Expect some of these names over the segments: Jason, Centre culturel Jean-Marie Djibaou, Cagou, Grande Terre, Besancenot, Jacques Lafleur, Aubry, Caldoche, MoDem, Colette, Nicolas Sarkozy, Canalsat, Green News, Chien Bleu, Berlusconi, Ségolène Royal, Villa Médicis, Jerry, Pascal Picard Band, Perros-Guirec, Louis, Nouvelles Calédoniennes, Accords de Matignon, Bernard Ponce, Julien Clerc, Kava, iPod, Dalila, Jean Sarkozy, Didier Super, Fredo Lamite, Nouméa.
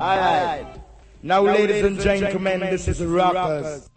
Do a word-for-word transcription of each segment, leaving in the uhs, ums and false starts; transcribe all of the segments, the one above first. All right. Now, now ladies, ladies and gentlemen, gentlemen this is the Rappers.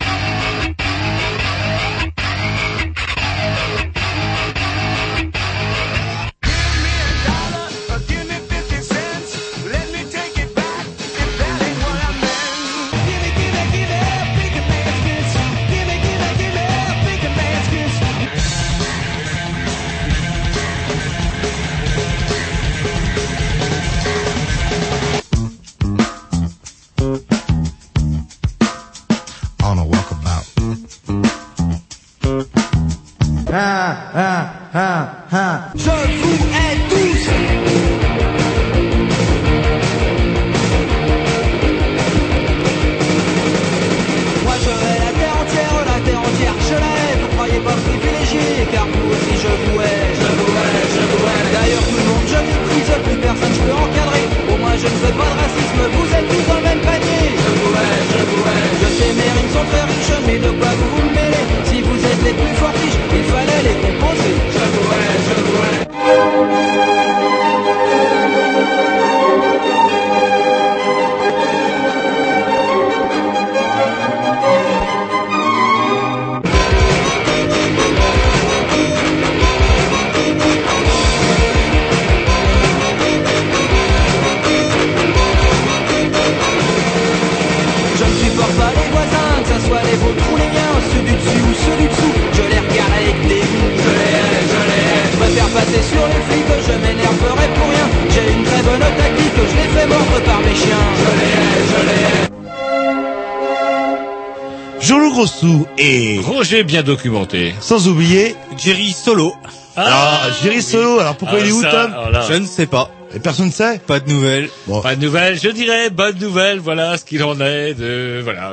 Bien documenté. Sans oublier Jerry Solo. Ah, alors Jerry Solo, alors pourquoi ah, il est où ça, Tom voilà. Je ne sais pas. Et personne ne sait. Pas de nouvelles. Bon. Pas de nouvelles, je dirais bonne nouvelle, voilà ce qu'il en est de voilà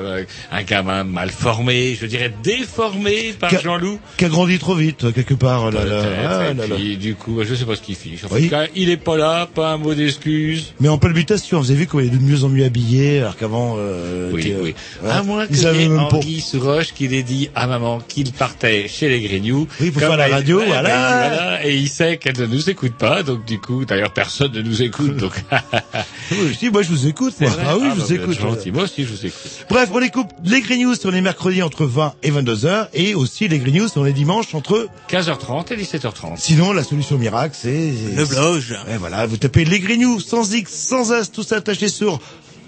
un gamin mal formé, je dirais déformé par Qu'a, Jean-Loup. Qui a grandi trop vite quelque part là, là, là, là, là. Puis, du coup, je sais pas ce qu'il fiche. En oui. tout cas, il est pas là, pas un mot d'excuse. Mais en palpitation, vous avez vu qu'il est de mieux en mieux habillé alors qu'avant euh, oui, oui. Euh, à moins que les Anguilles sous roche qu'il ait dit à maman qu'il partait chez les Grignoux. Oui, pour faire la radio, fait, voilà. voilà. Et il sait qu'elle ne nous écoute pas, donc du coup, d'ailleurs personne de nous écoute donc. Oui, si, moi je vous écoute. Moi. Ah oui, ah, je vous écoute. Gentil. Moi aussi je vous écoute. Bref, on écoute les Green News sur les mercredis entre vingt et vingt-deux heures et aussi les Green News sur les dimanches entre quinze heures trente et dix-sept heures trente. Sinon, la solution miracle, c'est le blog. Et voilà, vous tapez les Green News sans X, sans S, tout ça attaché sur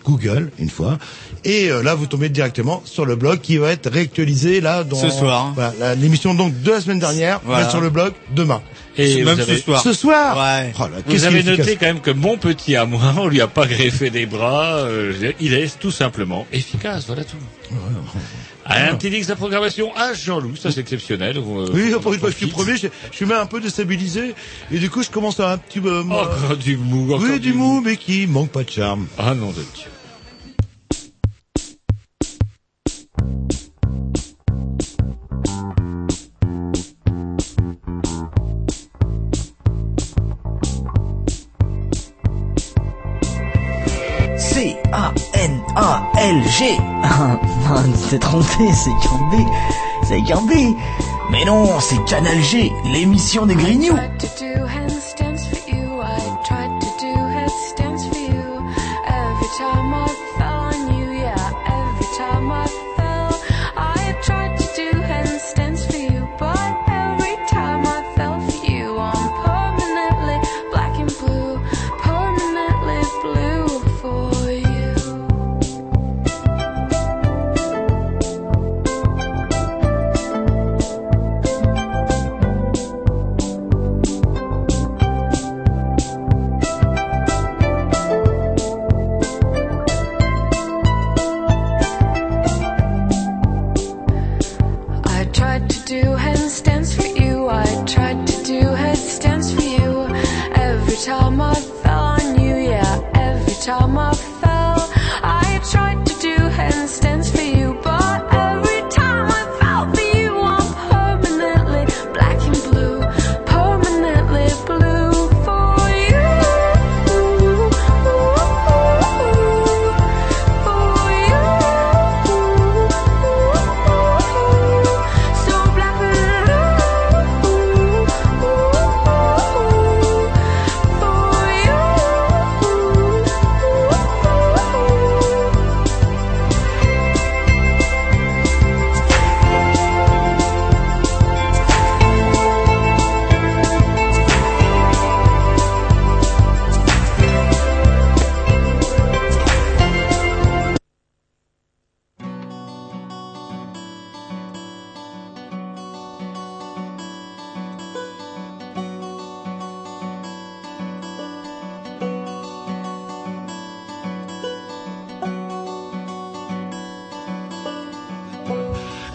Google une fois. Et là, vous tombez directement sur le blog qui va être réactualisé là dans ce soir. Voilà, la, l'émission donc de la semaine dernière voilà. va être sur le blog demain. Et même avez... ce soir. Ce soir. Ouais. Oh là, vous avez noté quand même que mon petit à moi, on lui a pas greffé des bras. Euh, il est tout simplement efficace. Voilà tout. Ouais. Ah, un petit X de programmation à Jean-Loup, ça c'est exceptionnel. Euh, oui, pour une fois que je suis premier, je, je suis même un peu déstabilisé. Et du coup, je commence à un petit... Euh, encore du mou. Encore oui, du mou, mais qui manque pas de charme. Ah non, de Dieu. C A N A L G. Ah, non, t'es trompé, c'est Gambé. C'est Gambé. Mais non, c'est Canal G, l'émission des Grignoux.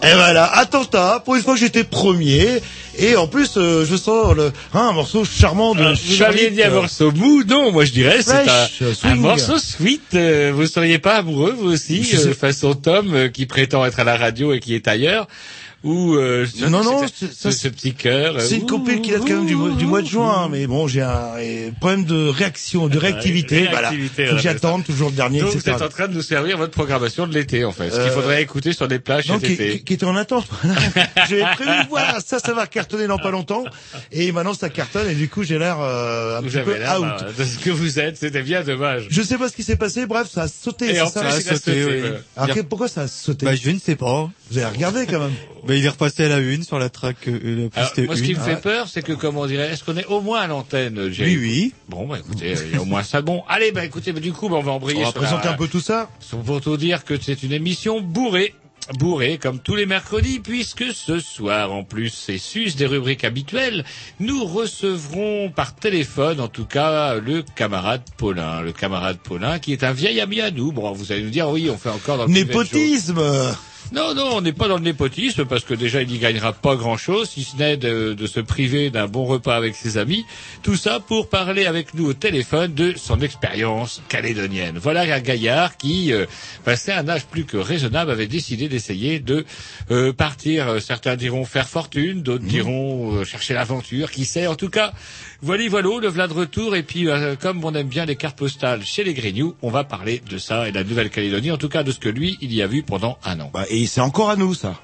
Et voilà, attentat, pour une fois que j'étais premier, et en plus, euh, je sens le, hein, un morceau charmant de... J'avais dit un morceau moudon, moi je dirais, c'est un, un morceau sweet, euh, vous seriez pas amoureux, vous aussi, euh, façon Tom, euh, qui prétend être à la radio et qui est ailleurs, ou euh, non, non, non, c'est, ce, ce petit cœur. C'est une compil qui date quand même du, du mois de juin, mais bon, j'ai un et, problème de réaction, de réactivité, réactivité voilà. Faut que j'attende toujours le dernier. Donc et cetera. Vous êtes en train de nous servir votre programmation de l'été, en fait, ce euh, qu'il faudrait écouter sur des plages cet qui, été. Qui, qui était en attente. J'avais prévu, voilà, ça, ça va cartonner dans pas longtemps, et maintenant ça cartonne, et du coup j'ai l'air euh, un vous petit peu out. De ce que vous êtes, c'était bien dommage. Je sais pas ce qui s'est passé, bref, ça a sauté. Et ça, ça, ça a sauté. Après, pourquoi ça a sauté ? Bah, je ne sais pas. Vous avez regardé quand même. Ben, il est repassé à la une sur la track, euh, la piste. Alors, moi, ce qui me fait peur, c'est que, comment dirais-je, est-ce qu'on est au moins à l'antenne, Jerry ? Oui, oui. Bon, bah, écoutez, il y a au moins ça bon. Allez, bah, écoutez, bah, du coup, bah, on va embrayer. On va présenter la... un peu tout ça. Pour tout dire que c'est une émission bourrée. Bourré comme tous les mercredis, puisque ce soir, en plus, c'est sus des rubriques habituelles, nous recevrons par téléphone, en tout cas, le camarade Paulin. Le camarade Paulin, qui est un vieil ami à nous. Bon, vous allez nous dire, oui, on fait encore dans le... Népotisme! Non, non, on n'est pas dans le népotisme, parce que déjà, il n'y gagnera pas grand-chose, si ce n'est de, de se priver d'un bon repas avec ses amis. Tout ça pour parler avec nous au téléphone de son expérience calédonienne. Voilà un gaillard qui, euh, passé un âge plus que raisonnable, avait décidé d'essayer de euh, partir. Certains diront faire fortune, d'autres mmh. diront euh, chercher l'aventure, qui sait. En tout cas, voilà, voilà, le v'là de retour. Et puis, euh, comme on aime bien les cartes postales chez les Grignoux, on va parler de ça et de la Nouvelle-Calédonie, en tout cas de ce que lui, il y a vu pendant un an. Bah, et... Et c'est encore à nous, ça.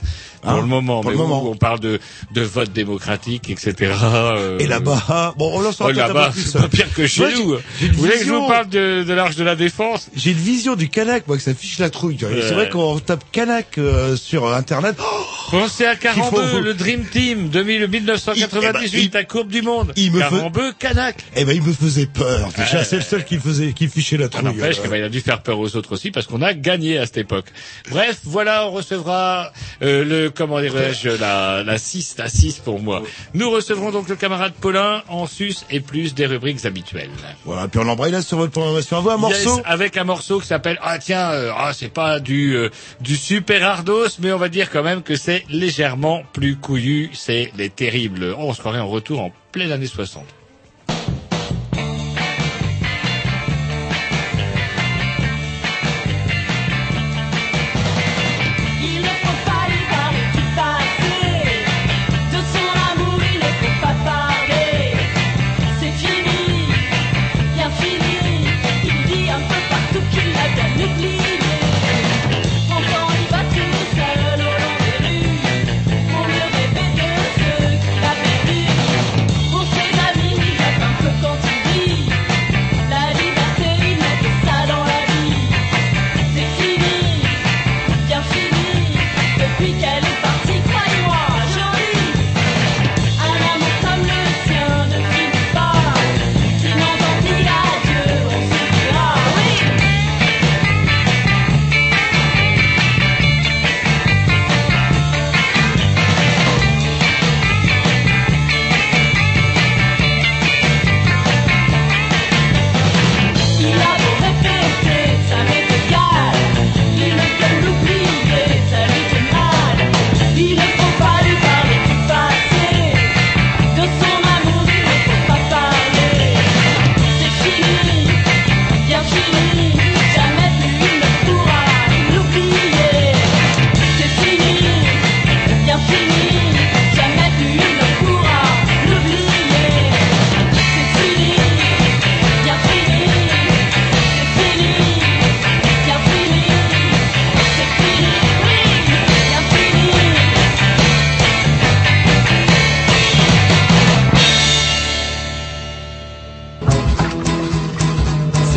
Pour hein, le moment, pour mais le moment. on parle de, de vote démocratique, et cetera. Euh... Et là-bas, bon, on l'en sort oh, là-bas, c'est pas pire que chez moi, nous. J'ai, j'ai vous vision... voulez que je vous parle de, de l'Arche de la Défense ? J'ai une vision du Kanak, moi, que ça fiche la trouille. Ouais. C'est vrai qu'on tape Kanak euh, sur Internet. Oh, pensez à Karembeu, faut... le Dream Team, mille neuf cent quatre-vingt-dix-huit, il... eh ben, à Coupe du Monde. Karembeu, fe... Kanak. Eh ben, il me faisait peur. Déjà, euh... c'est le seul qui faisait, qui fichait la trouille. N'empêche qu'il a dû faire peur aux autres aussi, parce qu'on a gagné à cette époque. Bref, voilà, on recevra euh, le comment dirais-je la la six la six pour moi. Nous recevrons donc le camarade Paulin en sus et plus des rubriques habituelles. Voilà, puis on l'embraye là sur votre programmation. À vous un morceau yes, avec un morceau qui s'appelle ah tiens euh, ah c'est pas du euh, du super ardos mais on va dire quand même que c'est légèrement plus couillu, c'est les terribles. Oh, on se croirait en retour en pleine année soixante.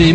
C'est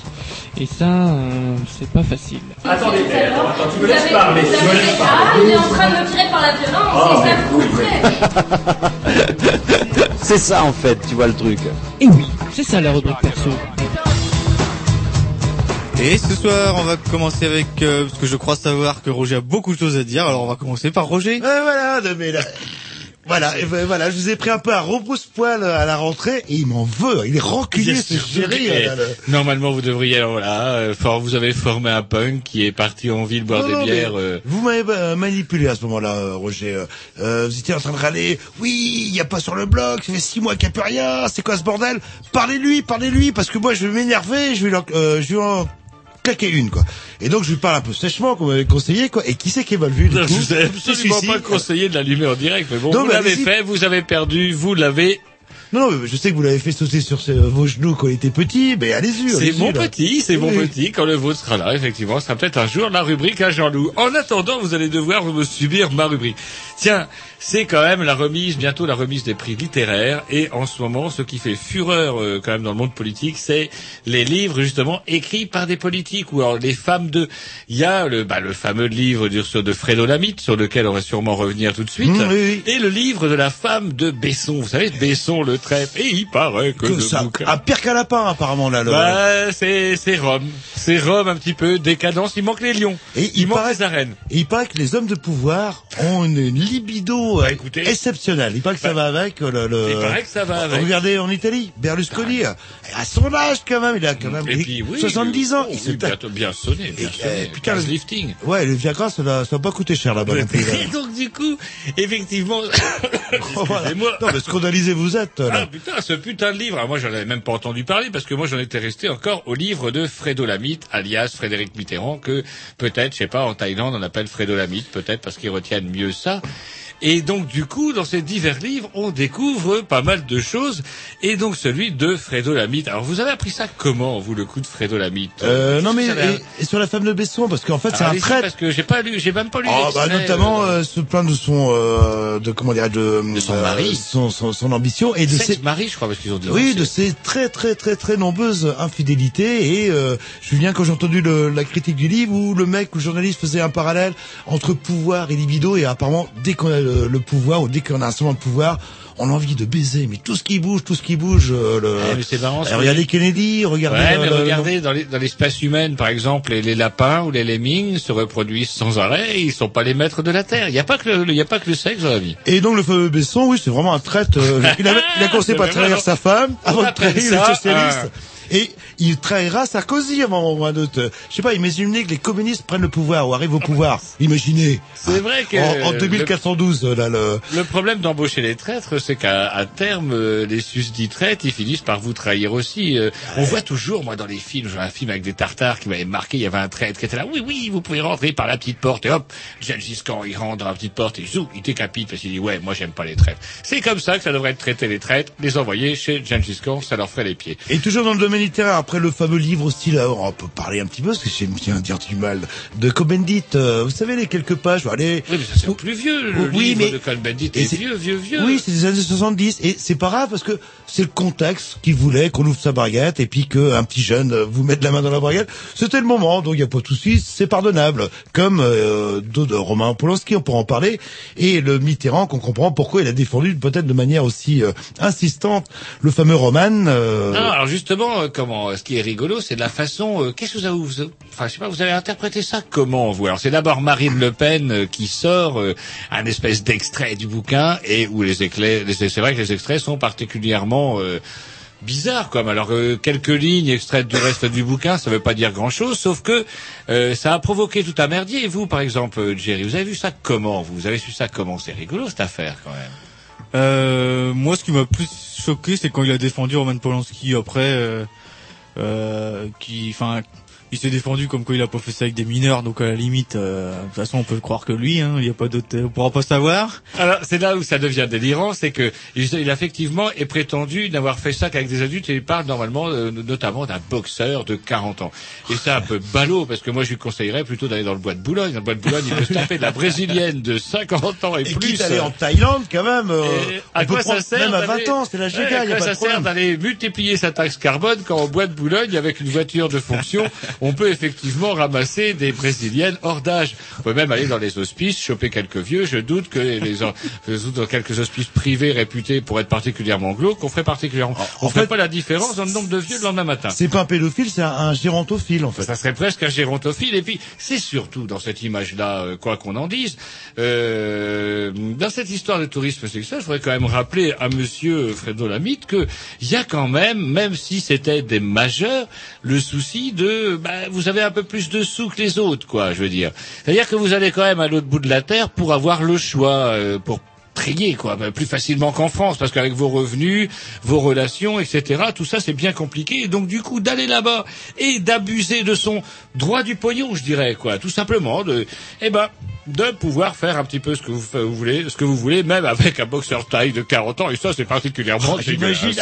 Et ça, euh, c'est pas facile. Attendez, attends, tu me laisses parler. Tu me laisses parler. Ah, il est en train de me tirer par la violence et ça me couperait. C'est ça en fait, tu vois le truc. Et oui, c'est ça la rubrique perso. Et ce soir, on va commencer avec, euh, parce que je crois savoir que Roger a beaucoup de choses à dire, alors on va commencer par Roger. Euh, voilà, non mais là... Voilà, et ben, voilà, je vous ai pris un peu à rebrousse-poil à la rentrée, et il m'en veut, il est rancunier, yes, ce Jerry. Le... Normalement, vous devriez, alors voilà, euh, vous avez formé un punk qui est parti en ville boire non, des non, bières. Euh... Vous m'avez euh, manipulé à ce moment-là, euh, Roger. Euh, vous étiez en train de râler, oui, il n'y a pas sur le blog, ça fait six mois qu'il n'y a plus rien, c'est quoi ce bordel? Parlez-lui, parlez-lui, parce que moi, je vais m'énerver, je vais en, euh, je vais en claquer une, quoi. Et donc, je lui parle un peu sèchement, qu'on m'avait conseillé, quoi. Et qui c'est qui m'a vu, du non, coup? Je vous avais absolument pas conseillé de l'allumer en direct, mais bon, non, vous bah, l'avez fait, vous avez perdu, vous l'avez... Non, non, mais je sais que vous l'avez fait sauter sur ses, vos genoux quand il était petit, mais allez-y. C'est allez-y, mon là. petit, c'est oui. mon petit. Quand le vôtre sera là, effectivement, ce sera peut-être un jour la rubrique à Jean-Loup. En attendant, vous allez devoir me subir ma rubrique. Tiens, c'est quand même la remise, bientôt la remise des prix littéraires. Et en ce moment, ce qui fait fureur euh, quand même dans le monde politique, c'est les livres justement écrits par des politiques ou alors les femmes de. Il y a le, bah, le fameux livre de Fredo Lamite sur lequel on va sûrement revenir tout de suite, mmh, oui, oui. et le livre de la femme de Besson. Vous savez, Besson le Trèfle. Et il paraît que, que le ça, bouquin... Ah, pire qu'un lapin, apparemment, là, là. Bah, c'est, c'est Rome. C'est Rome, un petit peu, décadence. Il manque les lions. Et il, il manque paraît, les arènes. Et il paraît que les hommes de pouvoir ont une libido, bah, écoutez, exceptionnelle. Il paraît que bah, ça va avec le, le... Il paraît que ça va avec. Regardez, en Italie, Berlusconi, bah, à son âge, quand même, il a quand même et puis, oui, soixante-dix ans. Oh, il s'est oui, bien, bien sonné, bien et, sonné. Putain, le lifting. Ouais, le Viagra, ça n'a, ça n'a pas coûté cher, là-bas. Et donc, du coup, effectivement, excusez-moi. Non, mais scandalisez, vous êtes. Ah putain, ce putain de livre, ah, moi j'en avais même pas entendu parler parce que moi j'en étais resté encore au livre de Fredo Lamite, alias Frédéric Mitterrand, que peut-être, je sais pas, en Thaïlande on appelle Fredo Lamite, peut-être parce qu'ils retiennent mieux ça. Et donc du coup, dans ces divers livres, on découvre pas mal de choses. Et donc celui de Fredo Lamite. Alors vous avez appris ça comment, vous, le coup de Fredo Lamite? Euh, Non mais avait... et, et sur la femme de Besson, parce qu'en fait ah, c'est un trait. Parce que j'ai pas lu, j'ai même pas lu. Ah oh, bah notamment euh, se plaindre de son, euh, de comment dire, de, de son euh, mari, son, son, son ambition et de ses maris, je crois, parce qu'ils ont dit. Oui, de ses très très très très nombreuses infidélités. Et euh, Julien, quand j'ai entendu le, la critique du livre où le mec, le journaliste faisait un parallèle entre pouvoir et libido, et apparemment dès qu'on a le Le, le pouvoir, ou dès qu'on a un instrument de pouvoir, on a envie de baiser, mais tout ce qui bouge, tout ce qui bouge. Euh, le... eh, mais c'est marrant, eh, regardez Kennedy, regardez. Ouais, mais euh, regardez le... dans, les, dans l'espace humain, par exemple, les, les lapins ou les lemmings se reproduisent sans arrêt. Et ils sont pas les maîtres de la terre. Il y a pas que le, il y a pas que le sexe dans la vie. Et donc le fameux Besson, oui, c'est vraiment un traître. Euh, il a, il a commencé par trahir sa femme avant de trahir le socialiste. Et il trahira Sarkozy avant ou un autre. Je sais pas, imaginez que les communistes prennent le pouvoir ou arrivent au pouvoir. Imaginez. C'est vrai que... En, en deux mille quatre cent douze, le, là, le... Le problème d'embaucher les traîtres, c'est qu'à à terme, les susdits traîtres, ils finissent par vous trahir aussi. Euh, on voit toujours, moi, dans les films, j'ai un film avec des tartares qui m'avait marqué, il y avait un traître qui était là, oui, oui, vous pouvez rentrer par la petite porte, et hop, Gengis Khan, il rentre dans la petite porte, et zou, il décapite, parce qu'il dit, ouais, moi, j'aime pas les traîtres. C'est comme ça que ça devrait être traité, les traîtres, les envoyer chez Gengis Khan, ça leur ferait les pieds. Et toujours dans le domaine littéraire, après le fameux livre hostile, alors on peut parler un petit peu, parce que j'aime bien dire du mal, de Cohn-Bendit, euh, vous savez, les quelques pages, allez. Oui, mais ça c'est ou, plus vieux, le oui, livre mais, de Cohn-Bendit est, est vieux, vieux, vieux. Oui, c'est des années soixante-dix, et c'est pas grave, parce que c'est le contexte qui voulait qu'on ouvre sa braguette, et puis qu'un petit jeune vous mette la main dans la braguette, c'était le moment, donc il n'y a pas de souci, c'est pardonnable, comme euh, d'autres Romain Polanski, on pourra en parler, et le Mitterrand, qu'on comprend pourquoi il a défendu, peut-être de manière aussi euh, insistante, le fameux Roman. Euh... Ah, alors justement, comment, ce qui est rigolo, c'est de la façon, euh, qu'est-ce que vous avez, vous, enfin, je sais pas, vous avez interprété ça comment, vous? Alors, c'est d'abord Marine Le Pen euh, qui sort euh, un espèce d'extrait du bouquin et où les éclairs, c'est vrai que les extraits sont particulièrement euh, bizarres, comme. Alors, euh, quelques lignes extraites du reste du bouquin, ça veut pas dire grand-chose, sauf que euh, ça a provoqué tout un merdier. Et vous, par exemple, euh, Jerry, vous avez vu ça comment? Vous avez su ça comment? C'est rigolo, cette affaire, quand même. Euh, moi, ce qui m'a plus choqué, c'est quand il a défendu Roman Polanski après, euh, euh, qui, enfin, il s'est défendu comme quoi il a pas fait ça avec des mineurs, donc à la limite, euh, de toute façon on peut le croire que lui, hein, il y a pas d'autre, on pourra pas savoir. Alors c'est là où ça devient délirant, c'est que il a effectivement est prétendu n'avoir fait ça qu'avec des adultes, et il parle normalement, euh, notamment d'un boxeur de quarante ans. Et c'est un peu ballot, parce que moi je lui conseillerais plutôt d'aller dans le bois de Boulogne. Dans le bois de Boulogne, il peut se taper de la brésilienne de cinquante ans et, et plus. Quitte à aller en Thaïlande quand même. Euh, à quoi ça sert même à vingt ans, c'est la giga, ouais, il y a pas de problème. À quoi ça sert d'aller multiplier sa taxe carbone quand au bois de Boulogne, avec une voiture de fonction, on peut effectivement ramasser des brésiliennes hors d'âge. On peut même aller dans les hospices, choper quelques vieux. Je doute que les, dans quelques hospices privés réputés pour être particulièrement glauques, on ferait particulièrement, on en ferait fait, pas la différence dans le nombre de vieux le lendemain matin. C'est pas un pédophile, c'est un, un gérontophile, en fait. Ça serait presque un gérontophile. Et puis, c'est surtout dans cette image-là, quoi qu'on en dise, euh, dans cette histoire de tourisme sexuel, je voudrais quand même rappeler à monsieur Fredo Lamite que il y a quand même, même si c'était des majeurs, le souci de, bah, vous avez un peu plus de sous que les autres, quoi, je veux dire. C'est-à-dire que vous allez quand même à l'autre bout de la terre pour avoir le choix, euh, pour trier, quoi, bah, plus facilement qu'en France, parce qu'avec vos revenus, vos relations, et cetera, tout ça, c'est bien compliqué. Et donc, du coup, d'aller là-bas et d'abuser de son droit du pognon, je dirais, quoi, tout simplement, de, eh ben, de pouvoir faire un petit peu ce que vous, vous voulez, ce que vous voulez, même avec un boxeur taille de quarante ans, et ça, c'est particulièrement... Oh, j'imagine.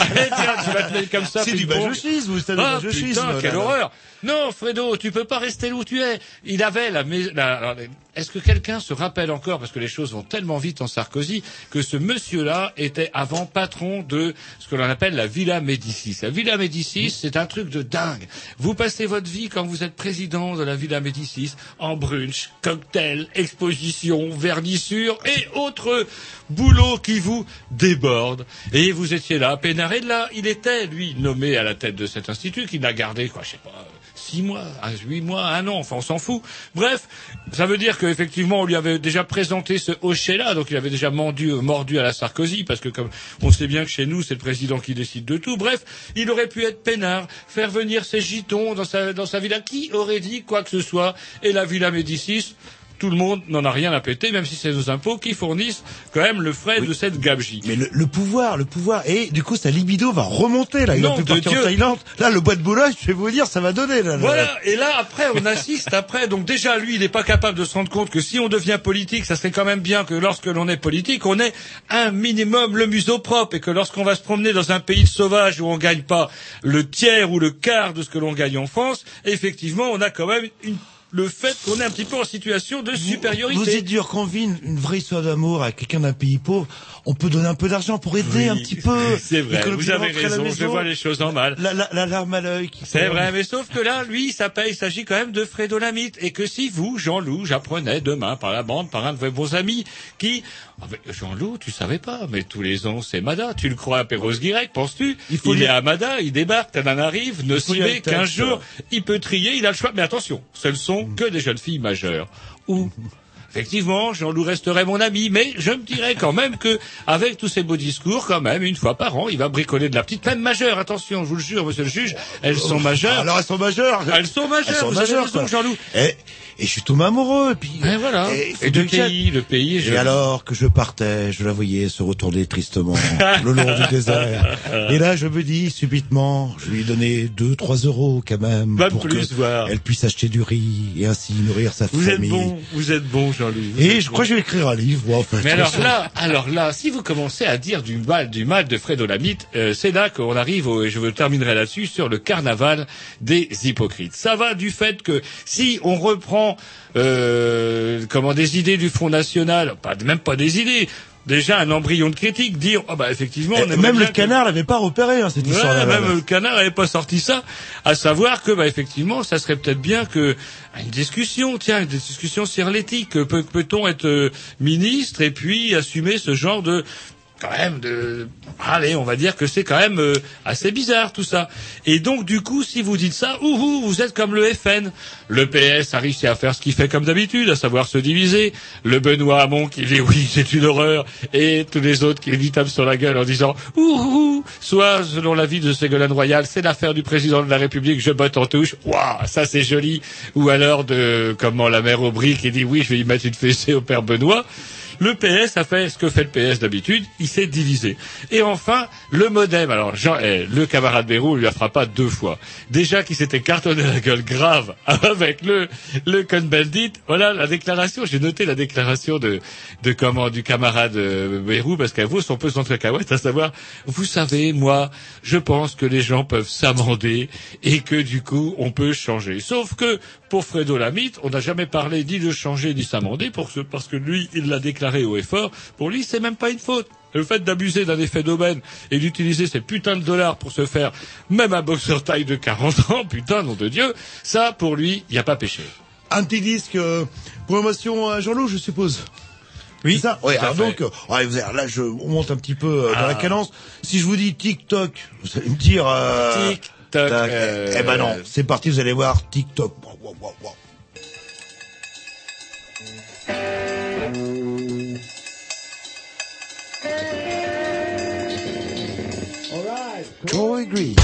Allez, tiens, tu vas te mettre comme ça. C'est du masochisme, vous, c'est du masochisme. Putain, là, quelle là, horreur. Non, Fredo, tu peux pas rester où tu es. Il avait la, la, la est-ce que quelqu'un se rappelle encore, parce que les choses vont tellement vite en Sarkozy, que ce monsieur-là était avant patron de ce que l'on appelle la Villa Médicis. La Villa Médicis, c'est un truc de dingue. Vous passez votre vie, quand vous êtes président de la Villa Médicis, en brunch, cocktail, exposition, vernissure et autres boulots qui vous débordent. Et vous étiez là, Pénaré de là. Il était, lui, nommé à la tête de cet institut qui n'a gardé, quoi, je sais pas, six mois, huit mois, un an, enfin on s'en fout. Bref, ça veut dire qu'effectivement on lui avait déjà présenté ce hochet-là, donc il avait déjà mordu, mordu à la Sarkozy, parce que comme on sait bien que chez nous c'est le président qui décide de tout. Bref, il aurait pu être peinard, faire venir ses gitons dans sa, dans sa villa. Qui aurait dit quoi que ce soit? Et la Villa Médicis, tout le monde n'en a rien à péter, même si c'est nos impôts qui fournissent quand même le frais, oui, de cette gabegie. Mais le, le pouvoir, le pouvoir, et du coup sa libido va remonter là. Il non, va plus partir Dieu. En Thaïlande. Là, le bois de Boulogne, je vais vous dire, ça va donner là. Voilà. Là. Et là, après, on assiste après. Donc déjà, lui, il n'est pas capable de se rendre compte que si on devient politique, ça serait quand même bien que lorsque l'on est politique, on ait un minimum le museau propre, et que lorsqu'on va se promener dans un pays de sauvage où on gagne pas le tiers ou le quart de ce que l'on gagne en France, effectivement, on a quand même une le fait qu'on est un petit peu en situation de supériorité. Vous êtes dur qu'on vit une, une vraie histoire d'amour avec quelqu'un d'un pays pauvre, on peut donner un peu d'argent pour aider, oui, un petit peu. C'est vrai, vous avez raison, maison, je vois les choses en mal. La, la, la larme à l'œil. C'est vrai, mais sauf que là, lui, ça paye, il s'agit quand même de Fredo Lamite. Et que si vous, Jean-Loup, j'apprenais demain par la bande, par un de vos bons amis, qui... Ah ben Jean-Loup, tu savais pas, mais tous les ans, c'est Mada. Tu le crois à Perros-Guirec, penses-tu? Il, il est à Mada, il débarque, t'en arrive, ne s'y met qu'un jour, il peut trier, il a le choix. Mais attention, ce ne sont que des jeunes filles majeures. Ou, effectivement, Jean-Loup resterait mon ami, mais je me dirais quand même que, avec tous ces beaux discours, quand même, une fois par an, il va bricoler de la petite, même majeure. Attention, je vous le jure, monsieur le juge, elles sont majeures. Alors elles sont majeures. Elles sont majeures. Elles sont vous majeures, avez raison, Jean-Loup. Et... Et je suis tombé amoureux, et puis... Et voilà. Et, et le pays, le pays... Je... Et alors que je partais, je la voyais se retourner tristement le long du désert. Et là, je me dis, subitement, je lui ai donné deux, trois euros quand même, même pour qu'elle puisse acheter du riz et ainsi nourrir sa vous famille. Vous êtes bon, vous êtes bon, Jean-Louis. Et je bon. crois que je vais écrire un livre. Ouais, en fait, mais alors façon. là, alors là, si vous commencez à dire du mal, du mal de Fredo Lamite, euh, c'est là qu'on arrive, au, et je terminerai là-dessus, sur le carnaval des hypocrites. Ça va du fait que si on reprend Euh, comment des idées du Front National, pas, même pas des idées, déjà un embryon de critique, dire ah oh bah effectivement on même le que... Canard l'avait pas repéré, hein, cette ouais, histoire-là. Même là. Le Canard n'avait pas sorti ça, à savoir que bah effectivement ça serait peut-être bien que une discussion, tiens, une discussion sur l'éthique, Pe- peut-on être euh, ministre et puis assumer ce genre de quand même de allez, on va dire que c'est quand même euh, assez bizarre tout ça. Et donc du coup, si vous dites ça, ouhou, vous êtes comme le F N. Le P S a réussi à faire ce qu'il fait comme d'habitude, à savoir se diviser. Le Benoît Hamon qui dit oui, c'est une horreur, et tous les autres qui lui tapent sur la gueule en disant ouhou, soit selon l'avis de Ségolène Royal, c'est l'affaire du président de la République, je botte en touche. Waouh, ça c'est joli. Ou alors de comment la mère Aubry qui dit oui, je vais y mettre une fessée au père Benoît. Le P S a fait ce que fait le P S d'habitude, il s'est divisé. Et enfin, le MoDem. Alors, Jean, eh, le camarade Bayrou lui a frappé deux fois. Déjà qu'il s'était cartonné la gueule grave avec le, le Cohn-Bendit. Voilà la déclaration. J'ai noté la déclaration de, de comment, du camarade Bayrou, parce qu'elle vaut son peu son cacahuète, à savoir, vous savez, moi, je pense que les gens peuvent s'amender et que du coup, on peut changer. Sauf que, pour Fredo Lamite, on n'a jamais parlé ni de changer, ni s'amender, pour ce, parce que lui, il l'a déclaré haut et fort. Pour lui, c'est même pas une faute. Le fait d'abuser d'un effet d'aubaine et d'utiliser ces putains de dollars pour se faire même un boxeur taille de quarante ans, putain, nom de Dieu, ça, pour lui, il n'y a pas péché. Un petit disque, euh, promotion à Jean-Loup, je suppose. Oui, c'est ça. Ouais, alors donc, euh, là, je monte un petit peu euh, ah. dans la cadence. Si je vous dis TikTok, vous allez me dire... Euh, TikTok. Euh... Eh ben non, c'est parti, vous allez voir TikTok. Wow, wow, wow. Troy Green.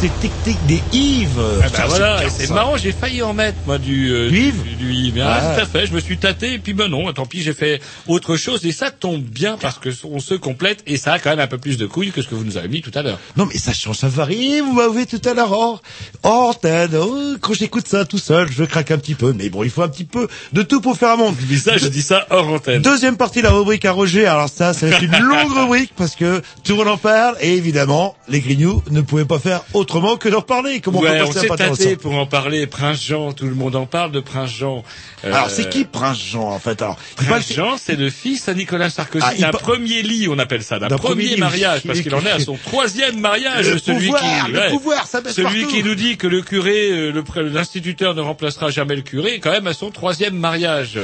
C'est tic-tic des Yves. Ah bah voilà, c'est, c'est marrant, j'ai failli en mettre, moi, du, euh, du Yves. Du, du Yves. Ah, ah, tout à fait, je me suis tâté, et puis ben non, tant pis, j'ai fait autre chose, et ça tombe bien, parce que on se complète, et ça a quand même un peu plus de couilles que ce que vous nous avez mis tout à l'heure. Non, mais ça change, ça varie, vous m'avez tout à l'heure, hors, hors antenne, oh, quand j'écoute ça tout seul, je craque un petit peu, mais bon, il faut un petit peu de tout pour faire un monde. Mais ça, je dis ça hors antenne. Deuxième partie, la rubrique à Roger, alors ça, c'est une longue rubrique, parce que tout le monde en parle, et évidemment, les Grignoux Grignoux ne pouvaient pas faire autrement que d'en parler. Comment ouais, on, on s'est tâté pour en parler. Prince Jean, tout le monde en parle de Prince Jean. Euh... Alors c'est qui Prince Jean en fait? Alors Prince Jean, c'est le fils à Nicolas Sarkozy. Ah, d'un pa... premier lit, on appelle ça, d'un premier mariage, parce qu'il en est à son troisième mariage. Le celui pouvoir, qui, le ouais, pouvoir, ça baisse celui partout. Qui nous dit que le curé, le, l'instituteur ne remplacera jamais le curé, quand même à son troisième mariage.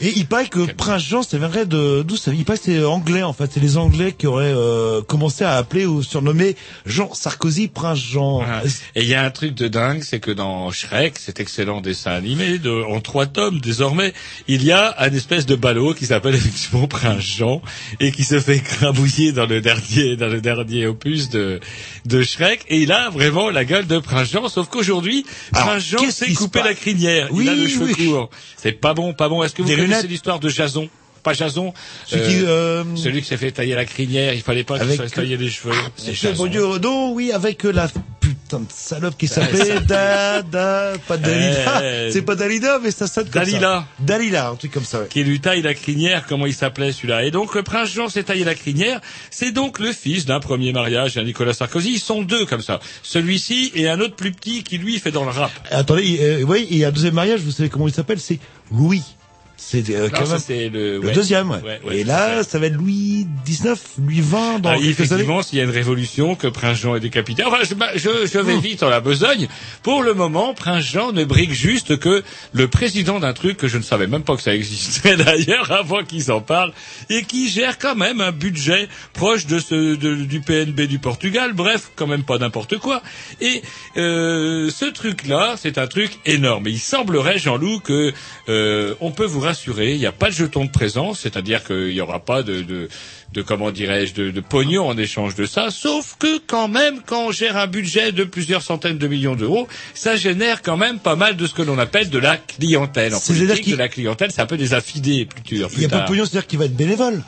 Et il paraît que Prince Jean, c'est vrai de d'où ça. Il paraît que c'est anglais en fait, c'est les Anglais qui auraient euh, commencé à appeler ou surnommer Jean Sarkozy Prince Jean. Ah. Et il y a un truc de dingue, c'est que dans Shrek, cet excellent dessin animé de, en trois tomes désormais, il y a un espèce de ballot qui s'appelle effectivement Prince Jean et qui se fait crabouiller dans le dernier dans le dernier opus de de Shrek. Et il a vraiment la gueule de Prince Jean, sauf qu'aujourd'hui Prince Jean s'est coupé la crinière. Oui, il a le cheveu oui. court. C'est pas bon, pas bon. Est-ce que vous Des connaissez l'histoire de Jason? Pas Jason, celui, euh, qui, euh, celui qui s'est fait tailler la crinière, il fallait pas qu'il se fasse tailler les cheveux. Ah, c'est Jason. Bon Dieu, non, oui, avec la putain de salope qui s'appelait da, da, pas Dalida, euh, c'est pas Dalida, mais ça sonne comme Dalila. ça. Dalila. Dalila, un truc comme ça. Ouais. Qui lui taille la crinière, comment il s'appelait celui-là. Et donc le Prince Jean s'est taillé la crinière, c'est donc le fils d'un premier mariage à Nicolas Sarkozy, ils sont deux comme ça. Celui-ci et un autre plus petit qui lui fait dans le rap. Attendez, euh, oui, il y a un deuxième mariage, vous savez comment il s'appelle, c'est Louis. C'est euh, non, ça, c'est le, le ouais, deuxième, ouais. Ouais, ouais, et là, ça va être Louis dix-neuf, Louis vingt dans ah, quelques effectivement, années. S'il y a une révolution, que Prince Jean est décapité. Enfin, je, je, je vais vite en la besogne. Pour le moment, Prince Jean ne brigue juste que le président d'un truc que je ne savais même pas que ça existait d'ailleurs avant qu'ils en parlent et qui gère quand même un budget proche de ce, de, du P N B du Portugal. Bref, quand même pas n'importe quoi. Et, euh, ce truc-là, c'est un truc énorme. Et il semblerait, Jean-Loup, que, euh, on peut vous rassurer, il n'y a pas de jeton de présence, c'est-à-dire qu'il n'y aura pas de, de, de comment dirais-je, de, de pognon en échange de ça, sauf que quand même, quand on gère un budget de plusieurs centaines de millions d'euros, ça génère quand même pas mal de ce que l'on appelle de la clientèle. En politique, de la clientèle, c'est un peu des affidés plus tard. Il n'y a pas de pognon, c'est-à-dire qu'il va être bénévole.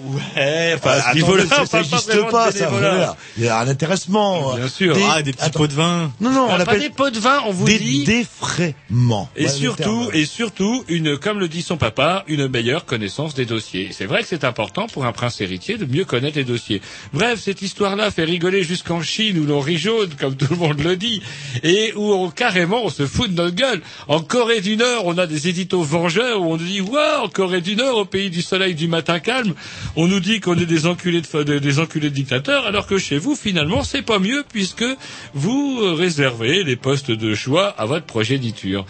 Ouais, enfin, à ce niveau-là, ça n'existe pas, ça. Il y a un intéressement. Bien sûr. Des, ah, des petits attends. pots de vin. Non, non, on l'appelle. Pas des pots de vin, on vous des dit. Des défraiements. Et ouais, surtout, et surtout, une, comme le dit son papa, une meilleure connaissance des dossiers. C'est vrai que c'est important pour un prince héritier de mieux connaître les dossiers. Bref, cette histoire-là fait rigoler jusqu'en Chine où l'on rit jaune, comme tout le monde le dit. Et où on, carrément, on se fout de notre gueule. En Corée du Nord, on a des éditos vengeurs où on dit, waouh, en Corée du Nord, au pays du soleil du matin calme, on nous dit qu'on est des enculés de, des enculés de dictateurs, alors que chez vous, finalement, c'est pas mieux puisque vous réservez les postes de choix à votre progéniture.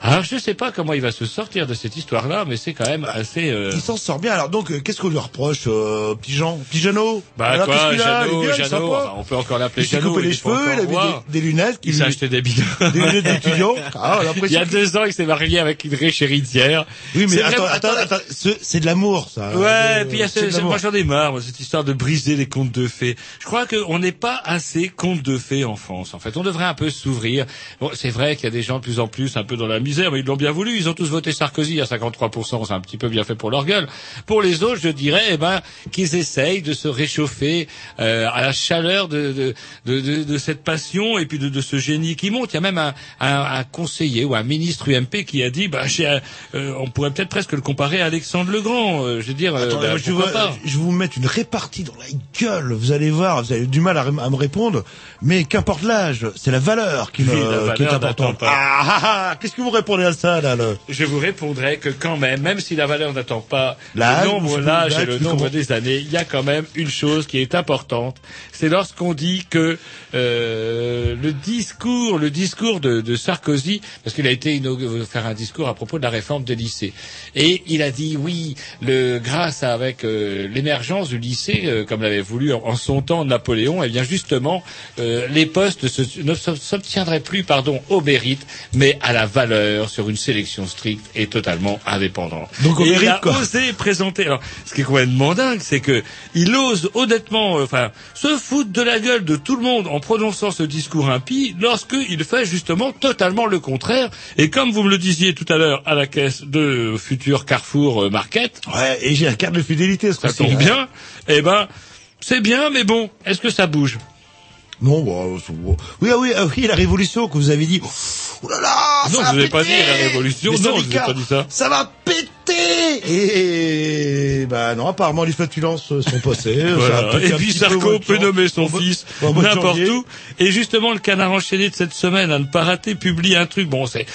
Alors, je sais pas comment il va se sortir de cette histoire-là, mais c'est quand même assez... Euh... Il s'en sort bien. Alors donc, euh, qu'est-ce qu'on lui reproche, euh, petit Jean, petit Jeannot? Bah alors, quoi, Jeannot, bien, Jeannot, bah, on peut encore l'appeler Jeannot. Il s'est coupé les cheveux, il avait des, des lunettes. Il s'est lui... acheté des bidons. Des lunettes d'étudiant. Ah, il y a deux ans, il s'est marié avec une riche héritière. Oui, mais attends, vrai... attends, attends, c'est ce, de l'amour, ça. Ouais, euh, et puis il y a ce, moi j'en ai marre, moi, cette histoire de briser les contes de fées. Je crois qu'on n'est pas assez contes de fées en France, en fait. On devrait un peu s'ouvrir. Bon, c'est vrai qu'il y a des gens de plus en plus un peu dans la misère, mais ils l'ont bien voulu. Ils ont tous voté Sarkozy à cinquante-trois pour cent. C'est un petit peu bien fait pour leur gueule. Pour les autres, je dirais, eh ben, qu'ils essayent de se réchauffer euh, à la chaleur de, de, de, de, de cette passion et puis de, de ce génie qui monte. Il y a même un, un, un conseiller ou un ministre U M P qui a dit, bah, euh, on pourrait peut-être presque le comparer à Alexandre le Grand. Euh, je veux dire, Attends, euh, bah, je, veux, je vais vous mettre une répartie dans la gueule. Vous allez voir, vous avez du mal à, à me répondre, mais qu'importe l'âge, c'est la valeur qui, me, oui, la valeur qui est importante. Ah, ah, ah, qu'est-ce que vous répondez à ça là, le... Je vous répondrai que quand même, même si la valeur n'attend pas là, le nombre d'âge et le nombre des années, il y a quand même une chose qui est importante. C'est lorsqu'on dit que euh, le discours, le discours de, de Sarkozy, parce qu'il a été faire un discours à propos de la réforme des lycées, et il a dit oui, le grâce à, avec euh, l'émergence du lycée, euh, comme l'avait voulu en, en son temps Napoléon, eh bien justement, euh, les postes se, ne s'obtiendraient plus, pardon, au mérite, mais à la valeur. Sur une sélection stricte et totalement indépendante. Donc on mérite, il a quoi. Osé présenter. Alors, ce qui est complètement dingue, c'est que il ose honnêtement, enfin, euh, se foutre de la gueule de tout le monde en prononçant ce discours impie, lorsque il fait justement totalement le contraire. Et comme vous me le disiez tout à l'heure à la caisse de futur Carrefour Market, ouais, et j'ai la carte de fidélité, ça tombe bien. Eh ben, c'est bien, mais bon, est-ce que ça bouge? Non, bah, oui, oui, oui, la révolution que vous avez dit. Oh là là, non, ça va péter. Non, je vous ai pas dit la révolution. Non, je vous ai pas dit ça. Ça va péter. Et, et bah non, apparemment les flatulences sont passées. Voilà. Et puis Sarko peut nommer son fils n'importe où. Et justement, le Canard enchaîné de cette semaine, à ne pas rater, publie un truc. Bon, c'est...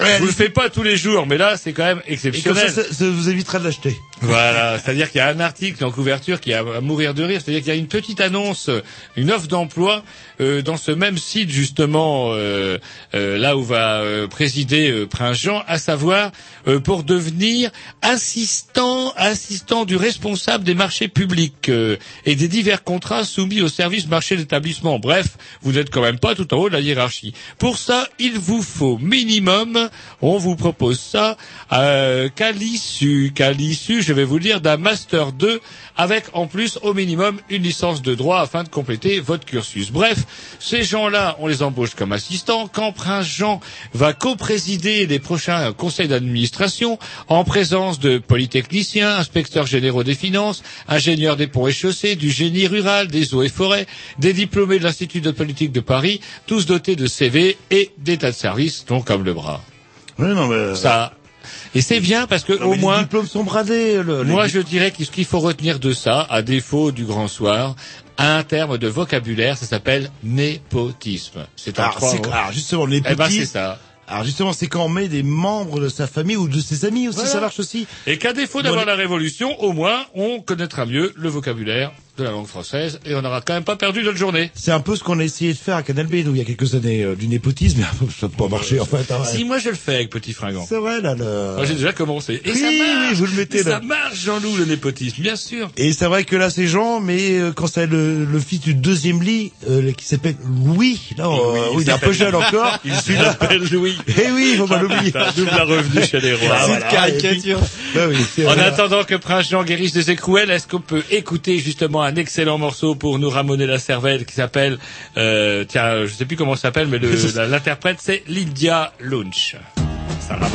Ouais, vous le faites pas tous les jours, mais là, c'est quand même exceptionnel. Et comme ça, ça, ça vous évitera de l'acheter. Voilà. C'est-à-dire qu'il y a un article en couverture qui est à mourir de rire. C'est-à-dire qu'il y a une petite annonce, une offre d'emploi, euh, dans ce même site, justement, euh, euh, là où va euh, présider euh, Prince Jean, à savoir, euh, pour devenir assistant, assistant du responsable des marchés publics, euh, et des divers contrats soumis au service marché d'établissement. Bref, vous n'êtes quand même pas tout en haut de la hiérarchie. Pour ça, il vous faut minimum, on vous propose ça euh, qu'à l'issue, qu'à l'issue, je vais vous dire, d'un master deux, avec en plus au minimum une licence de droit afin de compléter votre cursus. Bref, ces gens-là, on les embauche comme assistants. Quand Prince Jean va co-présider les prochains conseils d'administration, en présence de polytechniciens, inspecteurs généraux des finances, ingénieurs des ponts et chaussées, du génie rural, des eaux et forêts, des diplômés de l'Institut de politique de Paris, tous dotés de C V et d'état de service, long comme le bras. Oui, non, mais... Ça. Et c'est bien parce que non, au moins. Les diplômes sont bradés. Le, moi, les... je dirais que ce qu'il faut retenir de ça, à défaut du grand soir, un terme de vocabulaire, ça s'appelle népotisme. C'est un trois. Alors justement, les petits. Eh ben, c'est ça. Alors justement, c'est quand on met des membres de sa famille ou de ses amis aussi, voilà. Ça marche aussi. Et qu'à défaut d'avoir bon, la Révolution, au moins, on connaîtra mieux le vocabulaire de la langue française et on n'aura quand même pas perdu notre journée. C'est un peu ce qu'on a essayé de faire à Canal B, nous, il y a quelques années, euh, du népotisme, mais ça n'a pas marché, en fait. Hein, si, ouais. Moi, je le fais avec Petit Fringant. C'est vrai, là, le... Moi, j'ai déjà commencé. Et oui, ça marche, oui, vous le mettez, là. Ça marche, Jean-Loup, le népotisme, bien sûr. Et c'est vrai que là, c'est Jean, mais euh, quand c'est le, le fils du deuxième lit, euh, qui s'appelle Louis, là, oui, euh, il, il est un peu jeune encore. Il suit l'appel Louis. Eh oui, il faut pas l'oublier. Double la revenue chez les rois. Ah, voilà. Caricature. Bah, oui, en attendant que Prince Jean guérisse des écrouelles, est-ce qu'on peut écouter, justement, un excellent morceau pour nous ramonner la cervelle qui s'appelle, euh, tiens, je sais plus comment ça s'appelle, mais le, la, l'interprète, c'est Lydia Lunch. Ça ramote.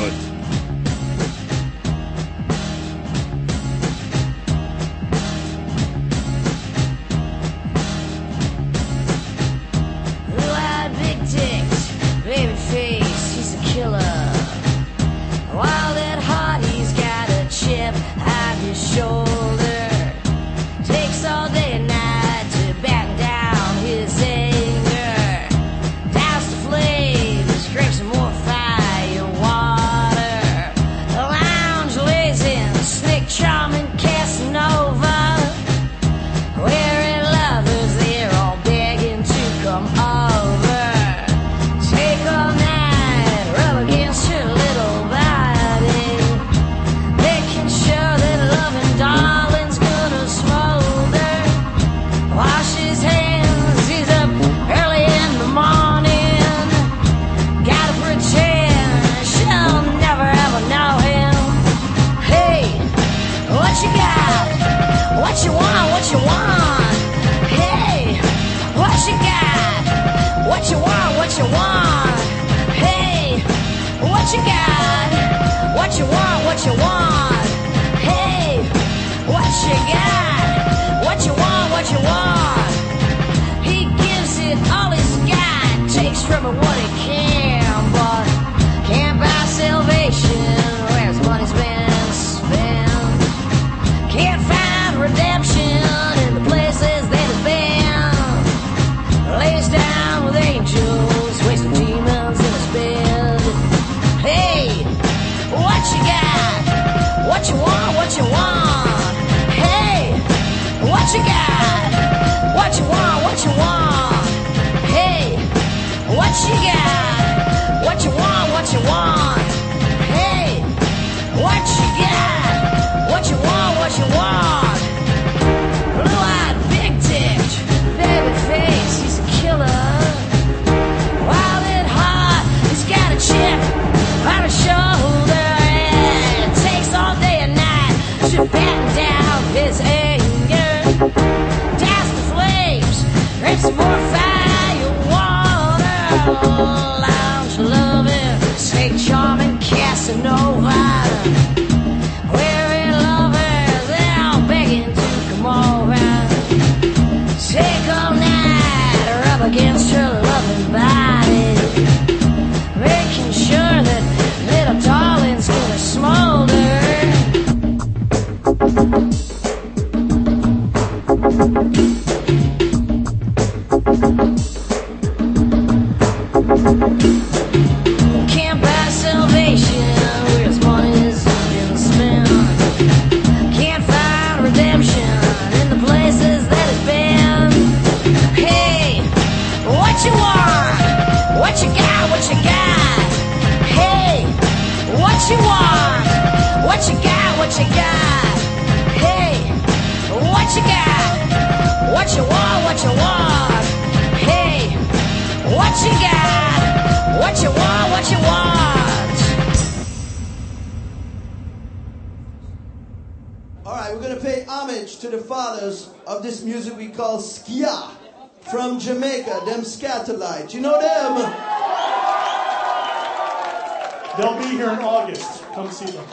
Making sure that little darling's gonna smolder. got, what you got? Hey, what you want? What you got, what you got? Hey, what you got? What you want, what you want? Hey, what you got? What you want, what you want? Alright, we're gonna pay homage to the fathers of this music we call Skia. From Jamaica, them Scatolites. You know them? They'll be here in August. Come see them.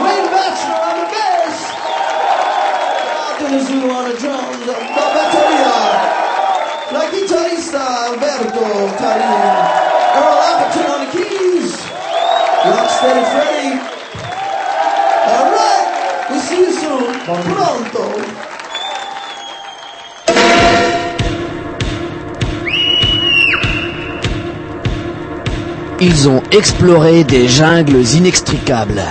Wayne Batchelor on Pronto? Ils ont exploré des jungles inextricables,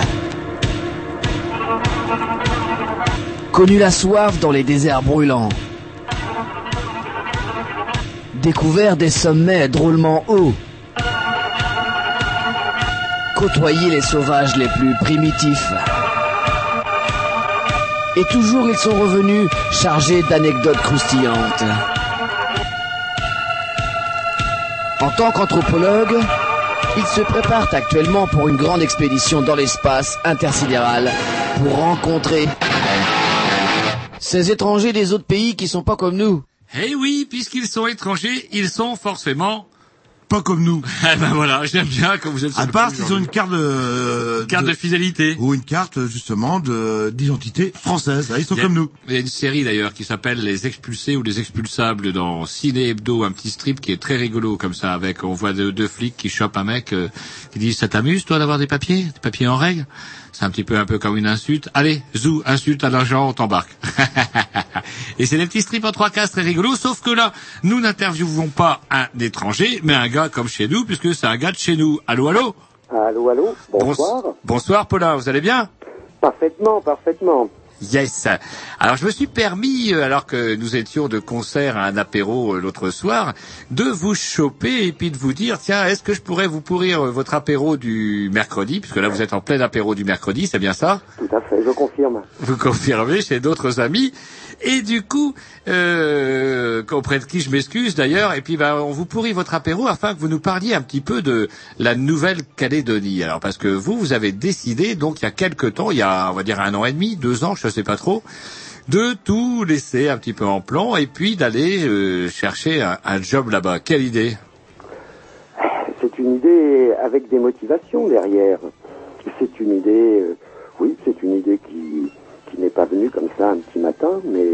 connu la soif dans les déserts brûlants, découvert des sommets drôlement hauts, côtoyé les sauvages les plus primitifs. Et toujours ils sont revenus chargés d'anecdotes croustillantes. En tant qu'anthropologue, ils se préparent actuellement pour une grande expédition dans l'espace intersidéral pour rencontrer ces étrangers des autres pays qui sont pas comme nous. Eh oui, puisqu'ils sont étrangers, ils sont forcément pas comme nous. Eh ben voilà, j'aime bien quand vous êtes. À part s'ils ont une carte de carte de fidélité ou une carte justement de d'identité française. Là, ils sont comme nous. Il y a une série d'ailleurs qui s'appelle Les Expulsés ou Les Expulsables dans Ciné Hebdo, un petit strip qui est très rigolo comme ça, avec on voit deux, deux flics qui chopent un mec euh, qui dit ça t'amuse toi d'avoir des papiers, des papiers en règle. C'est un petit peu un peu comme une insulte. Allez, zou, insulte à l'agent, on t'embarque. Et c'est des petits strips en trois cases très rigolos, sauf que là, nous n'interviewons pas un étranger, mais un gars comme chez nous, puisque c'est un gars de chez nous. Allô, allô? Allô, allô, bonsoir. Bons... Bonsoir, Paulin, vous allez bien? Parfaitement, parfaitement. Yes. Alors je me suis permis, alors que nous étions de concert à un apéro l'autre soir, de vous choper et puis de vous dire, tiens, est-ce que je pourrais vous pourrir votre apéro du mercredi, puisque là vous êtes en plein apéro du mercredi, c'est bien ça? Tout à fait, je confirme. Vous confirmez chez d'autres amis. Et du coup, euh, auprès de qui je m'excuse d'ailleurs, et puis ben, on vous pourrit votre apéro afin que vous nous parliez un petit peu de la Nouvelle-Calédonie. Alors parce que vous, vous avez décidé, donc il y a quelques temps, il y a on va dire un an et demi, deux ans, je je sais pas trop, de tout laisser un petit peu en plan et puis d'aller euh, chercher un, un job là-bas. Quelle idée? C'est une idée avec des motivations derrière. C'est une idée, euh, oui, c'est une idée qui, qui n'est pas venue comme ça un petit matin, mais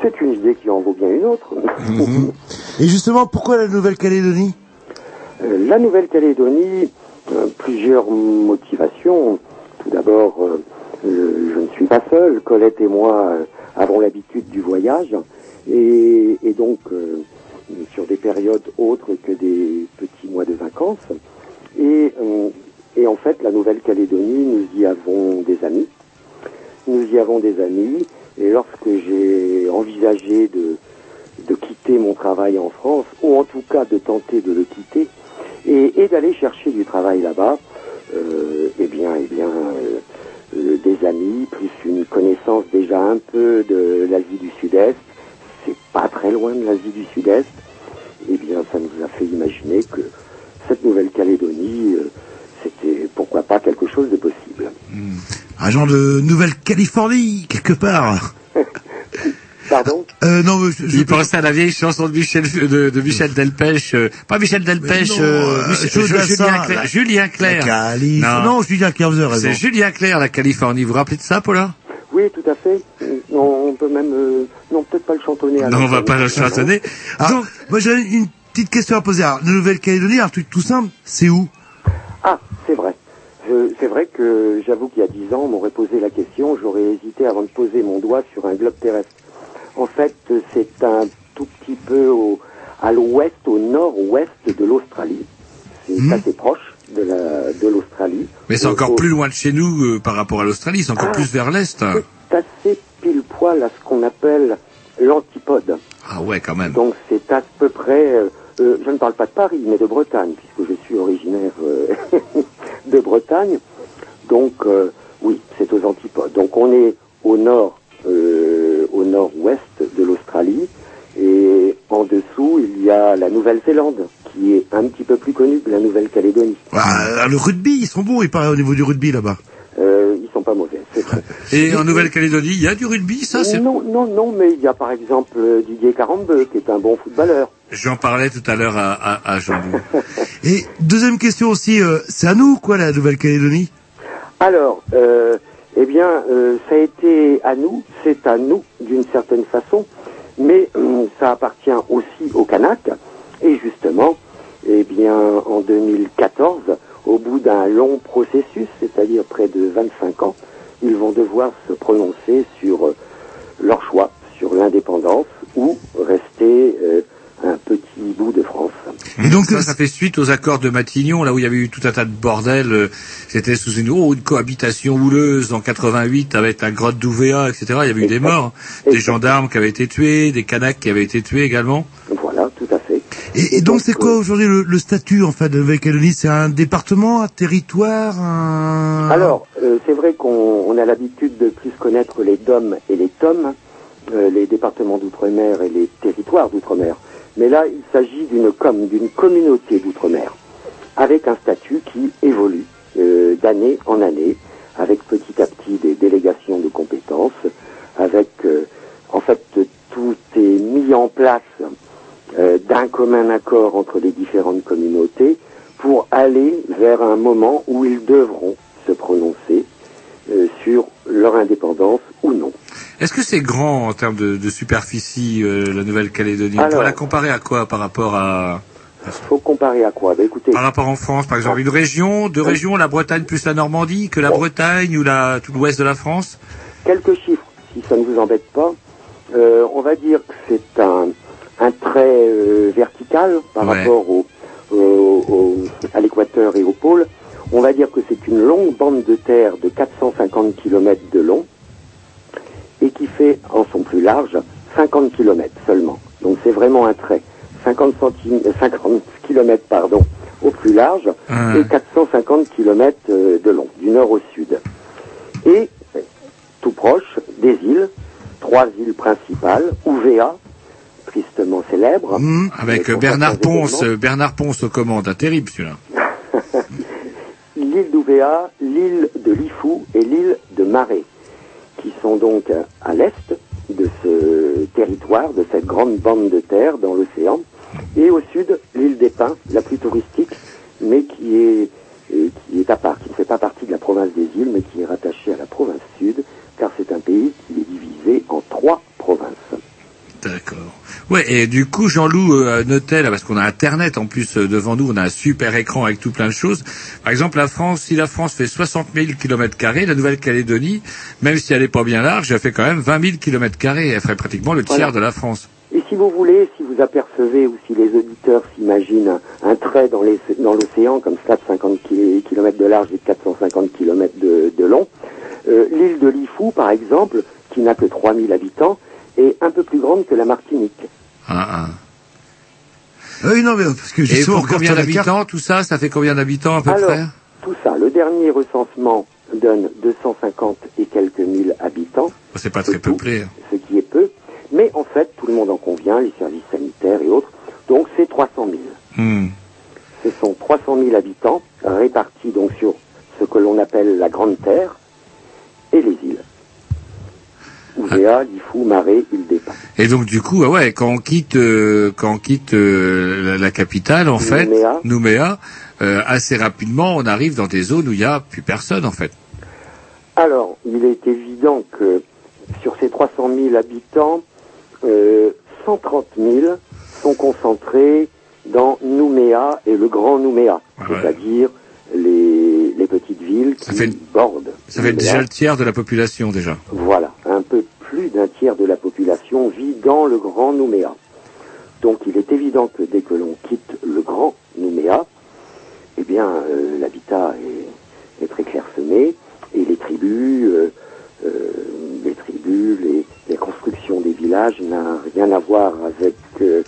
c'est une idée qui en vaut bien une autre. Mmh. Et justement, pourquoi la Nouvelle-Calédonie? euh, La Nouvelle-Calédonie, euh, plusieurs motivations. Tout d'abord... Euh, Euh, je ne suis pas seul, Colette et moi euh, avons l'habitude du voyage et, et donc euh, sur des périodes autres que des petits mois de vacances et, euh, et en fait la Nouvelle-Calédonie, nous y avons des amis, nous y avons des amis et lorsque j'ai envisagé de, de quitter mon travail en France ou en tout cas de tenter de le quitter et, et d'aller chercher du travail là-bas, euh, eh bien, eh bien euh, des amis, plus une connaissance déjà un peu de l'Asie du Sud-Est, c'est pas très loin de l'Asie du Sud-Est, eh bien ça nous a fait imaginer que cette Nouvelle-Calédonie, euh, c'était pourquoi pas quelque chose de possible. Mmh. Un genre de Nouvelle-Californie, quelque part. Pardon euh, non, je, je... Il pensait à la vieille chanson de Michel, de, de Michel Delpech, euh, pas Michel Delpech, non, euh, Michel, euh, Julien, Julien Clerc. La... Julien Clerc. Calif... Non. non, Julien Clerc, vous avez raison. C'est Julien Clerc, la Californie. Vous vous rappelez de ça, Paulin? Oui, tout à fait. Non, on peut même, euh... non, peut-être pas le chantonner. Non, on va pas le chantonner. Ah, donc, moi, j'ai une petite question à poser. Alors, Nouvelle-Calédonie, un truc tout simple, c'est où? Ah, c'est vrai. Je... C'est vrai que j'avoue qu'il y a dix ans, on m'aurait posé la question, j'aurais hésité avant de poser mon doigt sur un globe terrestre. En fait, c'est un tout petit peu au, à l'ouest, au nord-ouest de l'Australie. C'est mmh. assez proche de, la, de l'Australie. Mais c'est encore au... plus loin de chez nous euh, par rapport à l'Australie, c'est encore ah, plus vers l'est. C'est assez pile-poil à ce qu'on appelle l'antipode. Ah ouais, quand même. Donc c'est à peu près, euh, euh, je ne parle pas de Paris, mais de Bretagne, puisque je suis originaire euh, de Bretagne. Donc euh, oui, c'est aux antipodes. Donc on est au nord. Euh, au nord-ouest de l'Australie et en dessous il y a la Nouvelle-Zélande qui est un petit peu plus connue que la Nouvelle-Calédonie. Ah, le rugby, ils sont bons, il paraît, au niveau du rugby là-bas. Euh, ils sont pas mauvais, c'est vrai. Et en Nouvelle-Calédonie, il y a du rugby, ça c'est... Non, non, non, mais il y a par exemple Didier Karembeu qui est un bon footballeur. J'en parlais tout à l'heure à, à, à Jean-Loup. Et deuxième question aussi, euh, c'est à nous quoi la Nouvelle-Calédonie? Alors... Euh, Eh bien, euh, ça a été à nous, c'est à nous d'une certaine façon, mais euh, ça appartient aussi au Kanak. Et justement, eh bien, en deux mille quatorze, au bout d'un long processus, c'est-à-dire près de vingt-cinq ans, ils vont devoir se prononcer sur leur choix, sur l'indépendance ou rester euh, un petit bout de France. Et donc ça, ça fait suite aux accords de Matignon, là où il y avait eu tout un tas de bordel. C'était sous une, oh, une cohabitation houleuse en quatre-vingt-huit avec la grotte d'Ouvéa, et cetera. Il y avait eu des morts, des gendarmes qui avaient été tués, des Kanaks qui avaient été tués également. Voilà, tout à fait. Et, et donc, donc c'est quoi aujourd'hui le, le statut en fait de Nouvelle-Calédonie? C'est un département, un territoire, un... Alors, euh, c'est vrai qu'on on a l'habitude de plus connaître les D O M et les T O M, euh, les départements d'outre-mer et les territoires d'outre-mer. Mais là, il s'agit d'une com, d'une communauté d'outre-mer, avec un statut qui évolue euh, d'année en année, avec petit à petit des délégations de compétences, avec, euh, en fait, tout est mis en place euh, d'un commun accord entre les différentes communautés pour aller vers un moment où ils devront se prononcer euh, sur leur indépendance ou non. Est-ce que c'est grand en termes de, de superficie, euh, la Nouvelle-Calédonie? On pourrait la comparer à quoi par rapport à... Faut comparer à quoi? Ben, écoutez, par rapport en France, par exemple, une région, deux régions, la Bretagne plus la Normandie, que la bon. Bretagne ou la, tout l'ouest de la France? Quelques chiffres, si ça ne vous embête pas. Euh, on va dire que c'est un, un trait euh, vertical par ouais. rapport au, au, au, à l'équateur et au pôle. On va dire que c'est une longue bande de terre de quatre cent cinquante kilomètres de long, et qui fait, en son plus large, cinquante kilomètres seulement. Donc c'est vraiment un trait. cinquante, centim... cinquante kilomètres, pardon, au plus large, mmh. et quatre cent cinquante kilomètres de long, du nord au sud. Et, tout proche, des îles, trois îles principales, Ouvéa, tristement célèbre. Mmh. Avec Bernard Ponce, Bernard Ponce aux commandes, un terrible celui-là. L'île d'Ouvéa, l'île de Lifou et l'île de Marais, qui sont donc à l'est de ce territoire, de cette grande bande de terre dans l'océan, et au sud, l'île des Pins, la plus touristique, mais qui est, qui est à part, qui ne fait pas partie de la province des îles, mais qui est rattachée à la province sud, car c'est un pays qui est divisé en trois provinces. D'accord. Ouais, et du coup, Jean-Loup euh, notait, là, parce qu'on a Internet en plus euh, devant nous, on a un super écran avec tout plein de choses. Par exemple, la France, si la France fait soixante mille kilomètres carrés, la Nouvelle-Calédonie, même si elle n'est pas bien large, elle fait quand même vingt mille kilomètres carrés. Elle ferait pratiquement le tiers voilà. de la France. Et si vous voulez, si vous apercevez ou si les auditeurs s'imaginent un, un trait dans, les, dans l'océan, comme ça, de cinquante kilomètres de large et de quatre cent cinquante kilomètres de, de long, euh, l'île de Lifou, par exemple, qui n'a que trois mille habitants, est un peu plus grande que la Martinique. Ah, ah. Oui, non, mais parce que j'ai souvent combien d'habitants, tout ça, ça fait combien d'habitants à peu Alors, près? Tout ça, le dernier recensement donne deux cent cinquante et quelques mille habitants. C'est pas très peuplé. Tout, ce qui est peu. Mais en fait, tout le monde en convient, les services sanitaires et autres. Donc c'est trois cent mille. Hmm. Ce sont trois cent mille habitants répartis donc sur ce que l'on appelle la Grande Terre et les îles. Ouvéa, Lifou, Marais, île des Pins. Et donc du coup, ouais, quand on quitte, euh, quand on quitte euh, la, la capitale, en fait, Nouméa, euh, assez rapidement, on arrive dans des zones où il n'y a plus personne, en fait. Alors, il est évident que sur ces trois cent mille habitants, euh, cent trente mille sont concentrés dans Nouméa et le Grand Nouméa, ah, c'est-à-dire ouais. les, les petites villes qui une... bordent. Ça fait déjà le tiers de la population, déjà. Voilà. Un peu plus d'un tiers de la population vit dans le Grand Nouméa. Donc il est évident que dès que l'on quitte le Grand Nouméa, eh bien euh, l'habitat est, est très clairsemé et les tribus, euh, euh, les tribus, les, les constructions des villages n'a rien à voir avec euh,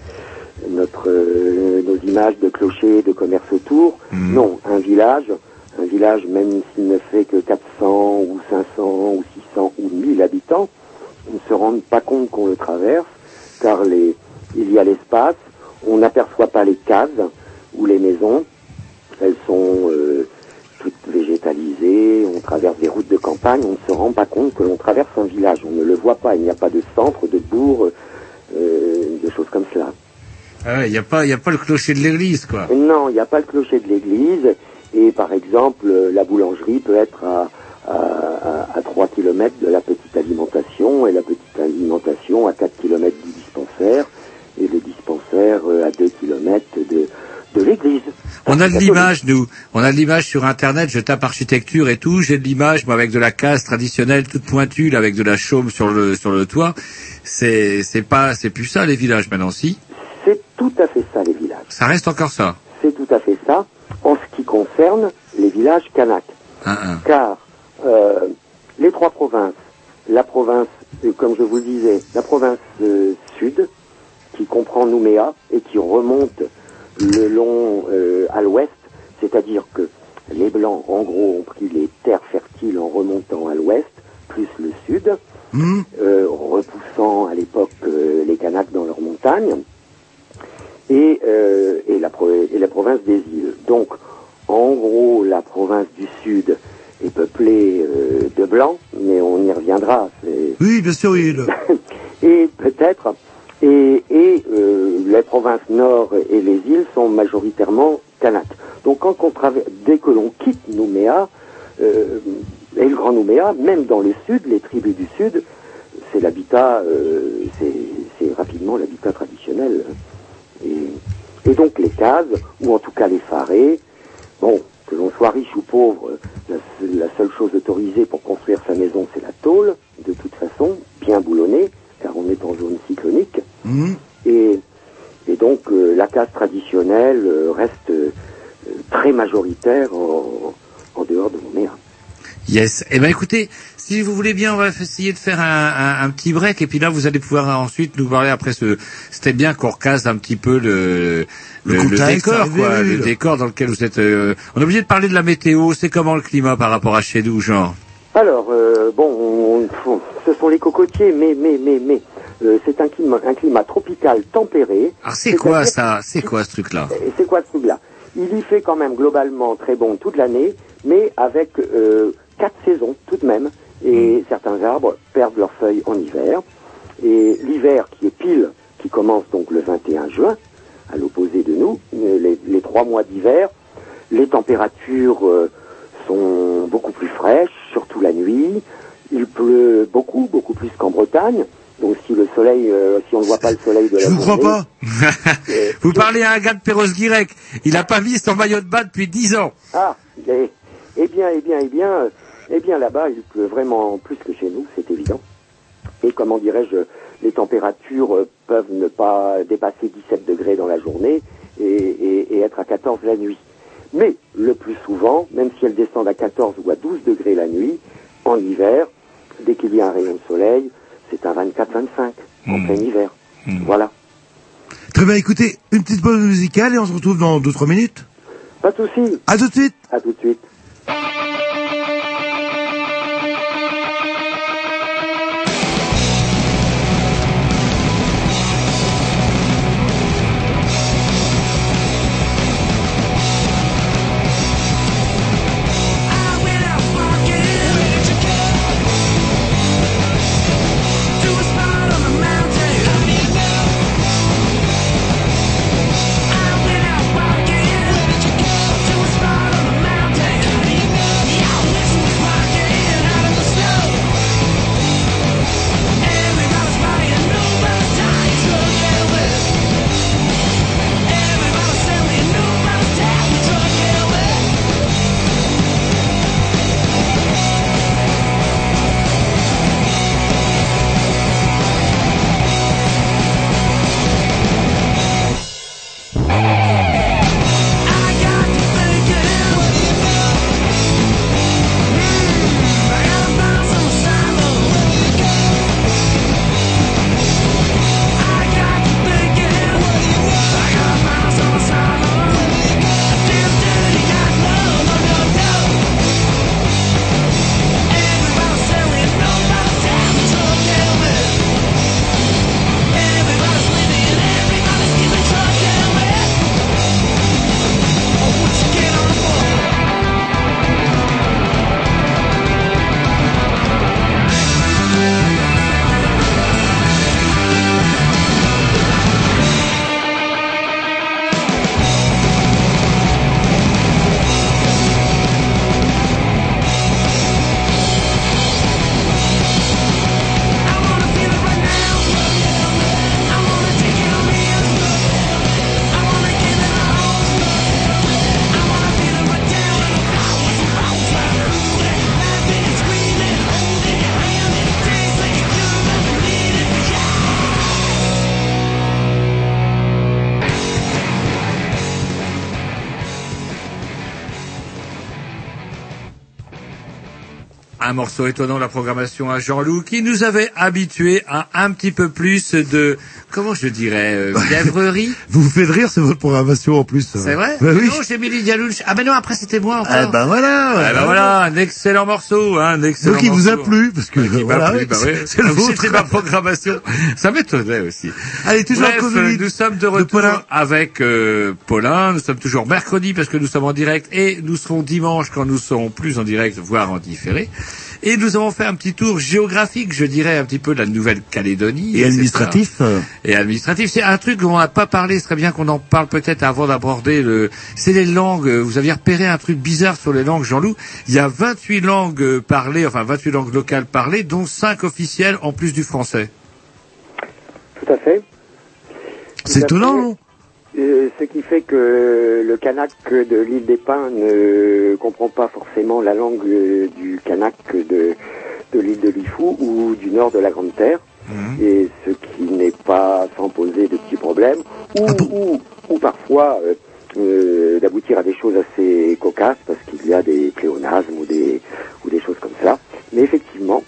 notre euh, nos images de clochers et de commerces autour. Mmh. Non, un village. Un village, même s'il ne fait que quatre cents ou cinq cents ou six cents ou mille habitants, on ne se rend pas compte qu'on le traverse, car les, il y a l'espace, on n'aperçoit pas les cases ou les maisons, elles sont euh, toutes végétalisées, on traverse des routes de campagne, on ne se rend pas compte que l'on traverse un village, on ne le voit pas, il n'y a pas de centre, de bourg, euh, de choses comme cela. Ah ouais, il n'y a pas, il n'y a pas le clocher de l'église, quoi. Non, il n'y a pas le clocher de l'église. Et par exemple, la boulangerie peut être à, à, à trois kilomètres de la petite alimentation et la petite alimentation à quatre kilomètres du dispensaire et le dispensaire à deux kilomètres de, de l'église. On a de l'image, nous. On a de l'image sur Internet. Je tape architecture et tout. J'ai de l'image, moi, avec de la case traditionnelle, toute pointue, avec de la chaume sur le sur le toit. C'est c'est pas c'est plus ça les villages maintenant, si. C'est tout à fait ça les villages. Ça reste encore ça. C'est tout à fait ça en ce qui concerne les villages Kanak. Ah, ah. Car euh, les trois provinces, la province, comme je vous le disais, la province euh, sud, qui comprend Nouméa et qui remonte le long euh, à l'ouest, c'est-à-dire que les Blancs, en gros, ont pris les terres fertiles en remontant à l'ouest, plus le sud, mmh. euh, repoussant à l'époque euh, les Kanaks dans leurs montagnes, et, euh, et, la pro- et la province des îles. Donc, en gros, la province du sud est peuplée euh, de Blancs, mais on y reviendra. C'est... Oui, bien sûr, il... et peut-être... Et, et euh, les provinces nord et les îles sont majoritairement Kanak. Donc quand on traverse, dès que l'on quitte Nouméa, euh, et le Grand Nouméa, même dans le sud, les tribus du sud, c'est l'habitat, euh, c'est, c'est rapidement l'habitat traditionnel. Et, et donc les cases, ou en tout cas les pharés, bon, que l'on soit riche ou pauvre, la, la seule chose autorisée pour construire sa maison, c'est la tôle, de toute façon, bien boulonnée, car on est en zone cyclonique, mmh. et, et donc euh, la case traditionnelle euh, reste euh, très majoritaire en, en dehors de Nouméa. Yes, eh bien écoutez, si vous voulez bien, on va essayer de faire un, un, un petit break, et puis là vous allez pouvoir ensuite nous parler après ce... C'était bien qu'on recasse un petit peu le, le, le, le décor, quoi, le décor dans lequel vous êtes... Euh... On est obligé de parler de la météo, c'est comment le climat par rapport à chez nous, genre? Alors, euh, bon, on, on, ce sont les cocotiers, mais, mais, mais, mais, euh, c'est un climat, un climat tropical tempéré. Alors, c'est, c'est quoi ça? C'est quoi ce truc-là? C'est quoi ce truc-là? Il y fait quand même globalement très bon toute l'année, mais avec euh, quatre saisons tout de même, et mmh. certains arbres perdent leurs feuilles en hiver. Et l'hiver qui est pile, qui commence donc le vingt et un juin, à l'opposé de nous, les, les trois mois d'hiver, les températures... Euh, sont beaucoup plus fraîches, surtout la nuit. Il pleut beaucoup, beaucoup plus qu'en Bretagne. Donc si le soleil, euh, si on ne voit pas le soleil de la Je journée... Je vous crois pas. euh, vous parlez à un gars de Perros-Guirec. Il n'a pas mis son maillot de bain depuis dix ans. Ah, eh, eh bien, eh bien, eh bien, eh bien là-bas, il pleut vraiment plus que chez nous, c'est évident. Et comment dirais-je, les températures peuvent ne pas dépasser dix-sept degrés dans la journée et, et, et être à quatorze la nuit. Mais le plus souvent, même si elles descendent à quatorze ou à douze degrés la nuit, en hiver, dès qu'il y a un rayon de soleil, c'est un vingt-quatre vingt-cinq, mmh. en plein hiver. Mmh. Voilà. Très bien, écoutez, une petite pause musicale et on se retrouve dans deux à trois minutes. Pas de souci. À tout de suite. À tout de suite. Take Un morceau étonnant de la programmation à Jean-Loup qui nous avait habitués à un petit peu plus de, comment je dirais, euh, d'œuvrerie. Vous vous faites rire, c'est votre programmation en plus. C'est vrai? Bah oui. Non, j'ai mis Lydia Louche. Ah ben non, après c'était moi encore. Ah ben voilà. Ah ben voilà, un excellent morceau, hein, un excellent donc, morceau. Donc il vous a plu, parce que euh, voilà. Plu, bah, ouais. C'est le vôtre. C'était ma programmation. Ça m'étonnait aussi. Allez, toujours bref, en communique. Nous sommes de retour de avec euh, Paulin. Nous sommes toujours mercredi parce que nous sommes en direct et nous serons dimanche quand nous serons plus en direct, voire en différé. Et nous avons fait un petit tour géographique, je dirais, un petit peu de la Nouvelle-Calédonie. Et administratif. Et administratif. C'est un truc dont on n'a pas parlé. Ce serait bien qu'on en parle peut-être avant d'aborder le... C'est les langues. Vous aviez repéré un truc bizarre sur les langues, Jean-Loup. Il y a vingt-huit langues parlées, enfin vingt-huit langues locales parlées, dont cinq officielles en plus du français. Tout à fait. C'est étonnant, non ? Euh, ce qui fait que le Kanak de l'île des Pins ne comprend pas forcément la langue du Kanak de, de l'île de Lifou ou du nord de la Grande Terre, mmh. et ce qui n'est pas sans poser de petits problèmes, ou, ah bon. ou, ou parfois euh, euh, d'aboutir à des choses assez cocasses, parce qu'il y a des pléonasmes ou des, ou des choses comme ça. Mais effectivement,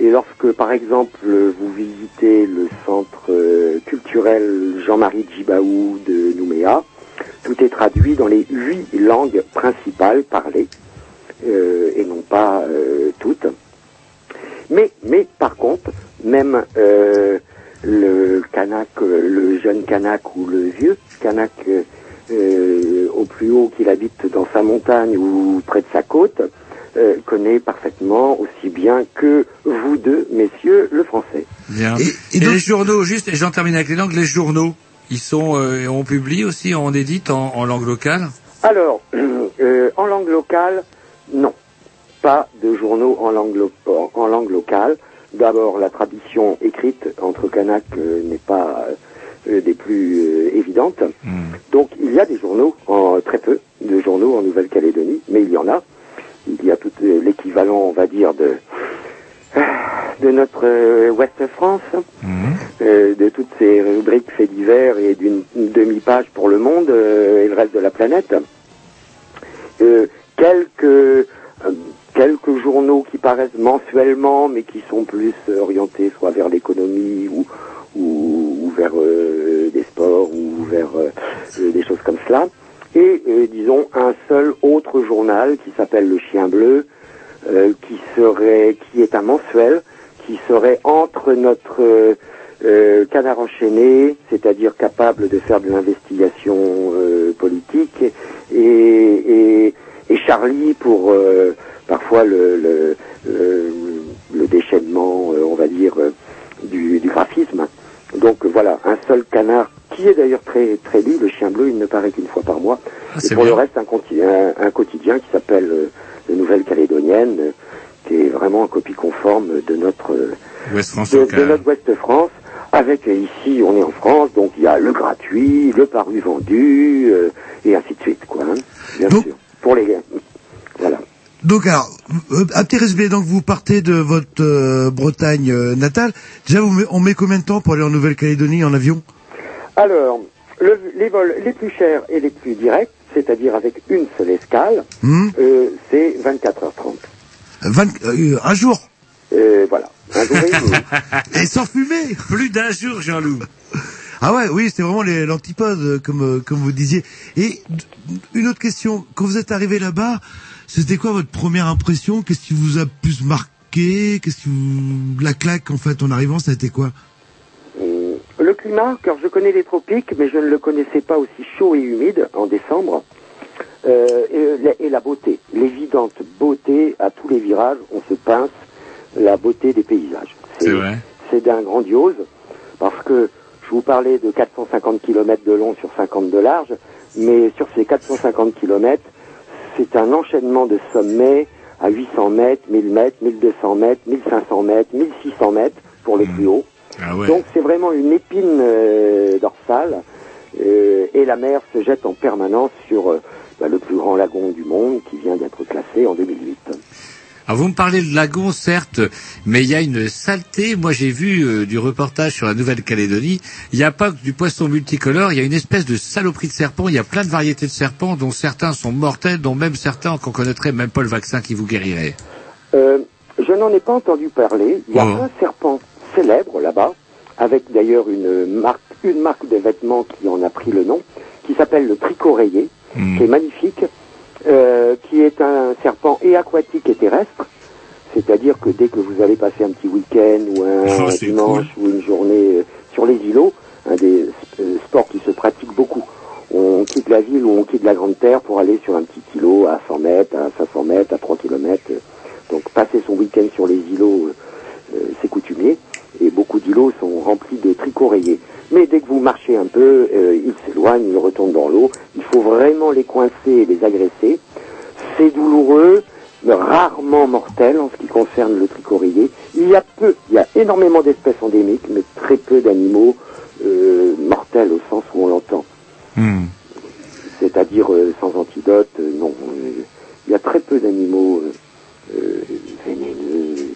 et lorsque par exemple vous visitez le centre euh, culturel Jean-Marie Djibaou de Nouméa, tout est traduit dans les huit langues principales parlées, euh, et non pas euh, toutes. Mais, mais par contre, même euh, le Kanak, le jeune Kanak ou le vieux Kanak euh, au plus haut qu'il habite dans sa montagne ou près de sa côte, Euh, connaît parfaitement aussi bien que vous deux, messieurs, le français. Bien. Et, et, et donc, les journaux, juste, et j'en termine avec les langues, les journaux, ils sont, euh, on publie aussi, on édite en, en langue locale ? Alors, euh, en langue locale, non. Pas de journaux en langue, lo- en langue locale. D'abord, la tradition écrite entre Kanak euh, n'est pas euh, des plus euh, évidentes. Mmh. Donc, il y a des journaux, en, très peu de journaux en Nouvelle-Calédonie, mais il y en a. Il y a tout l'équivalent, on va dire, de de notre euh, Ouest-France, mmh. euh, de toutes ces rubriques faits divers et d'une demi-page pour le monde euh, et le reste de la planète. Euh, quelques euh, quelques journaux qui paraissent mensuellement, mais qui sont plus orientés soit vers l'économie ou ou, ou vers euh, des sports ou vers euh, des choses comme cela. Et euh, disons un seul autre journal qui s'appelle Le Chien Bleu, euh, qui serait, qui est un mensuel, qui serait entre notre euh, euh, Canard enchaîné, c'est-à-dire capable de faire de l'investigation euh, politique, et, et, et Charlie pour euh, parfois le, le, le, le déchaînement, euh, on va dire, euh, du, du graphisme. Donc voilà, un seul canard, qui est d'ailleurs très très lu, Le Chien Bleu, il ne paraît qu'une fois par mois. Ah, et pour bien. Le reste, un, conti- un, un quotidien qui s'appelle euh, « La Nouvelle-Calédonienne euh, », qui est vraiment en copie conforme de notre euh, Ouest-France, de, de notre Ouest-France. Avec, ici, on est en France, donc il y a le gratuit, le paru vendu, euh, et ainsi de suite, quoi. Hein, bien donc, sûr. Pour les... Voilà. Donc alors, un petit résumé, donc vous partez de votre euh, Bretagne euh, natale. Déjà, vous met, on met combien de temps pour aller en Nouvelle-Calédonie en avion ? Alors, le, les vols les plus chers et les plus directs, c'est-à-dire avec une seule escale, mmh. euh, c'est vingt-quatre heures trente. vingt, euh, un jour euh, Voilà, un jour et demi. Et sans fumer. Plus d'un jour, Jean-Loup. Ah ouais, oui, c'était vraiment les, l'antipode, comme, comme vous disiez. Et une autre question, quand vous êtes arrivé là-bas, c'était quoi votre première impression ? Qu'est-ce qui vous a plus marqué ? Qu'est-ce qui vous... La claque, en fait, en arrivant, ça a été quoi ? Le climat, car je connais les tropiques, mais je ne le connaissais pas aussi chaud et humide en décembre. Euh, et, et la beauté, l'évidente beauté à tous les virages, on se pince la beauté des paysages. C'est, c'est vrai. C'est d'un grandiose, parce que je vous parlais de quatre cent cinquante kilomètres de long sur cinquante de large, mais sur ces quatre cent cinquante kilomètres, c'est un enchaînement de sommets à huit cents mètres, mille mètres, mille deux cents mètres, mille cinq cents mètres, mille six cents mètres pour les mmh. plus hauts. Ah ouais. Donc c'est vraiment une épine euh, dorsale euh, et la mer se jette en permanence sur euh, bah, le plus grand lagon du monde qui vient d'être classé en deux mille huit. Alors vous me parlez de lagon, certes, mais il y a une saleté. Moi j'ai vu euh, du reportage sur la Nouvelle-Calédonie, il n'y a pas que du poisson multicolore, il y a une espèce de saloperie de serpents, il y a plein de variétés de serpents dont certains sont mortels, dont même certains qu'on connaîtrait même pas le vaccin qui vous guérirait. Euh... je n'en ai pas entendu parler. Il y a mmh. un serpent célèbre là-bas, avec d'ailleurs une marque, une marque de vêtements qui en a pris le nom, qui s'appelle le Tricot rayé, mmh. qui est magnifique, euh, qui est un serpent et aquatique et terrestre. C'est-à-dire que dès que vous allez passer un petit week-end ou un oh, dimanche cool. ou une journée sur les îlots, un des sports qui se pratique beaucoup, on quitte la ville ou on quitte la Grande Terre pour aller sur un petit îlot à cent mètres, à cinq cents mètres, à trois kilomètres. Donc passer son week-end sur les îlots, euh, c'est coutumier. Et beaucoup d'îlots sont remplis de tricots rayés. Mais dès que vous marchez un peu, euh, ils s'éloignent, ils retombent dans l'eau. Il faut vraiment les coincer et les agresser. C'est douloureux, mais rarement mortel en ce qui concerne le tricot rayé. Il y a peu, il y a énormément d'espèces endémiques, mais très peu d'animaux euh, mortels au sens où on l'entend. Mmh. C'est-à-dire euh, sans antidote, euh, non. Euh, il y a très peu d'animaux euh, euh, vénéneux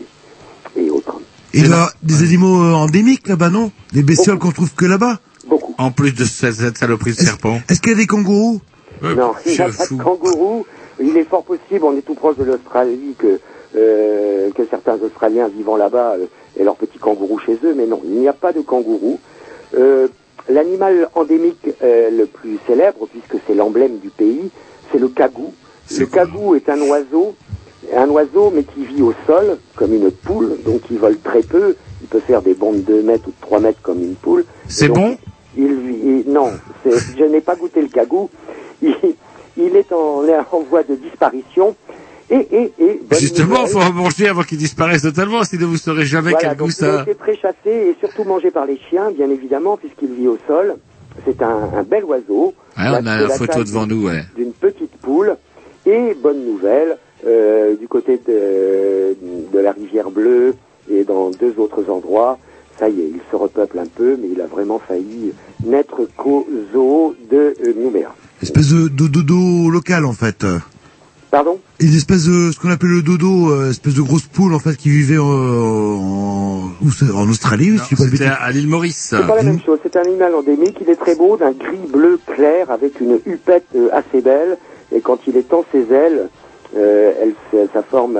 et autres. Et là, des animaux euh, endémiques là-bas, non? Des bestioles qu'on trouve que là-bas? Beaucoup. En plus de cette saloperie de est-ce, serpent. Est-ce qu'il y a des kangourous? Euh, non, il n'y a pas de kangourous. Il est fort possible, on est tout proche de l'Australie, que, euh, que certains Australiens vivant là-bas euh, aient leurs petits kangourous chez eux, mais non, il n'y a pas de kangourous. Euh, l'animal endémique euh, le plus célèbre, puisque c'est l'emblème du pays, c'est le cagou. C'est le cagou est un oiseau, un oiseau mais qui vit au sol, comme une poule, donc il vole très peu, il peut faire des bonds de deux mètres ou de trois mètres comme une poule. C'est donc, bon il, il, il, Non, c'est, je n'ai pas goûté le cagou. Il, Il est en, en voie de disparition. Et, et, et, justement, il faut en manger avant qu'il disparaisse totalement, sinon vous ne saurez jamais voilà, quel goût ça a. Il a été très chassé et surtout mangé par les chiens, bien évidemment, puisqu'il vit au sol. C'est un, un bel oiseau. Ah, on a la, la photo devant nous, ouais. D'une petite poule. Et bonne nouvelle, euh, du côté de, de la rivière Bleue et dans deux autres endroits, ça y est, il se repeuple un peu, mais il a vraiment failli n'être qu'au zoo de euh, Nouméa. Espèce de, de dodo local, en fait. Pardon? Une espèce de, ce qu'on appelle le dodo, euh, espèce de grosse poule, en fait, qui vivait euh, en, en Australie, non, si tu C'était pas à, à l'île Maurice. C'est pas la mmh. même chose. C'est un animal endémique. Il est très beau, d'un gris bleu clair, avec une hupette euh, assez belle. Et quand il étend ses ailes, euh, elle, elle, ça forme,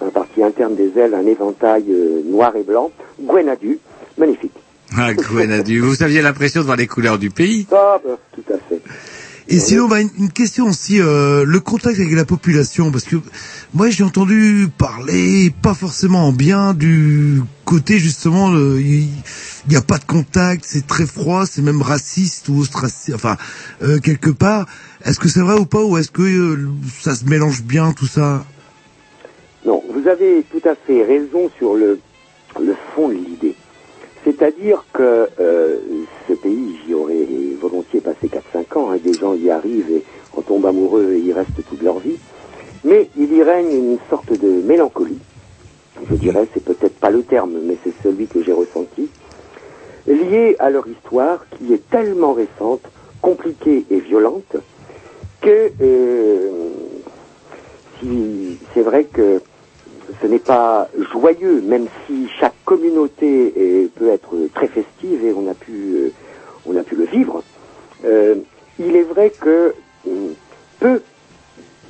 un partie interne des ailes, un éventail euh, noir et blanc. Gwenadu. Magnifique. Ah, Gwenadu. Vous aviez l'impression de voir les couleurs du pays? Ah, bah, tout à fait. Et sinon, bah, une, une question aussi, euh, le contact avec la population, parce que moi j'ai entendu parler, pas forcément en bien, du côté justement, il n'y a pas de contact, c'est très froid, c'est même raciste ou ostraciste, enfin, euh, quelque part. Est-ce que c'est vrai ou pas, ou est-ce que euh, ça se mélange bien tout ça? Non, vous avez tout à fait raison sur le, le fond de l'idée. C'est-à-dire que euh, ce pays, j'y aurais volontiers passé quatre cinq ans, hein, des gens y arrivent et en tombent amoureux et y restent toute leur vie, mais il y règne une sorte de mélancolie. Je dirais, c'est peut-être pas le terme, mais c'est celui que j'ai ressenti, lié à leur histoire qui est tellement récente, compliquée et violente, que euh, si, c'est vrai que ce n'est pas joyeux, même si chaque communauté est, peut être très festive et on a pu, on a pu le vivre. Euh, il est vrai que peu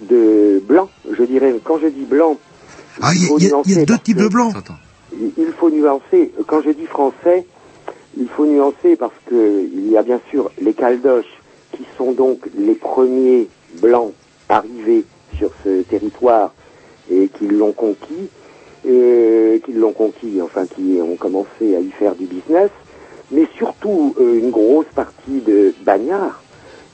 de blancs, je dirais, quand je dis blanc, ah, il faut y, nuancer. Il y a deux types de blancs. Il faut nuancer. Quand je dis français, il faut nuancer parce que il y a bien sûr les caldoches qui sont donc les premiers blancs arrivés sur ce territoire et qui l'ont conquis, euh, qui l'ont conquis, enfin qui ont commencé à y faire du business, mais surtout euh, une grosse partie de bagnards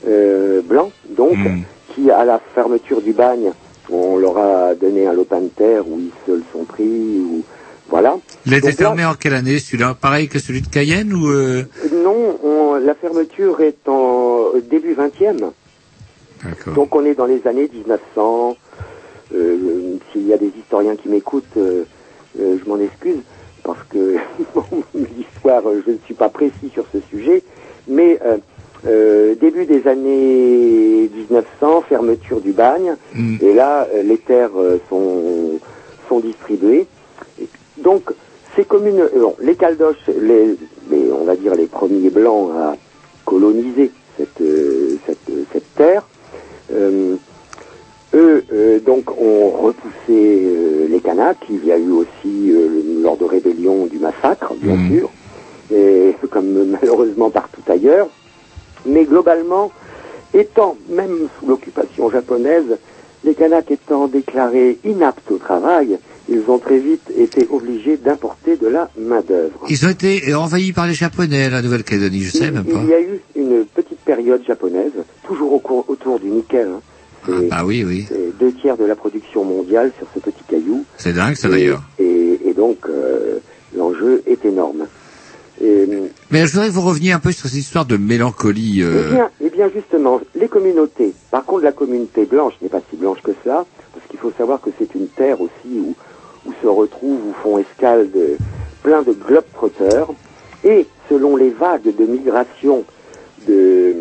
euh, blancs, donc, mmh. qui à la fermeture du bagne, on leur a donné un lopin de terre où ils se le sont pris, ou voilà. Il a été fermé en quelle année celui-là? Pareil que celui de Cayenne ou euh... Non, on, la fermeture est en début vingtième. D'accord. Donc on est dans les années mille neuf cents. Euh, s'il y a des historiens qui m'écoutent, euh, euh, je m'en excuse, parce que l'histoire, je ne suis pas précis sur ce sujet, mais euh, euh, début des années mille neuf cents, fermeture du bagne, mmh. et là, euh, les terres euh, sont, sont distribuées. Et donc, ces communes, euh, bon, les caldoches, les, les, on va dire les premiers blancs à coloniser cette, euh, cette, cette terre, euh, Eux, euh, donc, ont repoussé euh, les Kanaks. Il y a eu aussi, euh, lors de rébellion, du massacre, bien mmh. sûr, et, comme malheureusement partout ailleurs. Mais globalement, étant, même sous l'occupation japonaise, les Kanaks étant déclarés inaptes au travail, ils ont très vite été obligés d'importer de la main-d'œuvre. Ils ont été envahis par les Japonais, la Nouvelle-Calédonie, je sais il, même pas. Il y a eu une petite période japonaise, toujours au cours, autour du nickel, hein. Ah bah oui, oui. Deux tiers de la production mondiale sur ce petit caillou. C'est dingue, ça, d'ailleurs. Et, et donc, euh, l'enjeu est énorme. Et, mais je voudrais que vous reveniez un peu sur cette histoire de mélancolie. Euh... Eh bien, eh bien, justement, les communautés. Par contre, la communauté blanche n'est pas si blanche que ça, parce qu'il faut savoir que c'est une terre aussi où, où se retrouvent, où font escale de, plein de globe-trotteurs. Et selon les vagues de migration de,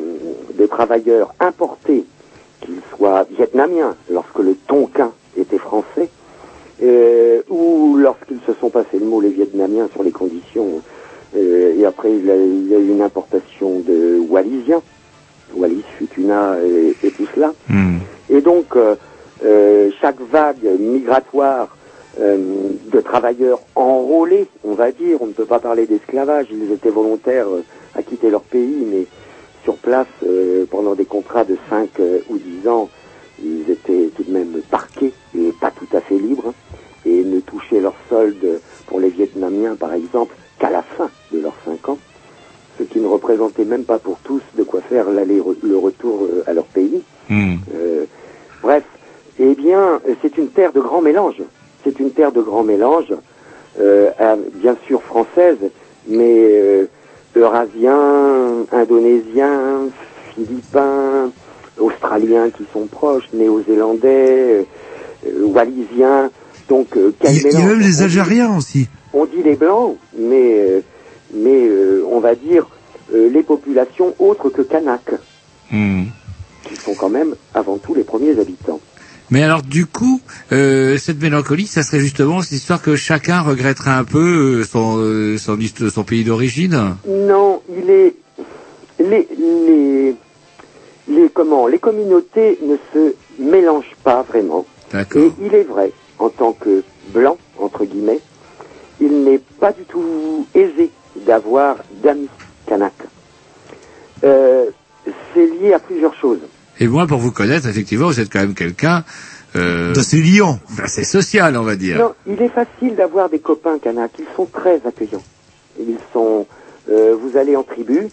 de travailleurs importés, qu'ils soient vietnamiens, lorsque le Tonkin était français, euh, ou lorsqu'ils se sont passés le mot, les Vietnamiens, sur les conditions. Euh, et après, il y a, il y a eu une importation de Wallisiens, Wallis, Futuna et, et tout cela. Mm. Et donc, euh, euh, chaque vague migratoire euh, de travailleurs enrôlés, on va dire, on ne peut pas parler d'esclavage, ils étaient volontaires à quitter leur pays, mais sur place, euh, pendant des contrats de cinq ou dix ans, ils étaient tout de même parqués et pas tout à fait libres, et ne touchaient leur solde, pour les Vietnamiens par exemple, qu'à la fin de leurs cinq ans, ce qui ne représentait même pas pour tous de quoi faire l'aller, le retour à leur pays. Mmh. Euh, bref, eh bien, c'est une terre de grand mélange. C'est une terre de grand mélange, euh, bien sûr française, mais... Euh, Eurasiens, Indonésiens, Philippins, Australiens qui sont proches, Néo-Zélandais, euh, Wallisiens, donc... Euh, quel mélange. Il y a même les Algériens aussi. On dit les Blancs, mais, euh, mais euh, on va dire euh, les populations autres que Kanak, mmh. qui sont quand même avant tout les premiers habitants. Mais alors du coup, euh, cette mélancolie, ça serait justement cette histoire que chacun regretterait un peu son euh, son, son pays d'origine. Non, il est les les les comment les communautés ne se mélangent pas vraiment. D'accord. Et il est vrai, en tant que blanc entre guillemets, il n'est pas du tout aisé d'avoir d'amis Kanak. Euh, c'est lié à plusieurs choses. Et moi, pour vous connaître, effectivement, vous êtes quand même quelqu'un... Euh, de ces lions. C'est social, on va dire. Non, il est facile d'avoir des copains Kanak. Ils sont très accueillants. Ils sont... Euh, vous allez en tribu,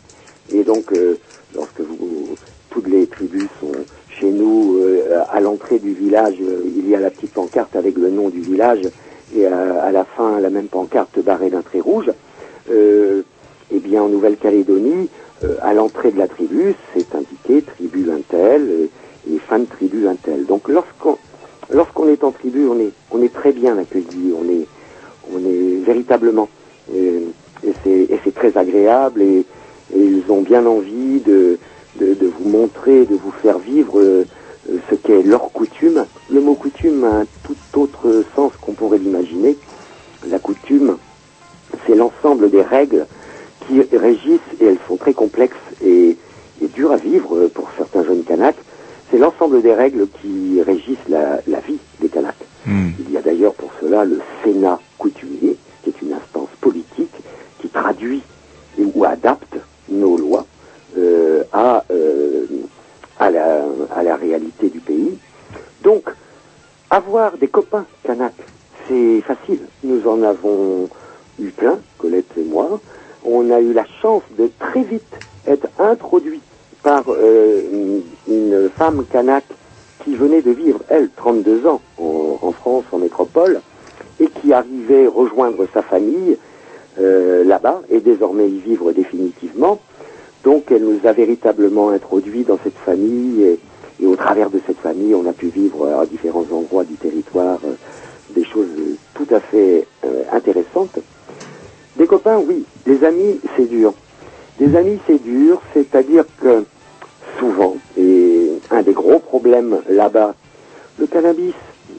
et donc, euh, lorsque vous... Toutes les tribus sont chez nous, euh, à l'entrée du village, euh, il y a la petite pancarte avec le nom du village, et à, à la fin, la même pancarte barrée d'un trait rouge. Euh, eh bien, en Nouvelle-Calédonie... Euh, à l'entrée de la tribu, c'est indiqué tribu intel et, et fin de tribu intel. Donc lorsqu'on lorsqu'on est en tribu, on est on est très bien accueilli, on est on est véritablement et, et c'est et c'est très agréable et, et ils ont bien envie de, de de vous montrer, de vous faire vivre euh, ce qu'est leur coutume. Le mot coutume a un tout autre sens qu'on pourrait l'imaginer. La coutume, c'est l'ensemble des règles qui régissent, et elles sont très complexes et, et dures à vivre pour certains jeunes Kanaks. C'est l'ensemble des règles qui régissent la, la vie des Kanaks. Mmh. Il y a d'ailleurs pour cela le Sénat coutumier, qui est une instance politique qui traduit ou adapte nos lois euh, à, euh, à, la, à la réalité du pays. Donc, avoir des copains Kanaks, c'est facile. Nous en avons eu plein, Colette et moi. On a eu la chance de très vite être introduit par euh, une, une femme Kanak qui venait de vivre, elle, trente-deux ans en, en France, en métropole, et qui arrivait rejoindre sa famille euh, là-bas et désormais y vivre définitivement. Donc elle nous a véritablement introduits dans cette famille et, et au travers de cette famille, on a pu vivre à différents endroits du territoire euh, des choses tout à fait euh, intéressantes. Des copains, oui. Des amis, c'est dur. Des amis, c'est dur, c'est-à-dire que souvent, et un des gros problèmes là-bas, le cannabis,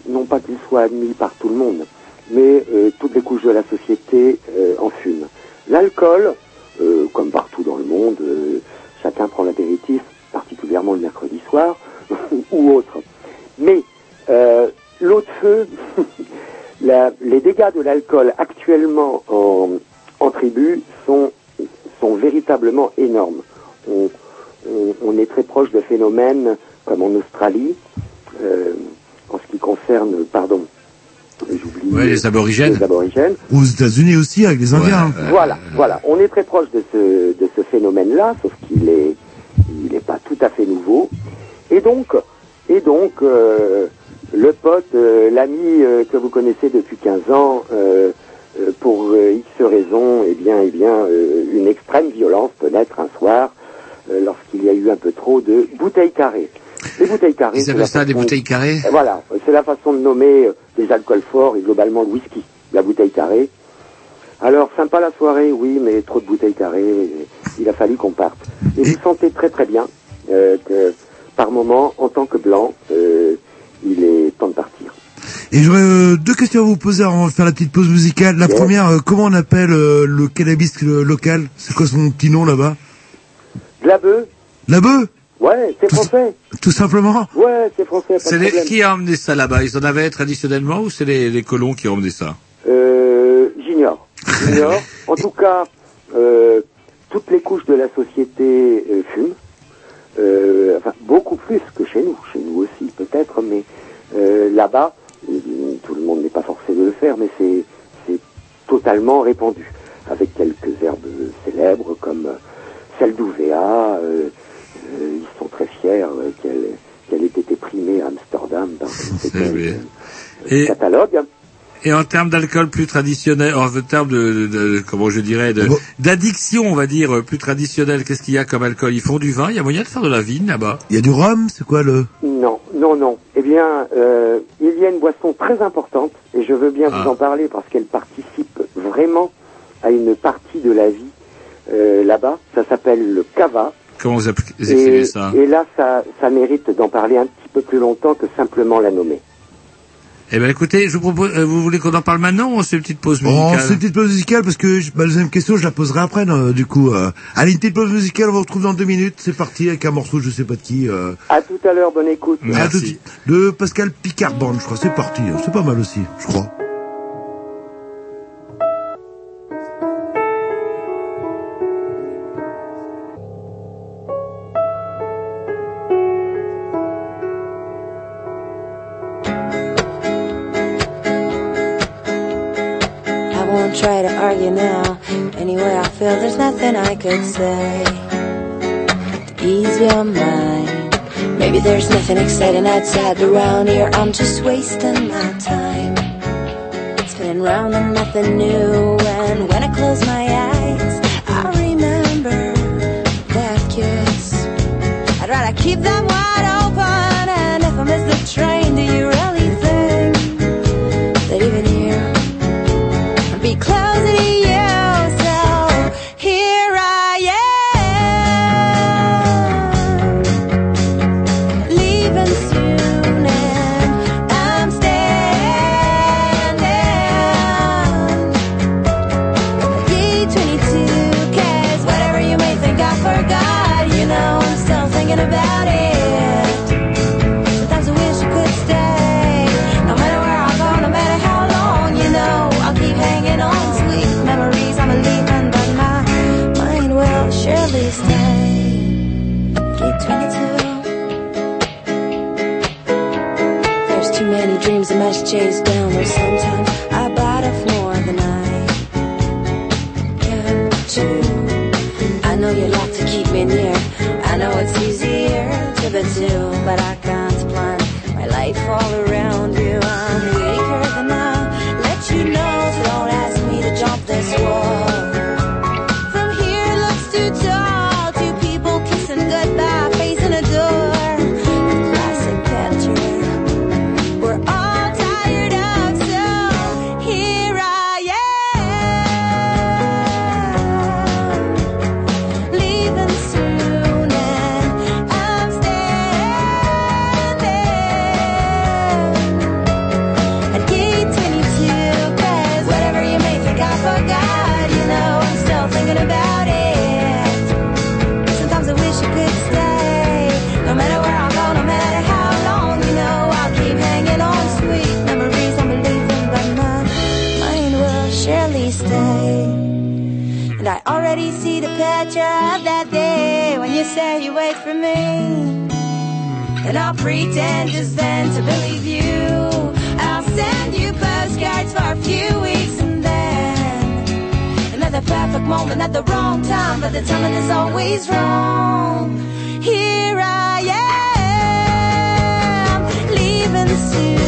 non pas qu'il soit admis par tout le monde, mais euh, toutes les couches de la société euh, en fument. L'alcool, euh, comme partout dans le monde, euh, chacun prend l'apéritif, particulièrement le mercredi soir, ou autre. Mais Euh, l'eau de feu, la, les dégâts de l'alcool actuellement en, en tribu sont, sont véritablement énormes. On, on, on est très proche de phénomènes comme en Australie, euh, en ce qui concerne, pardon, j'oublie ouais, les aborigènes. Les aborigènes. Aux États-Unis aussi, avec les Indiens. Ouais, euh, voilà, voilà. On est très proche de ce, de ce phénomène-là, sauf qu'il est, il est pas tout à fait nouveau. Et donc, et donc, euh, le pote, euh, l'ami euh, que vous connaissez depuis quinze ans, euh, euh, pour euh, X raisons, eh bien, eh bien, euh, une extrême violence peut naître un soir, euh, lorsqu'il y a eu un peu trop de bouteilles carrées. Les bouteilles carrées. Ils appellent ça des bouteilles carrées? Voilà, c'est la façon de nommer les alcools forts et globalement le whisky, la bouteille carrée. Alors, sympa la soirée, oui, mais trop de bouteilles carrées, il a fallu qu'on parte. Et, et vous sentez très très bien euh, que par moment, en tant que blanc, euh, il est temps de partir. Et j'aurais euh, deux questions à vous poser avant de faire la petite pause musicale. La yes. première, euh, comment on appelle euh, le cannabis le, local? C'est quoi son petit nom là-bas? De la bœuf. La bœuf? Ouais, c'est tout, français. Tout simplement? Ouais, c'est français. Pas c'est les, qui a emmené ça là-bas? Ils en avaient traditionnellement ou c'est les, les colons qui ont emmené ça? Euh, j'ignore. J'ignore. En tout cas, euh, toutes les couches de la société euh, fument. Euh, enfin, beaucoup plus que chez nous. Chez nous aussi, peut-être, mais, euh, là-bas, euh, tout le monde n'est pas forcé de le faire, mais c'est, c'est totalement répandu. Avec quelques herbes célèbres comme celle d'Ouvéa, euh, Euh, ils sont très fiers euh, qu'elle, qu'elle ait été primée à Amsterdam dans cette euh, et, catalogue. Et en termes d'alcool plus traditionnel, en termes de, de, de comment je dirais, de, bon. d'addiction, on va dire, plus traditionnelle, qu'est-ce qu'il y a comme alcool? Ils font du vin, il y a moyen de faire de la vigne là-bas? Il y a du rhum, c'est quoi le... Non, non, non. Eh bien, euh, il y a une boisson très importante, et je veux bien ah. vous en parler parce qu'elle participe vraiment à une partie de la vie euh, là-bas. Ça s'appelle le Kava. Comment vous écrivez ça? Et là, ça, ça mérite d'en parler un petit peu plus longtemps que simplement la nommer. Eh ben, écoutez, je vous propose, euh, vous voulez qu'on en parle maintenant ou on se fait une petite pause musicale? On se fait une petite pause musicale parce que bah, la deuxième question, je la poserai après, non, du coup. Euh, allez, une petite pause musicale, on vous retrouve dans deux minutes. C'est parti avec un morceau, je sais pas de qui. Euh... À tout à l'heure, bonne écoute. Merci. À tout, de Pascal Picard Band, je crois. C'est parti. C'est pas mal aussi, je crois. Try to argue now. Anyway, I feel there's nothing I could say to ease your mind. Maybe there's nothing exciting outside the round here. I'm just wasting my time, spinning round on nothing new. And when I close my eyes, I remember that kiss. I'd rather keep them wide open. And if I miss the train, do you really think that even you? Be closer to you, so here I am, leaving soon and I'm standing D twenty-two, cause whatever you may think I forgot, you know I'm still thinking about it. Hanging on we stay. And I already see the picture of that day when you say you wait for me. And I'll pretend just then to believe you. I'll send you postcards for a few weeks and then another perfect moment at the wrong time, but the timing is always wrong. Here I am, leaving soon.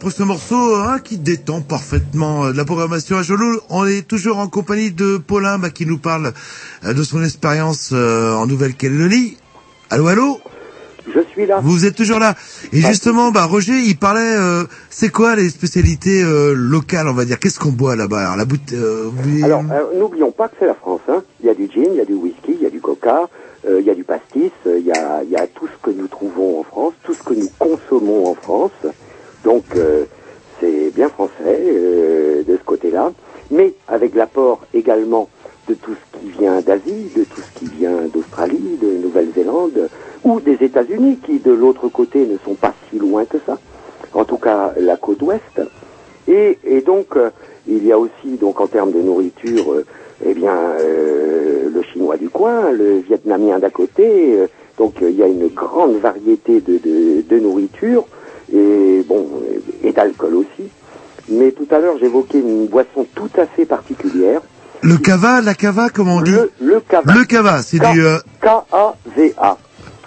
Pour ce morceau hein, qui détend parfaitement la programmation à Jean-Loup, on est toujours en compagnie de Paulin bah, qui nous parle de son expérience euh, en Nouvelle-Calédonie. Allô, allô. Je suis là. Vous êtes toujours là. Et Merci. Justement, bah, Roger, il parlait, euh, c'est quoi les spécialités euh, locales, on va dire. Qu'est-ce qu'on boit là-bas? Alors, la boute- euh, vous... Alors euh, n'oublions pas que c'est la France. Hein. Il y a du gin, il y a du whisky, il y a du coca, euh, il y a du pastis, euh, il y a, il y a tout ce que nous trouvons en France, tout ce que nous consommons en France. Donc, euh, c'est bien français euh, de ce côté-là, mais avec l'apport également de tout ce qui vient d'Asie, de tout ce qui vient d'Australie, de Nouvelle-Zélande, ou des États-Unis qui, de l'autre côté, ne sont pas si loin que ça, en tout cas la côte ouest. Et, et donc, euh, il y a aussi, donc en termes de nourriture, euh, eh bien, euh, le chinois du coin, le vietnamien d'à côté, euh, donc euh, il y a une grande variété de, de, de nourriture, et bon, et d'alcool aussi. Mais tout à l'heure, j'évoquais une boisson tout à fait particulière. Le cava, la cava, comment on dit? Le, le cava. Le cava, c'est K- du... Euh... K-A-V-A.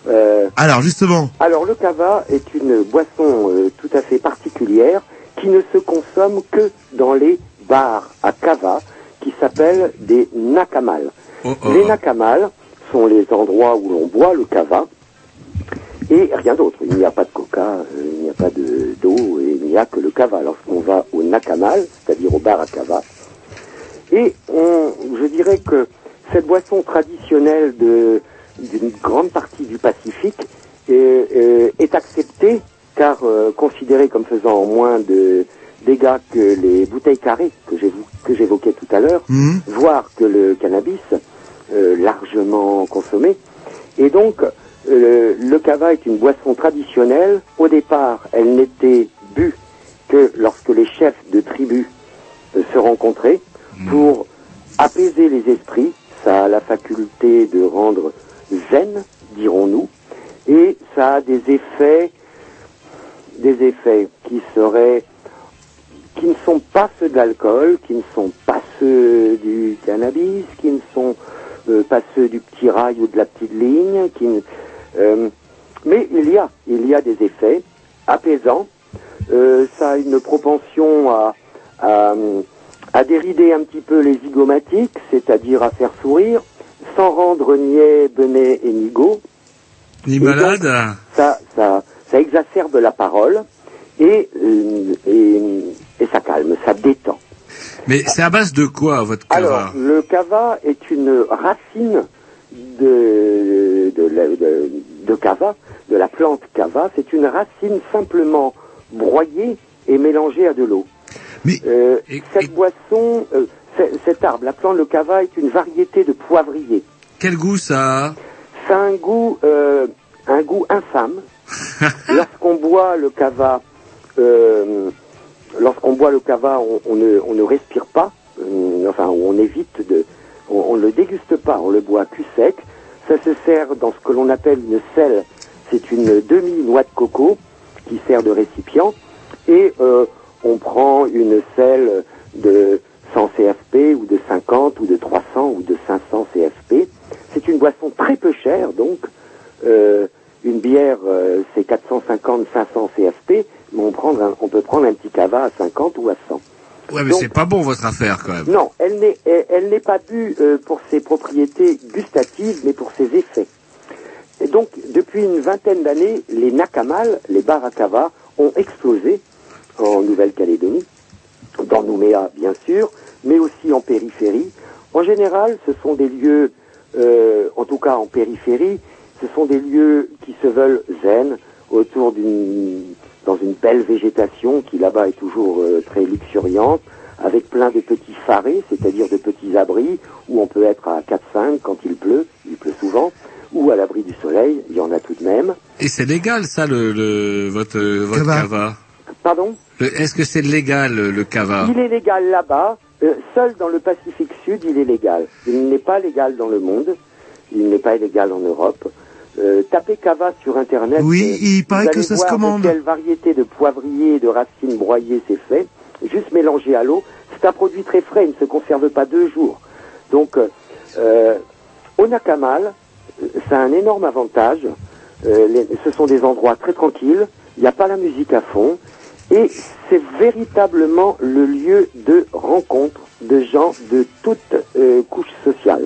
Euh, alors, justement. Alors, le cava est une boisson euh, tout à fait particulière qui ne se consomme que dans les bars à cava qui s'appellent des Nakamal. Oh, oh. Les Nakamal sont les endroits où l'on boit le cava. Et rien d'autre, il n'y a pas de coca, il n'y a pas de, d'eau, et il n'y a que le cava. Lorsqu'on va au Nakamal, c'est-à-dire au bar à cava, et on, je dirais que cette boisson traditionnelle de, d'une grande partie du Pacifique est, est, est acceptée, car euh, considérée comme faisant moins de dégâts que les bouteilles carrées que, j'évo, que j'évoquais tout à l'heure, mmh. voire que le cannabis, euh, largement consommé. Et donc... Le, le cava est une boisson traditionnelle. Au départ, elle n'était bue que lorsque les chefs de tribus euh, se rencontraient pour apaiser les esprits. Ça a la faculté de rendre zen, dirons-nous, et ça a des effets, des effets qui seraient, qui ne sont pas ceux de l'alcool, qui ne sont pas ceux du cannabis, qui ne sont euh, pas ceux du petit rail ou de la petite ligne, qui ne Euh, mais il y a, il y a des effets apaisants. Euh, ça a une propension à, à, à dérider un petit peu les zygomatiques, c'est-à-dire à faire sourire, sans rendre niais, benets et nigauds. Ni malade. Ça, ça, ça exacerbe la parole et, et, et ça calme, ça détend. Mais c'est à base de quoi votre cava ? Alors, le cava est une racine de de, de de cava, de la plante cava. C'est une racine simplement broyée et mélangée à de l'eau. Mais euh, et, cette et... boisson, euh, cet arbre, la plante de cava est une variété de poivrier. Quel goût ça a? Ça a un goût, euh, un goût infâme. Lorsqu'on boit le cava, euh, lorsqu'on boit le cava, on, on ne on ne respire pas. Euh, enfin, on évite de On ne le déguste pas, on le boit cul sec. Ça se sert dans ce que l'on appelle une selle. C'est une demi-noix de coco qui sert de récipient, et euh, on prend une selle de cent C F P ou de cinquante ou de trois cents ou de cinq cents C F P. C'est une boisson très peu chère, donc euh, une bière euh, c'est quatre cent cinquante à cinq cents C F P, mais on, prendre un, on peut prendre un petit cava à cinquante ou à cent. Ouais, mais donc, c'est pas bon votre affaire quand même. Non, elle n'est, elle, elle n'est pas bue euh, pour ses propriétés gustatives, mais pour ses effets. Et donc, depuis une vingtaine d'années, les Nakamal, les bars à cava, ont explosé en Nouvelle-Calédonie, dans Nouméa bien sûr, mais aussi en périphérie. En général, ce sont des lieux, euh, en tout cas en périphérie, ce sont des lieux qui se veulent zen, autour d'une, dans une belle végétation qui là-bas est toujours euh, très luxuriante, avec plein de petits farés, c'est-à-dire de petits abris, où on peut être à quatre cinq quand il pleut, il pleut souvent, ou à l'abri du soleil, il y en a tout de même. Et c'est légal ça, le, le votre, votre cava. cava Pardon le, Est-ce que c'est légal, le cava? Il est légal là-bas, euh, seul dans le Pacifique Sud, il est légal. Il n'est pas légal dans le monde, il n'est pas illégal en Europe. Euh, tapez cava sur Internet. Oui, il paraît que ça se commande. Quelle variété de poivriers et de racines broyées c'est fait, juste mélangé à l'eau. C'est un produit très frais, il ne se conserve pas deux jours. Donc, euh, au Nakamal, ça a un énorme avantage. Euh, les, ce sont des endroits très tranquilles, il n'y a pas la musique à fond, et c'est véritablement le lieu de rencontre de gens de toutes euh, couches sociales.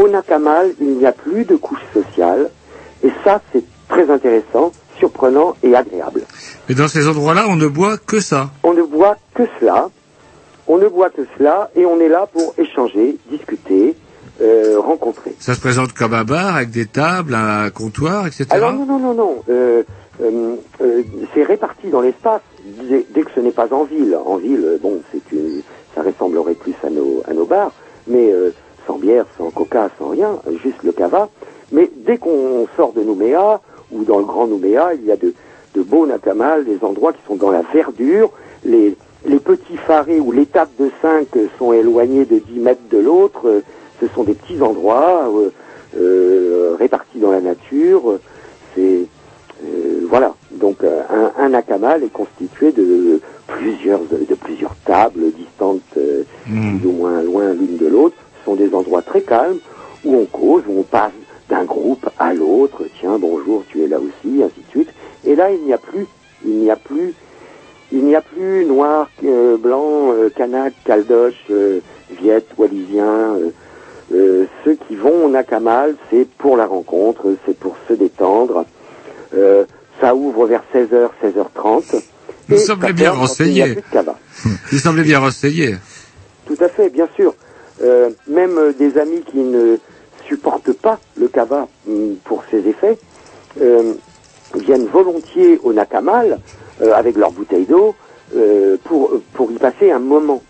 Au Nakamal, il n'y a plus de couches sociales, et ça, c'est très intéressant, surprenant et agréable. Mais dans ces endroits-là, on ne boit que ça. On ne boit que cela, on ne boit que cela, et on est là pour échanger, discuter, Euh, rencontrer. Ça se présente comme un bar avec des tables, un comptoir, et cetera. Alors non, non, non, non. Euh, euh, euh, c'est réparti dans l'espace dès, dès que ce n'est pas en ville. En ville, bon, c'est une, ça ressemblerait plus à nos à nos bars, mais euh, sans bière, sans coca, sans rien, juste le cava. Mais dès qu'on sort de Nouméa ou dans le Grand Nouméa, il y a de de beaux Nakamal, des endroits qui sont dans la verdure, les les petits farés où les tables de cinq sont éloignées de dix mètres de l'autre. Euh, Ce sont des petits endroits euh, euh, répartis dans la nature. C'est euh, voilà. Donc un, un Nakamal est constitué de plusieurs de plusieurs tables distantes, euh, mmh. plus ou moins loin l'une de l'autre. Ce sont des endroits très calmes où on cause, où on passe d'un groupe à l'autre. Tiens, bonjour, tu es là aussi, ainsi de suite. Et là, il n'y a plus, il n'y a plus, il n'y a plus noir, euh, blanc, euh, Kanak, Caldoche, euh, Viet, Wallisien. Euh, Euh, ceux qui vont au Nakamal, c'est pour la rencontre, c'est pour se détendre. Euh, ça ouvre vers seize heures, seize heures trente. Vous semblez bien renseigné. Vous semblez bien renseigné. Tout à fait, bien sûr. Euh, même des amis qui ne supportent pas le cava pour ses effets euh, viennent volontiers au Nakamal euh, avec leur bouteille d'eau euh, pour pour y passer un moment.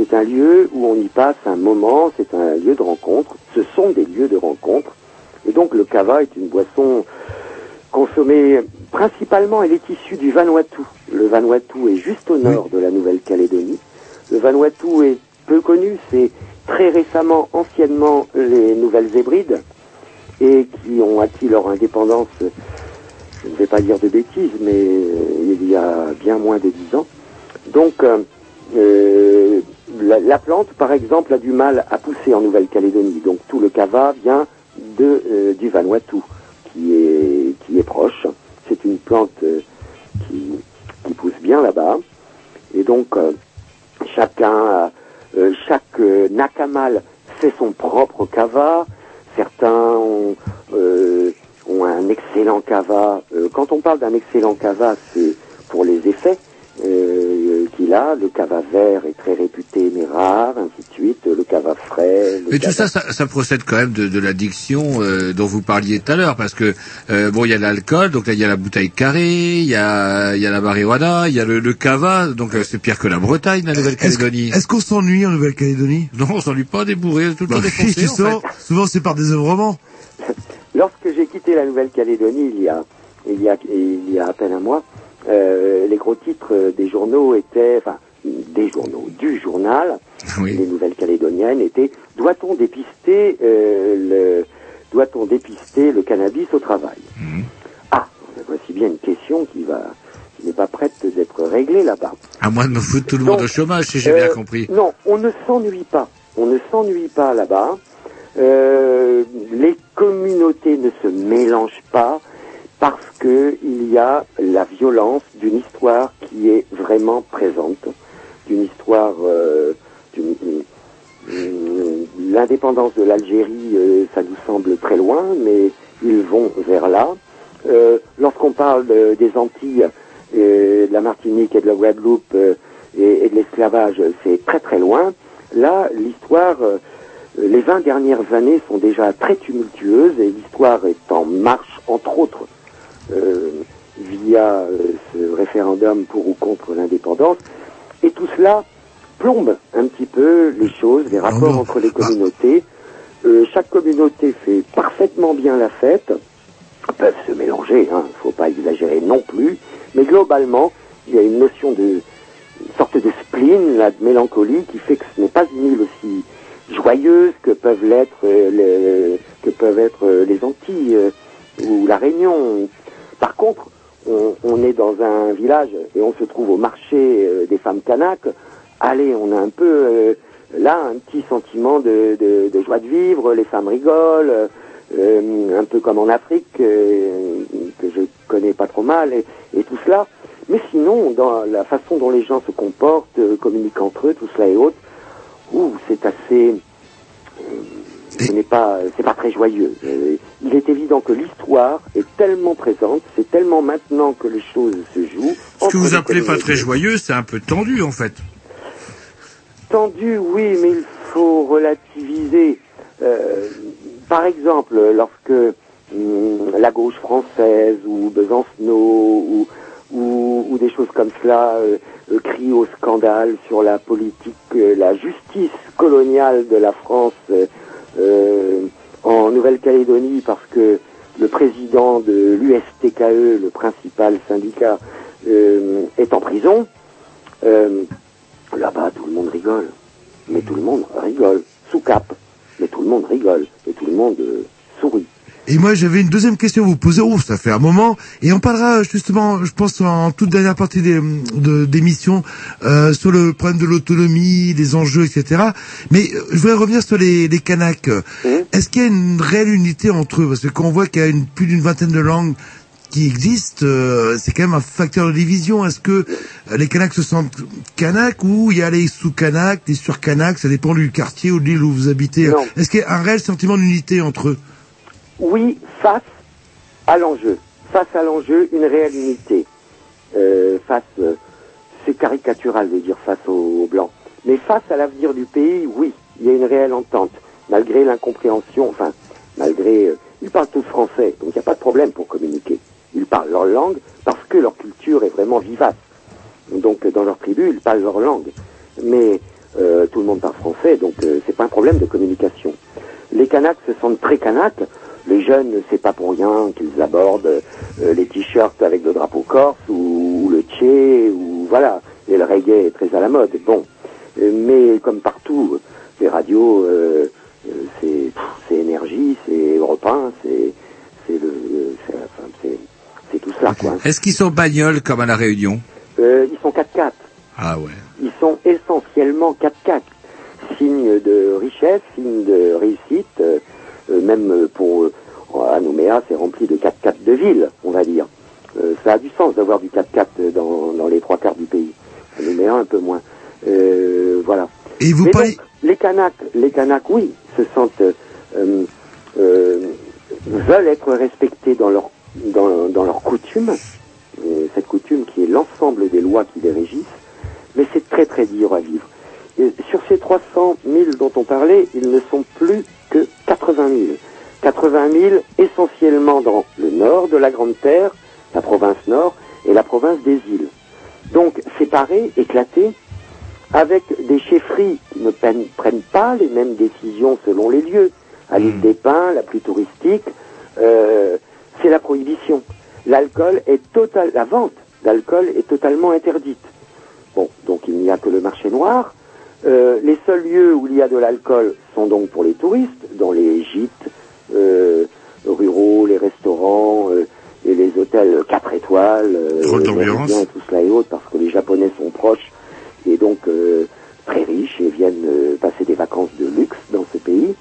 C'est un lieu où on y passe un moment, c'est un lieu de rencontre, ce sont des lieux de rencontre. Et donc le cava est une boisson consommée, principalement elle est issue du Vanuatu. Le Vanuatu est juste au nord de la Nouvelle-Calédonie. Le Vanuatu est peu connu, c'est très récemment, anciennement, les Nouvelles Hébrides, et qui ont acquis leur indépendance, je ne vais pas dire de bêtises, mais il y a bien moins de dix ans. Donc, euh, La, la plante, par exemple, a du mal à pousser en Nouvelle-Calédonie. Donc tout le cava vient de euh, du Vanuatu, qui est qui est proche. C'est une plante euh, qui qui pousse bien là-bas. Et donc euh, chacun, euh, chaque euh, Nakamal fait son propre cava. Certains ont, euh, ont un excellent cava. Euh, quand on parle d'un excellent cava, c'est pour les effets. Euh, qu'il a, le cava vert est très réputé mais rare, ainsi de suite, le cava frais. Le mais cava... tout ça, ça, ça procède quand même de, de l'addiction euh, dont vous parliez tout à l'heure, parce que euh, bon, il y a l'alcool, donc là il y a la bouteille carrée, il y a, il y a la marijuana, il y a le, le cava, donc euh, c'est pire que la Bretagne, la Nouvelle-Calédonie. Est-ce, est-ce qu'on s'ennuie en Nouvelle-Calédonie? Non, on s'ennuie pas, des bourrés, tout le bah, temps défoncés. Souvent, souvent c'est par désœuvrement. Lorsque j'ai quitté la Nouvelle-Calédonie il y a, il y a, il y a à peine un mois. Euh, les gros titres euh, des journaux étaient, enfin, des journaux, du journal, oui. Les Nouvelles Calédoniennes étaient « Doit-on dépister euh, le doit-on dépister le cannabis au travail ?» mmh. Ah, voici bien une question qui va n'est pas prête d'être réglée là-bas. À moins de me foutre tout le Donc, monde au chômage, si j'ai euh, bien compris. Non, on ne s'ennuie pas. On ne s'ennuie pas là-bas. Euh, les communautés ne se mélangent pas parce que il y a la violence d'une histoire qui est vraiment présente, d'une histoire... Euh, d'une, euh, l'indépendance de l'Algérie, euh, ça nous semble très loin, mais ils vont vers là. Euh, lorsqu'on parle euh, des Antilles, euh, de la Martinique et de la Guadeloupe euh, et, et de l'esclavage, c'est très très loin. Là, l'histoire, euh, les vingt dernières années sont déjà très tumultueuses et l'histoire est en marche, entre autres, euh, via euh, ce référendum pour ou contre l'indépendance. Et tout cela plombe un petit peu les choses, les rapports entre les communautés. Euh, chaque communauté fait parfaitement bien la fête. Peuvent se mélanger, hein, faut pas exagérer non plus, mais globalement, il y a une notion de, une sorte de spleen, là, de mélancolie, qui fait que ce n'est pas une île aussi joyeuse que peuvent l'être, euh, les, que peuvent être euh, les Antilles, euh, ou la Réunion. Par contre, on, on est dans un village, et on se trouve au marché euh, des femmes Kanak, allez, on a un peu, euh, là, un petit sentiment de, de, de joie de vivre, les femmes rigolent, euh, Euh, un peu comme en Afrique, euh, que je connais pas trop mal, et, et tout cela. Mais sinon, dans la façon dont les gens se comportent, euh, communiquent entre eux, tout cela et autres, ouh, c'est assez... Euh, ce n'est pas, c'est pas très joyeux. Euh, il est évident que l'histoire est tellement présente, c'est tellement maintenant que les choses se jouent... Ce que vous appelez pas très joyeux, c'est un peu tendu, en fait. Tendu, oui, mais il faut relativiser... Euh, Par exemple, lorsque hum, la gauche française ou Besancenot ou, ou, ou des choses comme cela euh, euh, crient au scandale sur la politique, euh, la justice coloniale de la France euh, en Nouvelle-Calédonie parce que le président de l'U S T K E, le principal syndicat, euh, est en prison, euh, là-bas tout le monde rigole. Mais tout le monde rigole, sous cap. Mais tout le monde rigole, et tout le monde euh, sourit. Et moi, j'avais une deuxième question à vous poser. Ouf, ça fait un moment. Et on parlera justement, je pense, en toute dernière partie des, de, d'émission, euh, sur le problème de l'autonomie, des enjeux, et cetera. Mais euh, je voudrais revenir sur les, les Kanaks. Mmh. Est-ce qu'il y a une réelle unité entre eux ? Parce que quand on voit qu'il y a une, plus d'une vingtaine de langues qui existent, euh, c'est quand même un facteur de division. Est-ce que euh, les Kanaks se sentent Kanaks ou il y a les sous-Kanaks, les sur-Kanaks, ça dépend du quartier ou de l'île où vous habitez. Non. Est-ce qu'il y a un réel sentiment d'unité entre eux ? Oui, face à l'enjeu. Face à l'enjeu, une réelle unité. Euh, face, euh, c'est caricatural de dire face aux Blancs. Mais face à l'avenir du pays, oui, il y a une réelle entente. Malgré l'incompréhension, enfin, malgré... Euh, ils parlent tous français, donc il n'y a pas de problème pour communiquer. Ils parlent leur langue parce que leur culture est vraiment vivace. Donc, dans leur tribu, ils parlent leur langue. Mais euh, tout le monde parle français, donc euh, c'est pas un problème de communication. Les Kanaks se sentent très Kanaks. Les jeunes, c'est pas pour rien qu'ils abordent euh, les t-shirts avec le drapeau corse ou, ou le tché, ou voilà. Et le reggae est très à la mode. Bon, euh, mais comme partout, les radios, euh, euh, c'est, pff, c'est Énergie, c'est Europe un, c'est, c'est le, euh, c'est, enfin, c'est. C'est tout ça, okay. Quoi. Est-ce qu'ils sont bagnoles comme à La Réunion ? euh, Ils sont quatre-quatre. Ah ouais. Ils sont essentiellement quatre-quatre. Signe de richesse, signe de réussite. Euh, même pour... Euh, à Nouméa, c'est rempli de quatre-quatre de ville, on va dire. Euh, ça a du sens d'avoir du quatre-quatre dans, dans les trois quarts du pays. À Nouméa, un peu moins. Euh, voilà. Et vous parlez... donc, les Kanaks, les Kanaks, oui, se sentent... Euh, euh, veulent être respectés dans leur... Dans, dans leur coutume, euh, cette coutume qui est l'ensemble des lois qui les régissent, mais c'est très très dur à vivre. Et sur ces trois cent mille dont on parlait, ils ne sont plus que quatre-vingt mille. quatre-vingt mille essentiellement dans le nord de la Grande Terre, la province nord et la province des îles. Donc séparés, éclatés, avec des chefferies qui ne prennent, prennent pas les mêmes décisions selon les lieux. À l'île des Pins, la plus touristique, euh, c'est la prohibition. L'alcool est total, la vente d'alcool est totalement interdite. Bon, donc il n'y a que le marché noir. Euh, les seuls lieux où il y a de l'alcool sont donc pour les touristes, dans les gîtes euh, ruraux, les restaurants, euh, et les hôtels quatre étoiles, euh, et tout cela et autres, parce que les Japonais sont proches et donc euh, très riches et viennent euh, passer des vacances de luxe dans ce pays.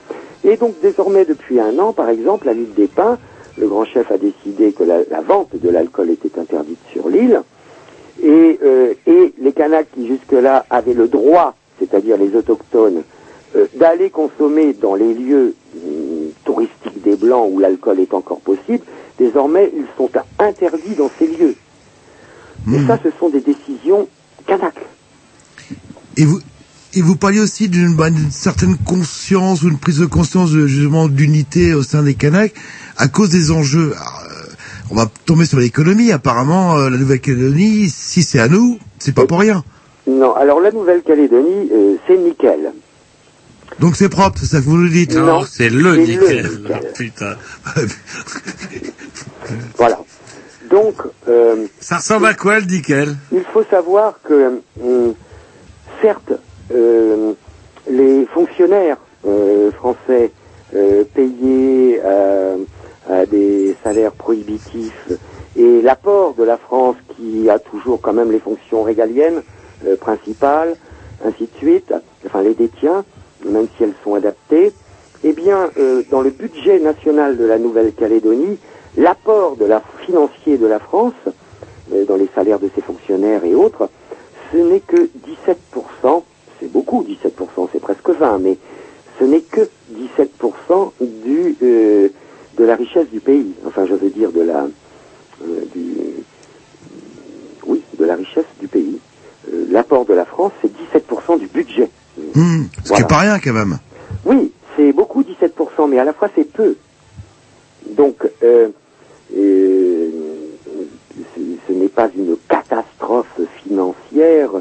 Et donc désormais, depuis un an, par exemple, à l'île des Pins, le grand chef a décidé que la, la vente de l'alcool était interdite sur l'île, et, euh, et les Kanaks qui jusque-là avaient le droit, c'est-à-dire les autochtones, euh, d'aller consommer dans les lieux euh, touristiques des Blancs où l'alcool est encore possible, désormais ils sont interdits dans ces lieux. Mmh. Et ça, ce sont des décisions Kanaks. Et vous Et vous parliez aussi d'une, bah, d'une certaine conscience ou une prise de conscience de, justement d'unité au sein des Kanaks à cause des enjeux. Alors, euh, on va tomber sur l'économie. Apparemment, euh, la Nouvelle-Calédonie, si c'est à nous, c'est pas pour rien. Non, alors la Nouvelle-Calédonie, euh, c'est nickel. Donc c'est propre, c'est ça que vous nous dites. Non, non, c'est le c'est nickel. Le nickel. Putain. Voilà. Donc. Euh, ça ressemble à quoi le nickel ? Il faut savoir que, euh, certes. Euh, les fonctionnaires euh, français euh, payés à, à des salaires prohibitifs et l'apport de la France qui a toujours quand même les fonctions régaliennes euh, principales, ainsi de suite, enfin les détient, même si elles sont adaptées, eh bien euh, dans le budget national de la Nouvelle-Calédonie, l'apport de la financier de la France euh, dans les salaires de ses fonctionnaires et autres, ce n'est que dix-sept pour cent. C'est beaucoup, dix-sept pour cent, c'est presque vingt, mais ce n'est que dix-sept pour cent du, euh, de la richesse du pays. Enfin, je veux dire de la, euh, du, oui, de la richesse du pays. Euh, l'apport de la France, c'est dix-sept pour cent du budget. Mmh, ce voilà. Qui n'est pas rien, quand même. Oui, c'est beaucoup, dix-sept pour cent, mais à la fois, c'est peu. Donc, euh, euh, ce, ce n'est pas une catastrophe financière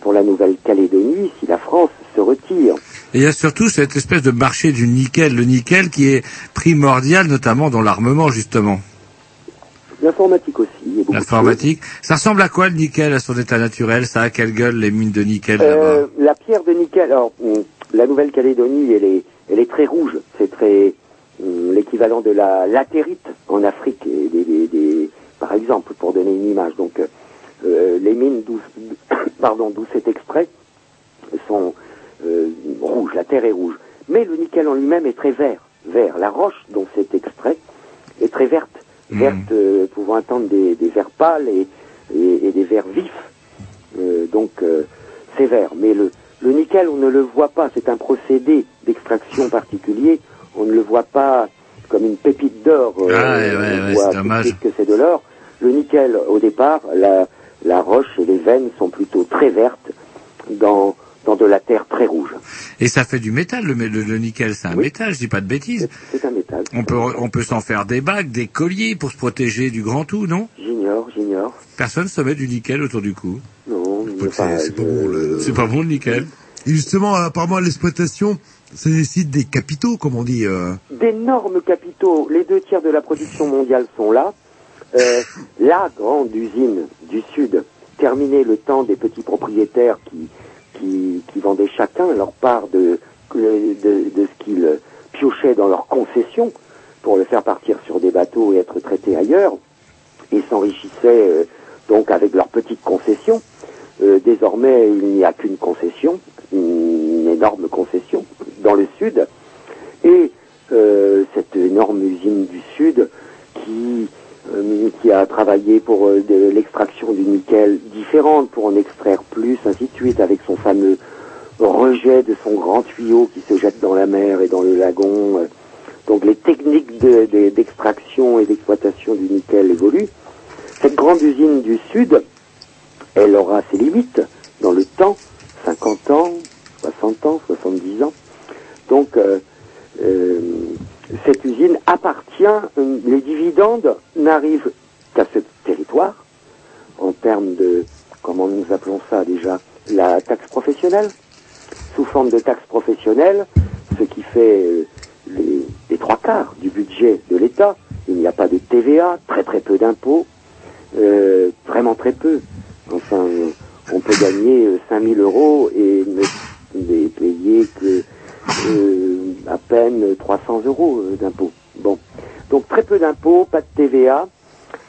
pour la Nouvelle-Calédonie, si la France se retire. Et il y a surtout cette espèce de marché du nickel, le nickel qui est primordial, notamment dans l'armement, justement. L'informatique aussi. L'informatique. Ça ressemble à quoi, le nickel, à son état naturel ? Ça a quelle gueule, les mines de nickel, euh, là-bas ? La pierre de nickel, alors, la Nouvelle-Calédonie, elle est, elle est très rouge. C'est très euh, l'équivalent de la latérite en Afrique, et des, des, des, par exemple, pour donner une image, donc... Euh, les mines d'où, pardon, d'où c'est extrait sont euh, rouges, la terre est rouge. Mais le nickel en lui-même est très vert. vert. La roche dont c'est extrait est très verte, verte mmh. euh, pouvant atteindre des, des verts pâles et, et, et des verts vifs. Euh, donc euh, c'est vert. Mais le, le nickel, on ne le voit pas. C'est un procédé d'extraction particulier. On ne le voit pas comme une pépite d'or. Euh, ah, ouais, ouais, ouais, c'est dommage. Que c'est de l'or. Le nickel, au départ, la... La roche et les veines sont plutôt très vertes dans, dans de la terre très rouge. Et ça fait du métal, le, le, le nickel, c'est un oui. métal, je dis pas de bêtises. C'est, c'est un métal. On peut, on peut s'en faire des bagues, des colliers pour se protéger du grand tout, non ? J'ignore, j'ignore. Personne se met du nickel autour du cou. Non, c'est, pas, c'est, je... pas bon, le... c'est pas bon le nickel. Et justement, apparemment, l'exploitation, ça nécessite des capitaux, comme on dit. Euh... D'énormes capitaux. Les deux tiers de la production mondiale sont là. Euh, la grande usine du Sud, terminée le temps des petits propriétaires qui, qui, qui vendaient chacun leur part de, de, de ce qu'ils piochaient dans leurs concessions pour le faire partir sur des bateaux et être traités ailleurs, et s'enrichissaient euh, donc avec leurs petites concessions. Euh, désormais, il n'y a qu'une concession, une énorme concession dans le Sud, et euh, cette énorme usine du Sud qui... qui a travaillé pour euh, de l'extraction du nickel différente, pour en extraire plus, ainsi de suite, avec son fameux rejet de son grand tuyau qui se jette dans la mer et dans le lagon. Donc les techniques de, de, d'extraction et d'exploitation du nickel évoluent. Cette grande usine du Sud, elle aura ses limites dans le temps, cinquante ans, soixante ans, soixante-dix ans. Donc... Euh, euh, cette usine appartient, les dividendes n'arrivent qu'à ce territoire, en termes de, comment nous appelons ça déjà, la taxe professionnelle, sous forme de taxe professionnelle, ce qui fait les, les trois quarts du budget de l'État. Il n'y a pas de T V A, très très peu d'impôts, euh, vraiment très peu. Enfin, on peut gagner cinq mille euros et ne et payer que... Euh, à peine trois cents euros d'impôts. Bon. Donc très peu d'impôts, pas de T V A,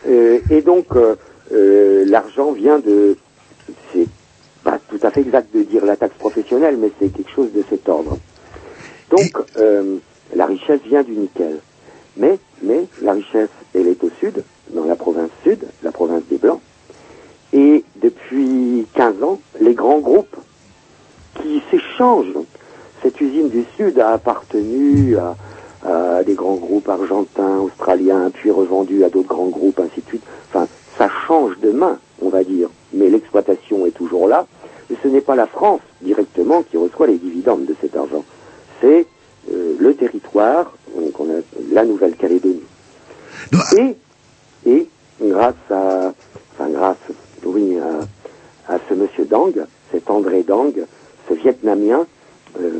Euh, et donc, euh, euh, l'argent vient de... C'est pas tout à fait exact de dire la taxe professionnelle, mais c'est quelque chose de cet ordre. Donc, euh, la richesse vient du nickel. Mais, mais la richesse, elle est au sud, dans la province sud, la province des Blancs. Et depuis quinze ans, les grands groupes qui s'échangent. Cette usine du sud a appartenu à... à des grands groupes argentins, australiens, puis revendus à d'autres grands groupes, ainsi de suite. Enfin, ça change de main, on va dire. Mais l'exploitation est toujours là. Et ce n'est pas la France, directement, qui reçoit les dividendes de cet argent. C'est euh, le territoire, donc on a la Nouvelle-Calédonie. Et, et grâce à... Enfin, grâce, oui, à, à ce monsieur Dang, cet André Dang, ce Vietnamien... Euh,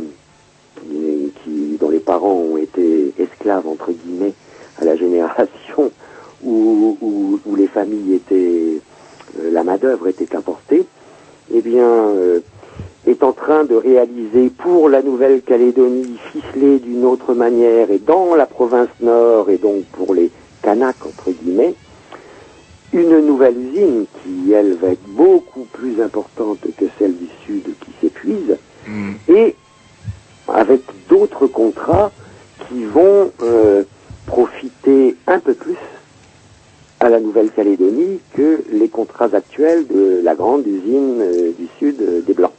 Qui, qui, dont les parents ont été esclaves, entre guillemets, à la génération où, où, où les familles étaient, euh, la main-d'œuvre était importée, eh bien, euh, est en train de réaliser pour la Nouvelle-Calédonie, ficelée d'une autre manière, et dans la province nord, et donc pour les Kanak, entre guillemets, une nouvelle usine qui, elle, va être beaucoup plus importante que celle du sud qui s'épuise, mmh. et avec d'autres contrats qui vont euh, profiter un peu plus à la Nouvelle-Calédonie que les contrats actuels de la grande usine euh, du sud euh, des Blancs.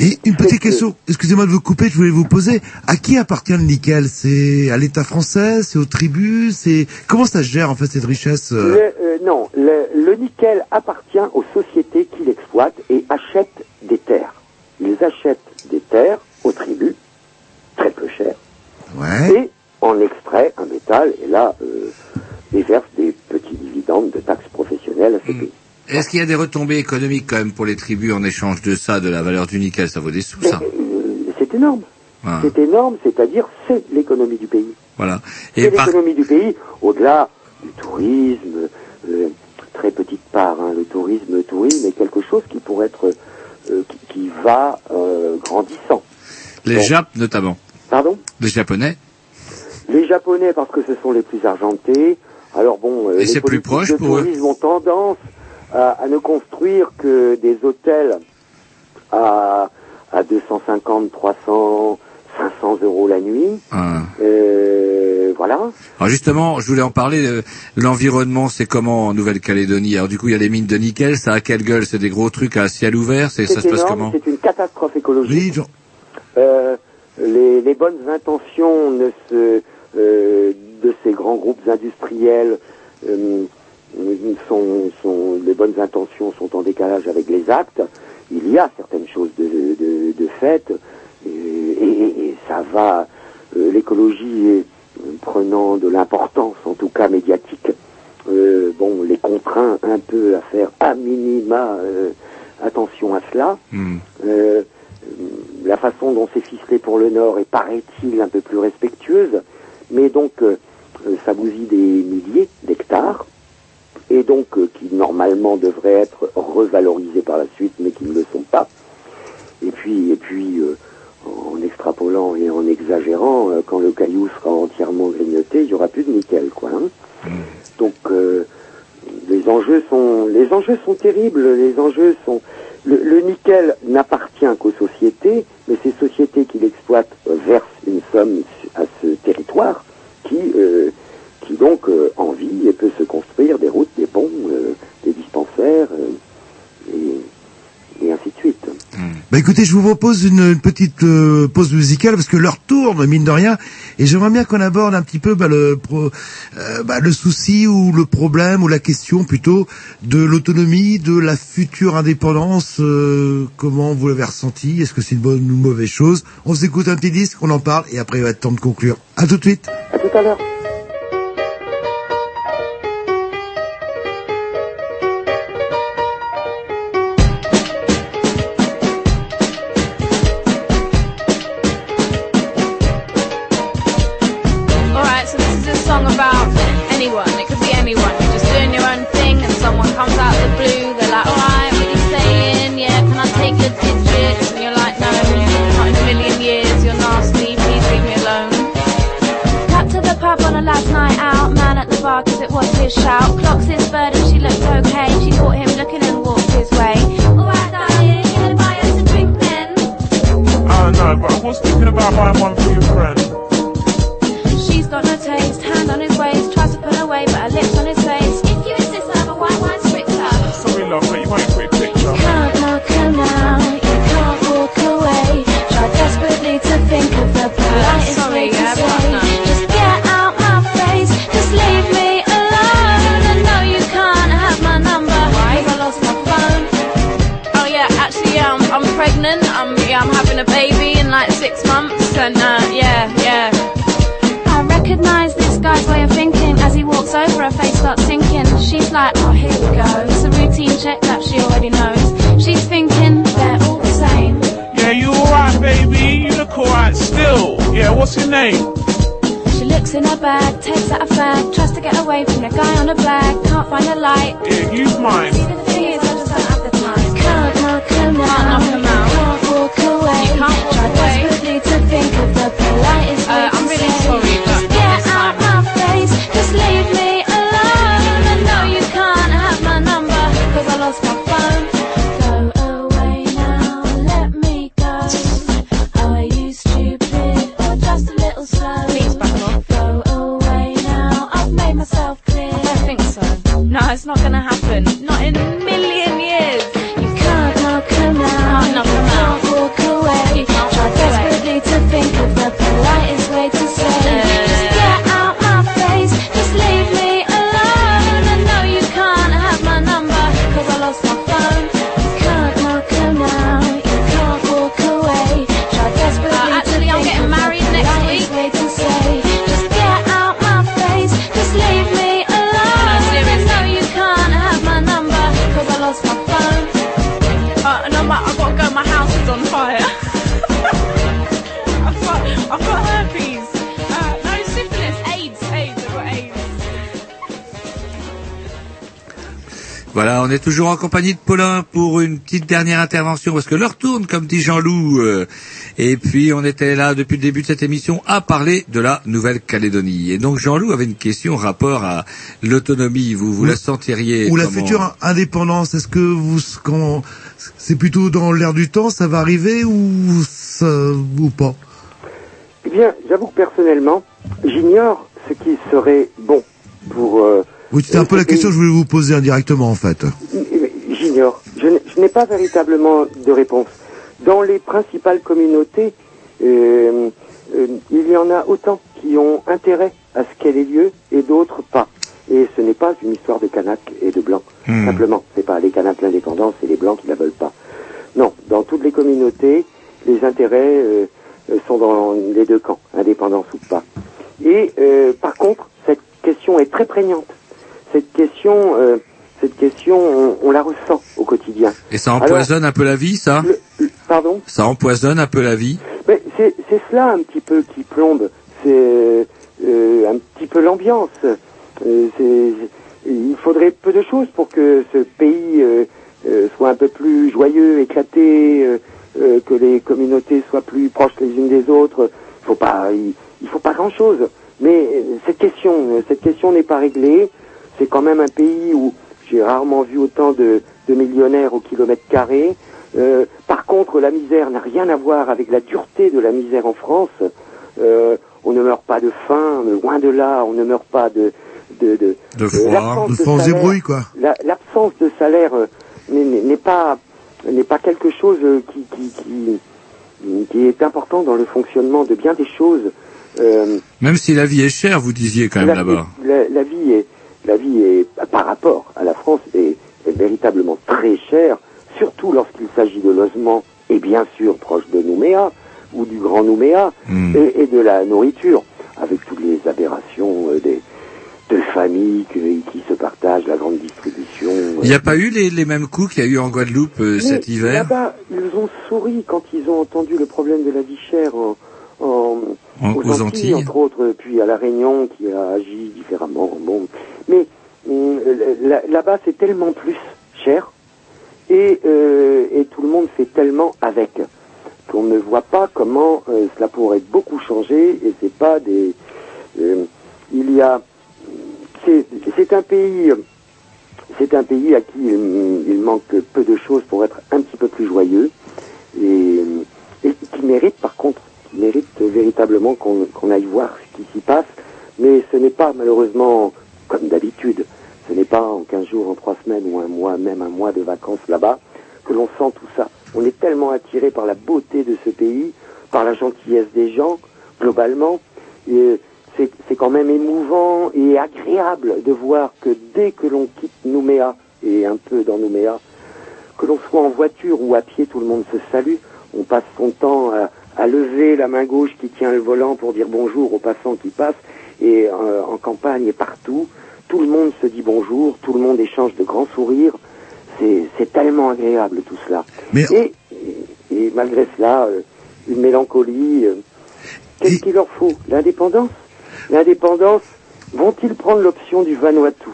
Et une petite question, que... excusez-moi de vous couper, je voulais vous poser, à qui appartient le nickel? C'est à l'État français? C'est aux tribus? C'est comment ça se gère en fait cette richesse? euh... Le, euh, Non, le, le nickel appartient aux sociétés qui l'exploitent et achètent des terres. Ils achètent des terres aux tribus, très peu cher, ouais. et en extrait un métal, et là, euh, ils versent des petits dividendes de taxes professionnelles à ces pays. Est-ce qu'il y a des retombées économiques quand même pour les tribus en échange de ça, de la valeur du nickel? Ça vaut des sous, mais, ça euh, c'est énorme. Ouais. C'est énorme, c'est-à-dire c'est l'économie du pays. Voilà. Et c'est par... l'économie du pays, au-delà du tourisme, euh, très petite part, hein, le tourisme, le tourisme est quelque chose qui pourrait être, euh, qui, qui va euh, grandissant. Les bon. Japs, notamment. Pardon? Les Japonais. Les Japonais, parce que ce sont les plus argentés. Alors bon, Et les c'est plus proche de pour tourisme eux. Ont tendance à, à ne construire que des hôtels à, à deux cent cinquante, trois cents, cinq cents euros la nuit. Ah. Euh, voilà. Alors justement, je voulais en parler. L'environnement, c'est comment en Nouvelle-Calédonie? Alors du coup, il y a des mines de nickel. Ça a quelle gueule? C'est des gros trucs à ciel ouvert. C'est, c'est ça énorme, se passe comment? C'est une catastrophe écologique. Oui, genre... Euh, les, les bonnes intentions ne se, euh, de ces grands groupes industriels euh, sont, sont, les bonnes intentions sont en décalage avec les actes. Il y a certaines choses de, de, de fait, et, et, et ça va. Euh, l'écologie prenant de l'importance, en tout cas médiatique, euh, bon, les contraint un peu à faire à minima euh, attention à cela. Mmh. Euh, La façon dont c'est ficelé pour le Nord est, paraît-il, un peu plus respectueuse, mais donc euh, ça bousille des milliers d'hectares, et donc euh, qui normalement devraient être revalorisés par la suite, mais qui ne le sont pas. Et puis, et puis euh, en extrapolant et en exagérant, euh, quand le caillou sera entièrement grignoté, il n'y aura plus de nickel, quoi. Hein. Donc euh, les enjeux sont, les enjeux sont terribles, les enjeux sont... Le, le nickel n'appartient qu'aux sociétés, mais ces sociétés qui l'exploitent versent une somme à ce territoire qui, euh, qui donc euh, en vit et peut se construire des routes, des ponts, euh, des dispensaires euh, et, et ainsi de suite. Mmh. Bah écoutez, je vous propose une, une petite euh, pause musicale parce que l'heure tourne, mine de rien, et j'aimerais bien qu'on aborde un petit peu bah, le, pro, euh, bah, le souci ou le problème ou la question plutôt de l'autonomie, de la future indépendance. Euh, comment vous l'avez ressenti? Est-ce que c'est une bonne ou mauvaise chose? On s'écoute un petit disque, on en parle et après il va être temps de conclure. À tout de suite. À tout à l'heure. car cause it was his shout. Clocks his bird and she looked okay. She caught him looking and walked his way. Alright darling, you gonna buy us a drink then? Oh no, but I was thinking about buying one for your friend. She's got no taste, hand on his waist, tries to pull away but her lips on his face. If you insist I'll have a white wine spritz up. Sorry love, but you won't quit picture. You can't knock her now, you can't walk away. Try desperately to think of the politest thing to yeah, say no. Just get out my face, just leave me alone. I know you can't have my number. Why? Cause I lost my phone. Oh yeah, actually yeah, I'm, I'm pregnant. I'm, yeah, I'm having a baby in like six months. And uh, yeah, yeah I recognise this guy's way of thinking. As he walks over, her face starts sinking. She's like, oh here we go. It's a routine check that she already knows. She's thinking, they're all the same. Yeah, you alright, baby? You look alright still. Yeah, what's your name? She looks in her bag, takes out a fag, tries to get away from the guy on the black. Can't find a light. Yeah, use mine. See, the thing is, I just don't have the time. Can't knock him out. Can't knock him out. Can't walk away. You can't walk Try away. Desperately to think of the politest uh, way I'm to really say. Sorry, but just get this out my face. Just leave me alone. I know you can't have my number, cause I lost my phone. No, it's not gonna happen. Not in a million years. You can't knock him out. You can't walk away. Try desperately to think of the politest way to say. Just get out my face. Just leave me alone. I know you can't have my number, cause I lost my phone. You can't knock him out. You can't walk away. Try desperately uh, actually, to I'm think of the politest week. Way to say. Just get out my face. Just leave me. Voilà, on est toujours en compagnie de Paulin pour une petite dernière intervention, parce que l'heure tourne, comme dit Jean-Loup. Et puis, on était là depuis le début de cette émission à parler de la Nouvelle-Calédonie. Et donc, Jean-Loup avait une question rapport à l'autonomie. Vous, vous la sentiriez Ou comment... la future indépendance. Est-ce que vous, quand c'est plutôt dans l'air du temps, ça va arriver ou ça, ou pas? Eh bien, j'avoue que personnellement, j'ignore ce qui serait bon pour... Euh... Oui, c'était un peu la question que je voulais vous poser indirectement, en fait. J'ignore. Je n'ai pas véritablement de réponse. Dans les principales communautés, euh, euh, il y en a autant qui ont intérêt à ce qu'elle ait lieu et d'autres pas. Et ce n'est pas une histoire de Kanak et de Blancs. Mmh. Simplement, c'est pas les Kanaks l'indépendance et les Blancs qui la veulent pas. Non, dans toutes les communautés, les intérêts euh, sont dans les deux camps, indépendance ou pas. Et euh, par contre, cette question est très prégnante. Cette question, euh, cette question, on, on la ressent au quotidien. Et ça empoisonne Alors, un peu la vie, ça le, le, Pardon Ça empoisonne un peu la vie. Mais c'est, c'est cela un petit peu qui plombe, c'est euh, un petit peu l'ambiance. Euh, c'est, il faudrait peu de choses pour que ce pays euh, euh, soit un peu plus joyeux, éclaté, euh, euh, que les communautés soient plus proches les unes des autres. Il faut pas, il, il faut pas grand-chose. Mais cette question, cette question n'est pas réglée. C'est quand même un pays où j'ai rarement vu autant de, de millionnaires au kilomètre carré. Euh, par contre, la misère n'a rien à voir avec la dureté de la misère en France. Euh, on ne meurt pas de faim, loin de là. On ne meurt pas de... De, de, de froid, de froid et bruit, quoi. La, l'absence de salaire euh, n'est, n'est pas n'est pas quelque chose qui, qui, qui, qui est important dans le fonctionnement de bien des choses. Euh, même si la vie est chère, vous disiez quand même la, là-bas. La, la vie est... La vie est, par rapport à la France, est, est véritablement très chère, surtout lorsqu'il s'agit de logements, et bien sûr proche de Nouméa, ou du Grand Nouméa, mmh. et, et de la nourriture, avec toutes les aberrations euh, des, de familles qui, qui se partagent, la grande distribution. Euh. Il n'y a pas eu les, les mêmes coups qu'il y a eu en Guadeloupe euh, cet hiver? Là-bas, ils ont souri quand ils ont entendu le problème de la vie chère en, en, en, aux, aux Antilles, Antilles, entre autres, puis à La Réunion, qui a agi différemment. Bon. Mais euh, là-bas, c'est tellement plus cher et, euh, et tout le monde fait tellement avec qu'on ne voit pas comment euh, cela pourrait beaucoup changer. Et c'est pas des... Euh, il y a c'est, c'est un pays, c'est un pays à qui il, il manque peu de choses pour être un petit peu plus joyeux et, et qui mérite par contre, qui mérite véritablement qu'on, qu'on aille voir ce qui s'y passe. Mais ce n'est pas malheureusement comme d'habitude, ce n'est pas en quinze jours, en trois semaines ou un mois, même un mois de vacances là-bas que l'on sent tout ça. On est tellement attiré par la beauté de ce pays, par la gentillesse des gens, globalement. Et c'est, c'est quand même émouvant et agréable de voir que dès que l'on quitte Nouméa, et un peu dans Nouméa, que l'on soit en voiture ou à pied, tout le monde se salue. On passe son temps à, à lever la main gauche qui tient le volant pour dire bonjour aux passants qui passent. Et euh, en campagne et partout, tout le monde se dit bonjour, tout le monde échange de grands sourires. C'est, c'est tellement agréable tout cela. Mais... Et, et, et malgré cela, euh, une mélancolie. Euh, qu'est-ce et... qu'il leur faut? L'indépendance. L'indépendance, vont-ils prendre l'option du Vanuatu,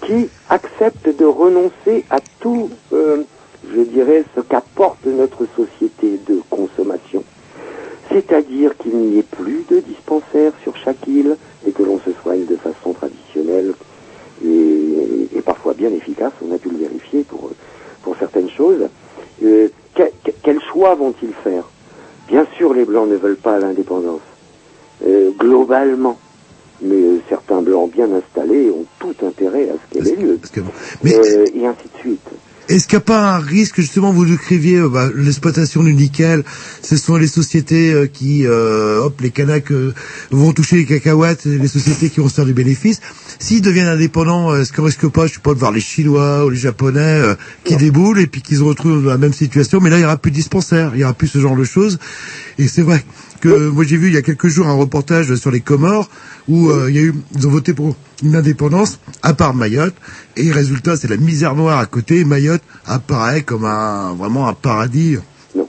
qui accepte de renoncer à tout, euh, je dirais, ce qu'apporte notre société de consommation? C'est-à-dire qu'il n'y ait plus de dispensaires sur chaque île et que l'on se soigne de façon traditionnelle et, et parfois bien efficace, on a pu le vérifier pour, pour certaines choses. Euh, que, que, quel choix vont-ils faire? Bien sûr, les Blancs ne veulent pas l'indépendance, euh, globalement. Mais certains Blancs bien installés ont tout intérêt à ce qu'elle ait lieu. Que, mais... euh, et ainsi de suite. Est-ce qu'il n'y a pas un risque, justement, vous écriviez, euh, bah, l'exploitation du nickel, ce sont les sociétés euh, qui, euh, hop, les Kanaks euh, vont toucher les cacahuètes, les sociétés qui vont se faire du bénéfice. S'ils deviennent indépendants, est-ce qu'on risque pas, je sais pas, de voir les Chinois ou les Japonais euh, qui ouais. déboulent et puis qu'ils se retrouvent dans la même situation, mais là, il n'y aura plus de dispensaires, il n'y aura plus ce genre de choses. Et c'est vrai que, ouais. moi, j'ai vu il y a quelques jours un reportage sur les Comores où ouais. euh, il y a eu, ils ont voté pour une indépendance, à part Mayotte, et résultat, c'est la misère noire à côté. Mayotte apparaît comme un, vraiment un paradis. Non.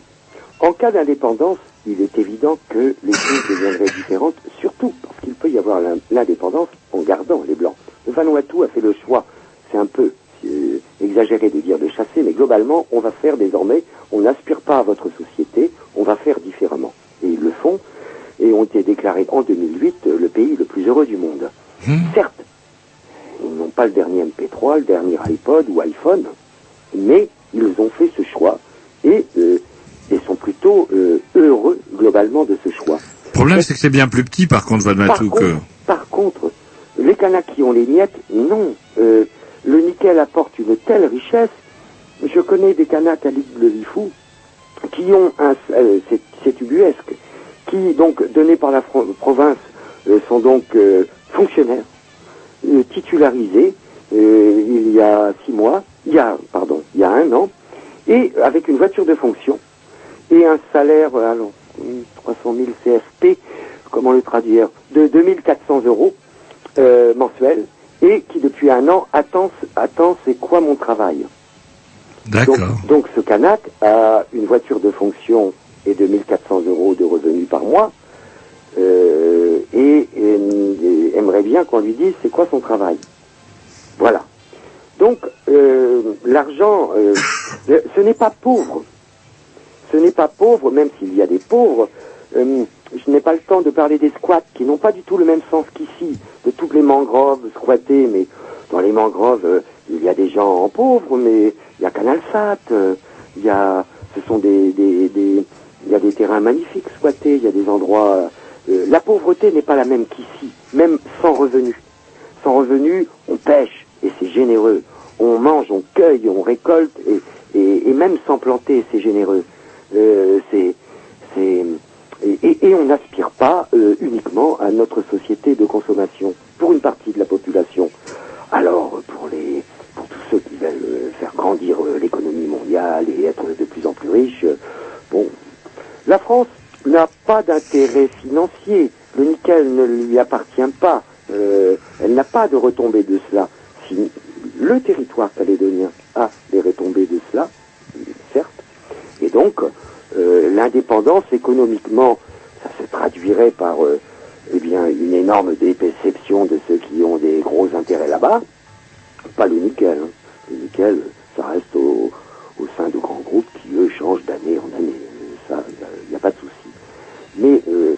En cas d'indépendance, il est évident que les choses deviendraient différentes, surtout parce qu'il peut y avoir l'indépendance en gardant les Blancs. Le Vanuatu a fait le choix, c'est un peu euh, exagéré de dire de chasser, mais globalement, on va faire désormais, on n'aspire pas à votre société, on va faire différemment. Et ils le font, et ont été déclarés en deux mille huit le pays le plus heureux du monde. Mmh. Certes, ils n'ont pas le dernier M P trois, le dernier iPod ou iPhone, mais ils ont fait ce choix et, euh, et sont plutôt euh, heureux globalement de ce choix. Le problème, c'est que c'est bien plus petit, par contre, Vanuatu. Par, que... par contre, les Kanaks qui ont les miettes, non. Euh, le nickel apporte une telle richesse. Je connais des Kanaks à l'île de Lifou qui ont un... Euh, c'est, c'est ubuesque. Qui, donc, donnés par la fro- province, euh, sont donc... Euh, fonctionnaires, euh, titularisés euh, il y a six mois, il y a, pardon, il y a un an, et avec une voiture de fonction et un salaire, alors, trois cent mille C F P, comment le traduire, de deux mille quatre cents euros euh, mensuels, et qui depuis un an attend, attend c'est quoi mon travail. D'accord. Donc, donc ce Kanak a une voiture de fonction et deux mille quatre cents euros de revenus par mois. Euh, et, et, et aimerait bien qu'on lui dise c'est quoi son travail. Voilà. Donc euh, l'argent, euh, ce n'est pas pauvre. Ce n'est pas pauvre, même s'il y a des pauvres. Euh, je n'ai pas le temps de parler des squats qui n'ont pas du tout le même sens qu'ici, de toutes les mangroves squattées. Mais dans les mangroves, euh, il y a des gens en pauvres, mais il y a Canalsat, euh, il y a, ce sont des, des, des, il y a des terrains magnifiques squattés, il y a des endroits. Euh, Euh, la pauvreté n'est pas la même qu'ici, même sans revenu. Sans revenu, on pêche, et c'est généreux. On mange, on cueille, on récolte, et, et, et même sans planter, c'est généreux. Euh, c'est, c'est, et, et, et on n'aspire pas euh, uniquement à notre société de consommation, pour une partie de la population. Alors, pour, les, pour tous ceux qui veulent euh, faire grandir euh, l'économie mondiale et être de plus en plus riches, euh, bon, la France... n'a pas d'intérêt financier. Le nickel ne lui appartient pas. Euh, elle n'a pas de retombées de cela. Si le territoire calédonien a des retombées de cela, certes, et donc euh, l'indépendance économiquement, ça se traduirait par euh, eh bien une énorme déception de ceux qui ont des gros intérêts là-bas. Pas le nickel. Hein. Le nickel, ça reste au, au sein de grands groupes qui, eux, changent d'année en année. Ça, il n'y a pas de souci. Mais euh,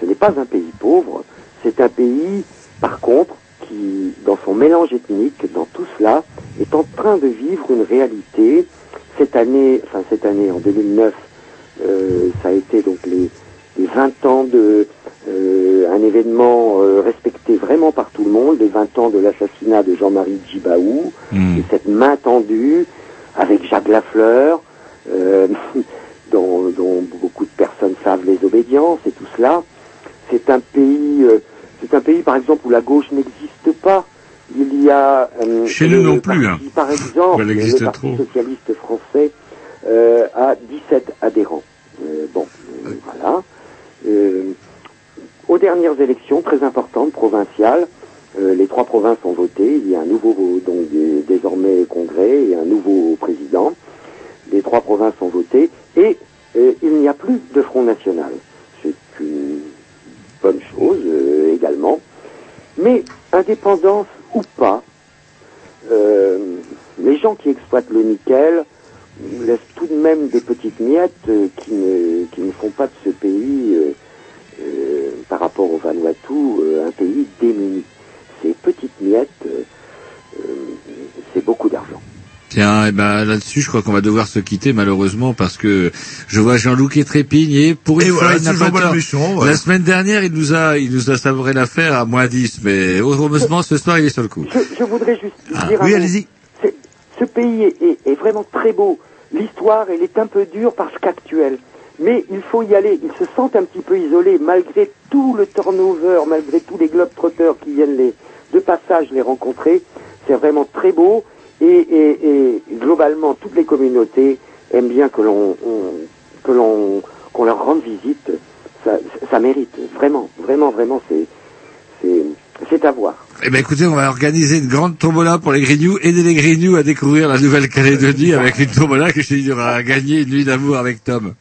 ce n'est pas un pays pauvre, c'est un pays, par contre, qui, dans son mélange ethnique, dans tout cela, est en train de vivre une réalité. Cette année, enfin cette année, en deux mille neuf, euh, ça a été donc les, les vingt ans de euh, un événement euh, respecté vraiment par tout le monde, les vingt ans de l'assassinat de Jean-Marie Djibaou, mmh. de cette main tendue avec Jacques Lafleur, euh, dont, dont beaucoup de personnes savent les obédiences et tout cela. C'est un pays, euh, c'est un pays par exemple où la gauche n'existe pas. Il y a euh, chez nous non plus, parti, hein. Par exemple, le Parti socialiste français euh, a dix-sept adhérents. Euh, bon, euh, voilà. Euh, aux dernières élections très importantes provinciales, euh, les trois provinces ont voté. Il y a un nouveau donc désormais congrès et un nouveau président. Les trois provinces ont voté et euh, il n'y a plus de Front National. C'est une bonne chose euh, également, mais indépendance ou pas, euh, les gens qui exploitent le nickel laissent tout de même des petites miettes euh, qui, ne, qui ne font pas de ce pays, euh, euh, par rapport au Vanuatu, euh, un pays démuni. Ces petites miettes, euh, euh, c'est beaucoup d'argent. Tiens, et ben là-dessus, je crois qu'on va devoir se quitter malheureusement parce que je vois Jean-Loup qui trépigne et pour une et fois, voilà, il n'a pas tort. Buisson, ouais. La semaine dernière, il nous a, il nous a savré l'affaire à moins dix, mais heureusement, ce soir, il est sur le coup. Je, je voudrais juste ah. dire, oui, allez-y. Ce pays est, est, est vraiment très beau. L'histoire, elle est un peu dure parce qu'actuelle, mais il faut y aller. Ils se sentent un petit peu isolés malgré tout le turnover, malgré tous les globetrotters qui viennent les de passage les rencontrer. C'est vraiment très beau. Et, et, et globalement, toutes les communautés aiment bien que l'on on, que l'on qu'on leur rende visite. Ça, ça mérite vraiment, vraiment, vraiment. C'est c'est c'est à voir. Eh ben écoutez, on va organiser une grande tombola pour les Grignoux, aider les Grignoux à découvrir la Nouvelle-Calédonie avec une tombola que je dis, il y aura à gagner une nuit d'amour avec Tom.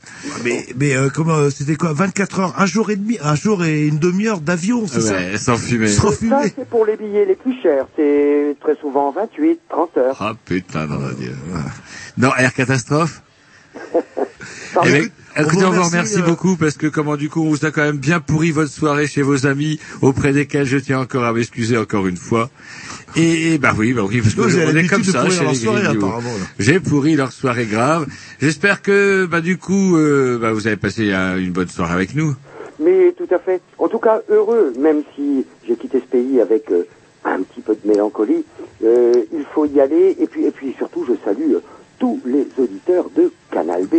Mais mais euh, comment euh, c'était quoi, vingt-quatre heures, un jour et demi, un jour et une demi-heure d'avion, c'est ouais, ça sans fumer. Sans fumer. Ça c'est pour les billets les plus chers, c'est très souvent vingt-huit, trente heures. Ah putain, non, non, Dieu. Non, air catastrophe. Écoutez, on vous remercie euh... beaucoup parce que, comment du coup, on vous a quand même bien pourri votre soirée chez vos amis, auprès desquels je tiens encore à m'excuser encore une fois. Et, bah oui, bah oui, parce que on est comme ça chez les Grignoux. J'ai pourri leur soirée grave. J'espère que, bah du coup, euh, bah vous avez passé un, une bonne soirée avec nous. Mais tout à fait. En tout cas, heureux, même si j'ai quitté ce pays avec euh, un petit peu de mélancolie. Euh, il faut y aller. Et puis, et puis surtout, je salue euh, tous les auditeurs de Canal B.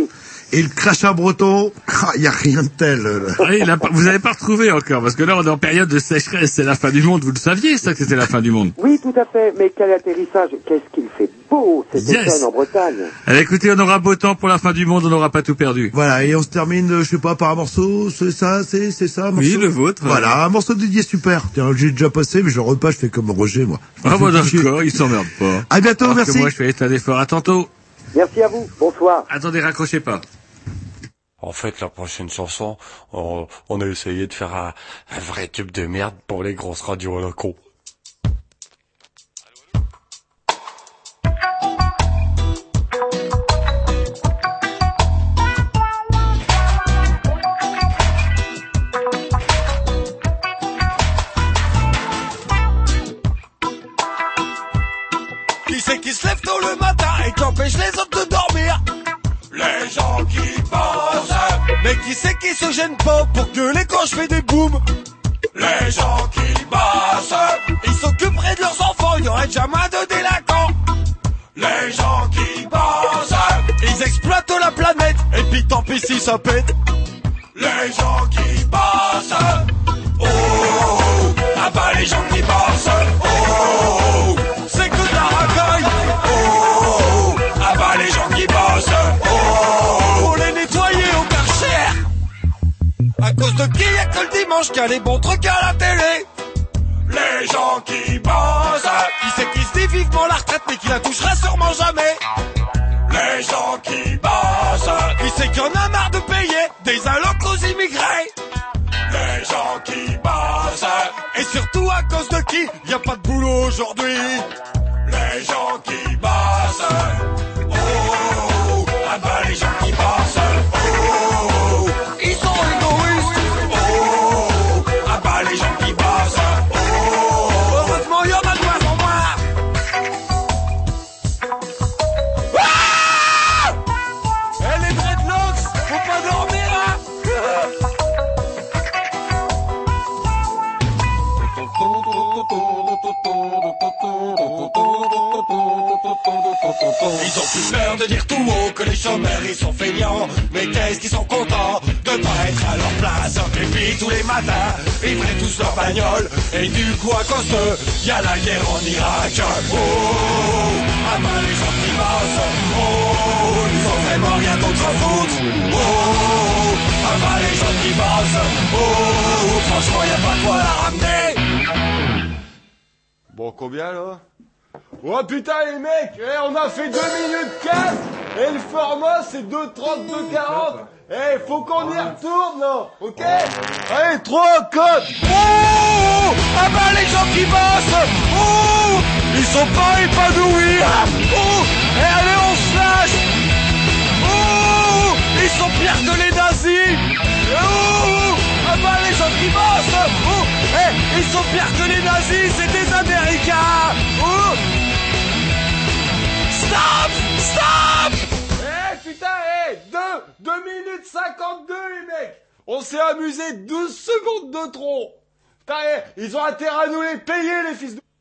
Et le crachat breton, il n'y a rien de tel. Oui, là, vous n'avez pas retrouvé encore, parce que là, on est en période de sécheresse, c'est la fin du monde. Vous le saviez, ça, que c'était la fin du monde? Oui, tout à fait, mais quel atterrissage, qu'est-ce qu'il fait beau, cette yes. automne en Bretagne. Alors, écoutez, on aura beau temps pour la fin du monde, on n'aura pas tout perdu. Voilà, et on se termine, je ne sais pas, par un morceau, c'est ça, c'est, c'est ça, morceau. Oui, le vôtre. Voilà, un morceau de Didier Super. Tiens, j'ai déjà passé, mais je repas, je fais comme Roger, moi. Je ah, bon, d'accord, il s'emmerde pas. À bientôt, alors merci. Que moi, je fais état d'effort. À tantôt. Merci à vous, bonsoir. Attendez, raccrochez pas. En fait, la prochaine chanson, on, on a essayé de faire un, un vrai tube de merde pour les grosses radios locaux. Qui c'est qui se lève tôt le matin et qui empêche les autres de dormir? Les gens qui bossent. Mais qui c'est qui se gêne pas pour gueuler quand je fais des booms? Les gens qui bossent. Ils s'occuperaient de leurs enfants, il y aurait déjà moins de délinquants. Les gens qui bossent. Ils exploitent la planète, et puis tant pis si ça pète. Les gens qui bossent. Oh, oh, oh. Ah bah les gens qui bossent. Oh, oh, oh. C'est que de la racaille. Oh, oh, oh. Ah bah les gens qui bossent. À cause de qui y'a que le dimanche qu'il y a les bons trucs à la télé? Les gens qui bossent. Qui c'est qui se dit vivement la retraite mais qui la touchera sûrement jamais? Les gens qui bossent. Qui c'est qui en a marre de payer des allocs aux immigrés? Les gens qui bossent. Et surtout à cause de qui y a pas de boulot aujourd'hui? Les gens qui bossent. Oh, oh, oh. Ah bah les gens qui bossent. Oh, oh, oh. Ils sont les gens qui bossent. Oh, heureusement y'en a de moins en l'air de dire tout haut que les chômeurs ils sont feignants, mais qu'est-ce qu'ils sont contents de pas être à leur place. Et puis tous les matins, ils prennent tous leur bagnole, et du coup à cause d'eux, y a la guerre en Irak. Oh, à main les gens qui bossent, oh, ils ont vraiment rien d'autre à foutre. Oh, à main les gens qui bossent, oh, franchement y a pas de quoi la ramener. Bon, combien là? Oh putain les mecs, eh, on a fait deux minutes quatre et le format c'est deux trente, deux quarante. Eh, faut qu'on y retourne là, ok? Allez, trois, quatre. Oh, ah bah les gens qui bossent, oh, ils sont pas épanouis, ah, oh, eh, allez on se lâche, oh, ils sont pires que les nazis, oh, ah bah les gens qui bossent, oh, eh, ils sont pires que les nazis, c'est des Américains, oh. Stop! Stop! Eh hey, putain, eh hey, deux minutes cinquante-deux les mecs. On s'est amusé douze secondes de trop. Putain, hey, ils ont intérêt à nous les payer les fils de...